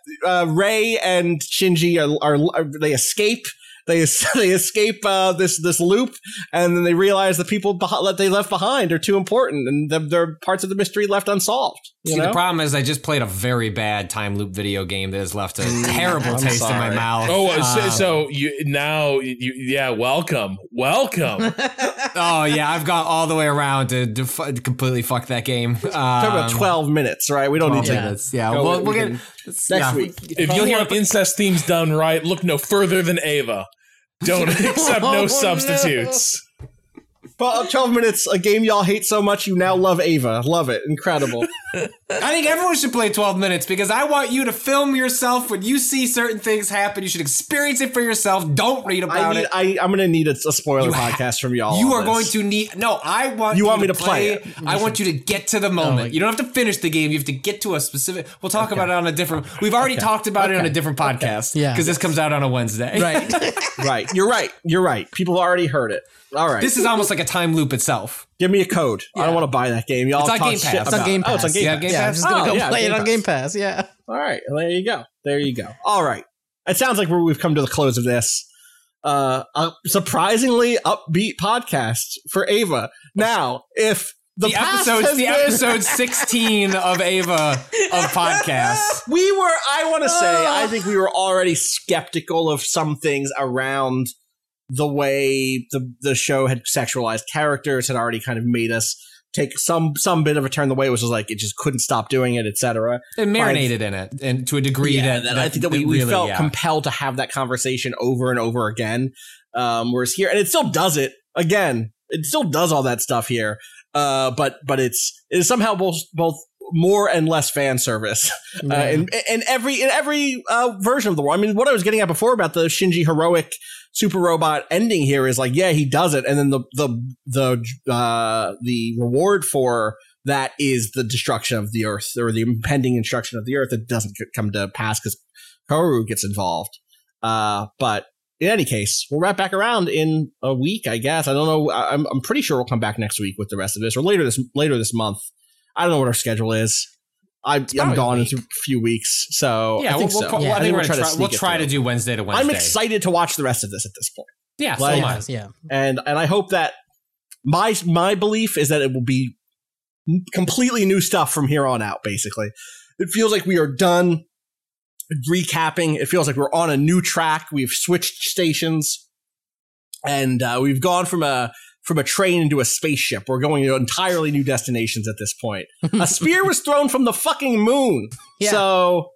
Rei and Shinji are they escape. They escape this loop, and then they realize the people that they left behind are too important, and there are parts of the mystery left unsolved. You know? The problem is I just played a very bad time loop video game that has left a terrible taste in my mouth. Welcome. Oh, yeah, I've got all the way around to completely fuck that game. Talk about 12 minutes, right? We don't need to. Minutes. Yeah, no, we'll get next week. If you want incest themes done right, look no further than Ava. Don't accept no substitutes. Well, 12 minutes, a game y'all hate so much you now love Ava. Love it. Incredible. I think everyone should play 12 minutes because I want you to film yourself when you see certain things happen. You should experience it for yourself. Don't read about it. I'm going to need a spoiler podcast from y'all. You are going to need... No, I want you want me to play it. I want you to get to the moment. You don't have to finish the game. You have to get to a specific... We'll talk about it on a different... We've already talked about it on a different podcast because this comes out on a Wednesday. Right. Right. You're right. You're right. People already heard it. All right. This is almost like a time loop itself. Give me a code. Yeah. I don't want to buy that game. Y'all it's on Game Pass. It's on Game Pass. Oh, it's on Game Pass. Game Pass? I'm just going to go play it on Game Pass. Yeah. All right. Well, there you go. There you go. All right. It sounds like we've come to the close of this a surprisingly upbeat podcast for Ava. Now, if the episode's the episode 16 of Ava of podcasts. I think we were already skeptical of some things around the way the show had sexualized characters, had already kind of made us take some bit of a turn the way it was just like it just couldn't stop doing it, etc. And marinated in it, and to a degree that I think that we felt compelled to have that conversation over and over again. Whereas here, and it still does it again. It still does all that stuff here, but it is somehow both more and less fan service in every version of the world. I mean, what I was getting at before about the Shinji heroic super robot ending here is like, yeah, he does it, and then the reward for that is the destruction of the earth, or the impending destruction of the earth that doesn't come to pass because Kaworu gets involved. But in any case, we'll wrap back around in a week, I guess. I don't know. I'm pretty sure we'll come back next week with the rest of this, or later this month. I don't know what our schedule is. I'm gone in a few weeks, so yeah, I think we'll try to do Wednesday to Wednesday. I'm excited to watch the rest of this at this point. Yeah, and I hope that my belief is that it will be completely new stuff from here on out. Basically, it feels like we are done recapping. It feels like we're on a new track. We've switched stations, and we've gone from a train into a spaceship. We're going to entirely new destinations at this point. A spear was thrown from the fucking moon. Yeah. So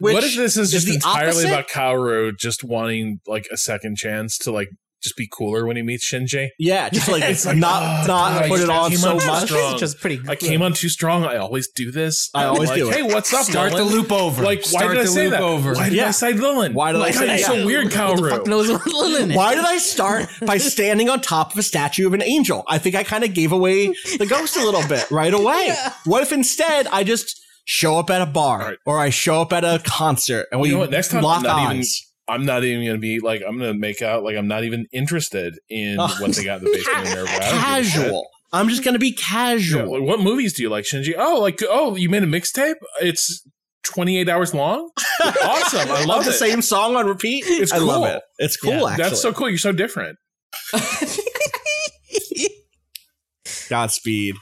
what if this is just entirely about Kaworu just wanting like a second chance to like just be cooler when he meets Shinji? Yeah, just like it's put it on so much. Which is pretty good. I came on too strong. I always do this. I always do it. Hey, what's up? Start Dylan? The loop over. Like, why did I say that? Why did I say Lilin? Why did I say that? It's so weird, Kaworu. Why did I start by standing on top of a statue of an angel? I think I kind of gave away the ghost a little bit right away. Yeah. What if instead I just show up at a bar or I show up at a concert and we lock eyes? I'm not even going to be like, I'm going to make out like I'm not even interested in what they got in the basement. Casual. I'm just going to be casual. Yeah, like, what movies do you like, Shinji? Oh, you made a mixtape? It's 28 hours long? Awesome. I love the same song on repeat. It's cool. I love it. It's cool, actually. That's so cool. You're so different. Godspeed.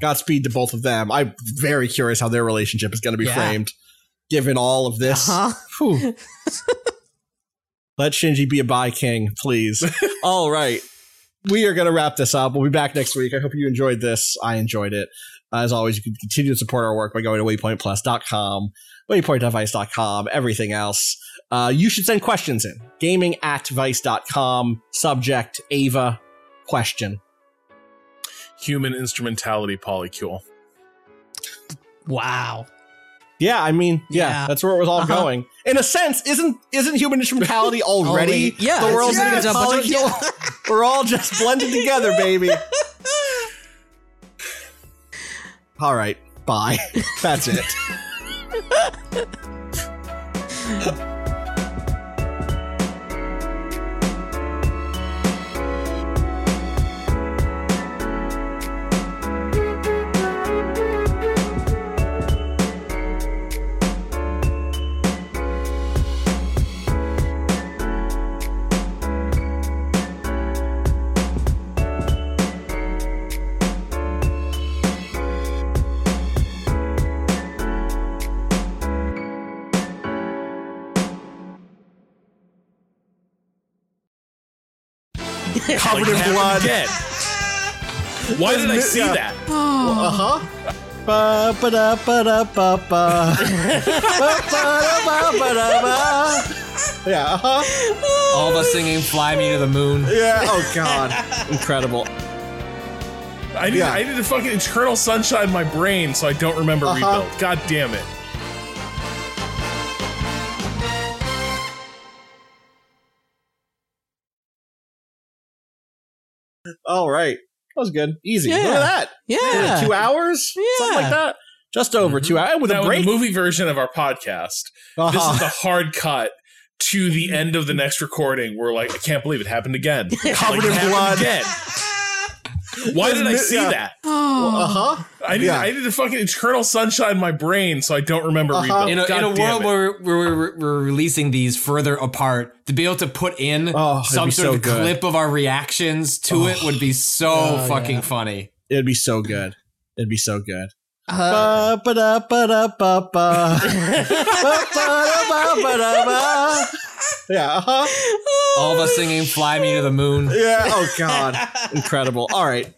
Godspeed to both of them. I'm very curious how their relationship is going to be framed, given all of this. Uh-huh. Let Shinji be a bi king, please. All right. We are going to wrap this up. We'll be back next week. I hope you enjoyed this. I enjoyed it. As always, you can continue to support our work by going to waypointplus.com, waypointvice.com, everything else. You should send questions in. gaming@vice.com, subject, Ava, question. Human instrumentality polycule. Wow. Yeah, I mean, that's where it was all going. In a sense, isn't human instrumentality already the world's biggest polycule? We're all just blended together, baby. All right. Bye. That's it. Covered in blood. Why did I see that? All of us singing "Fly Me to the Moon." Yeah. Oh God. Incredible. I need to fucking Eternal Sunshine in my brain so I don't remember Rebuild. God damn it. All right. That was good. Easy. Yeah. Look at that. Yeah. Like 2 hours? Yeah. Something like that. Just over 2 hours. With now, a break. The movie version of our podcast, this is the hard cut to the end of the next recording. We're like, I can't believe it happened again. Covered in blood. Why did I see that? I need to fucking Eternal Sunshine in my brain so I don't remember Rebuild. In a world where we're releasing these further apart, to be able to put in some sort of clip of our reactions to it would be so fucking funny. It'd be so good. It'd be so good. All of us singing "Fly Me to the Moon." Yeah. Oh God. Incredible. All right.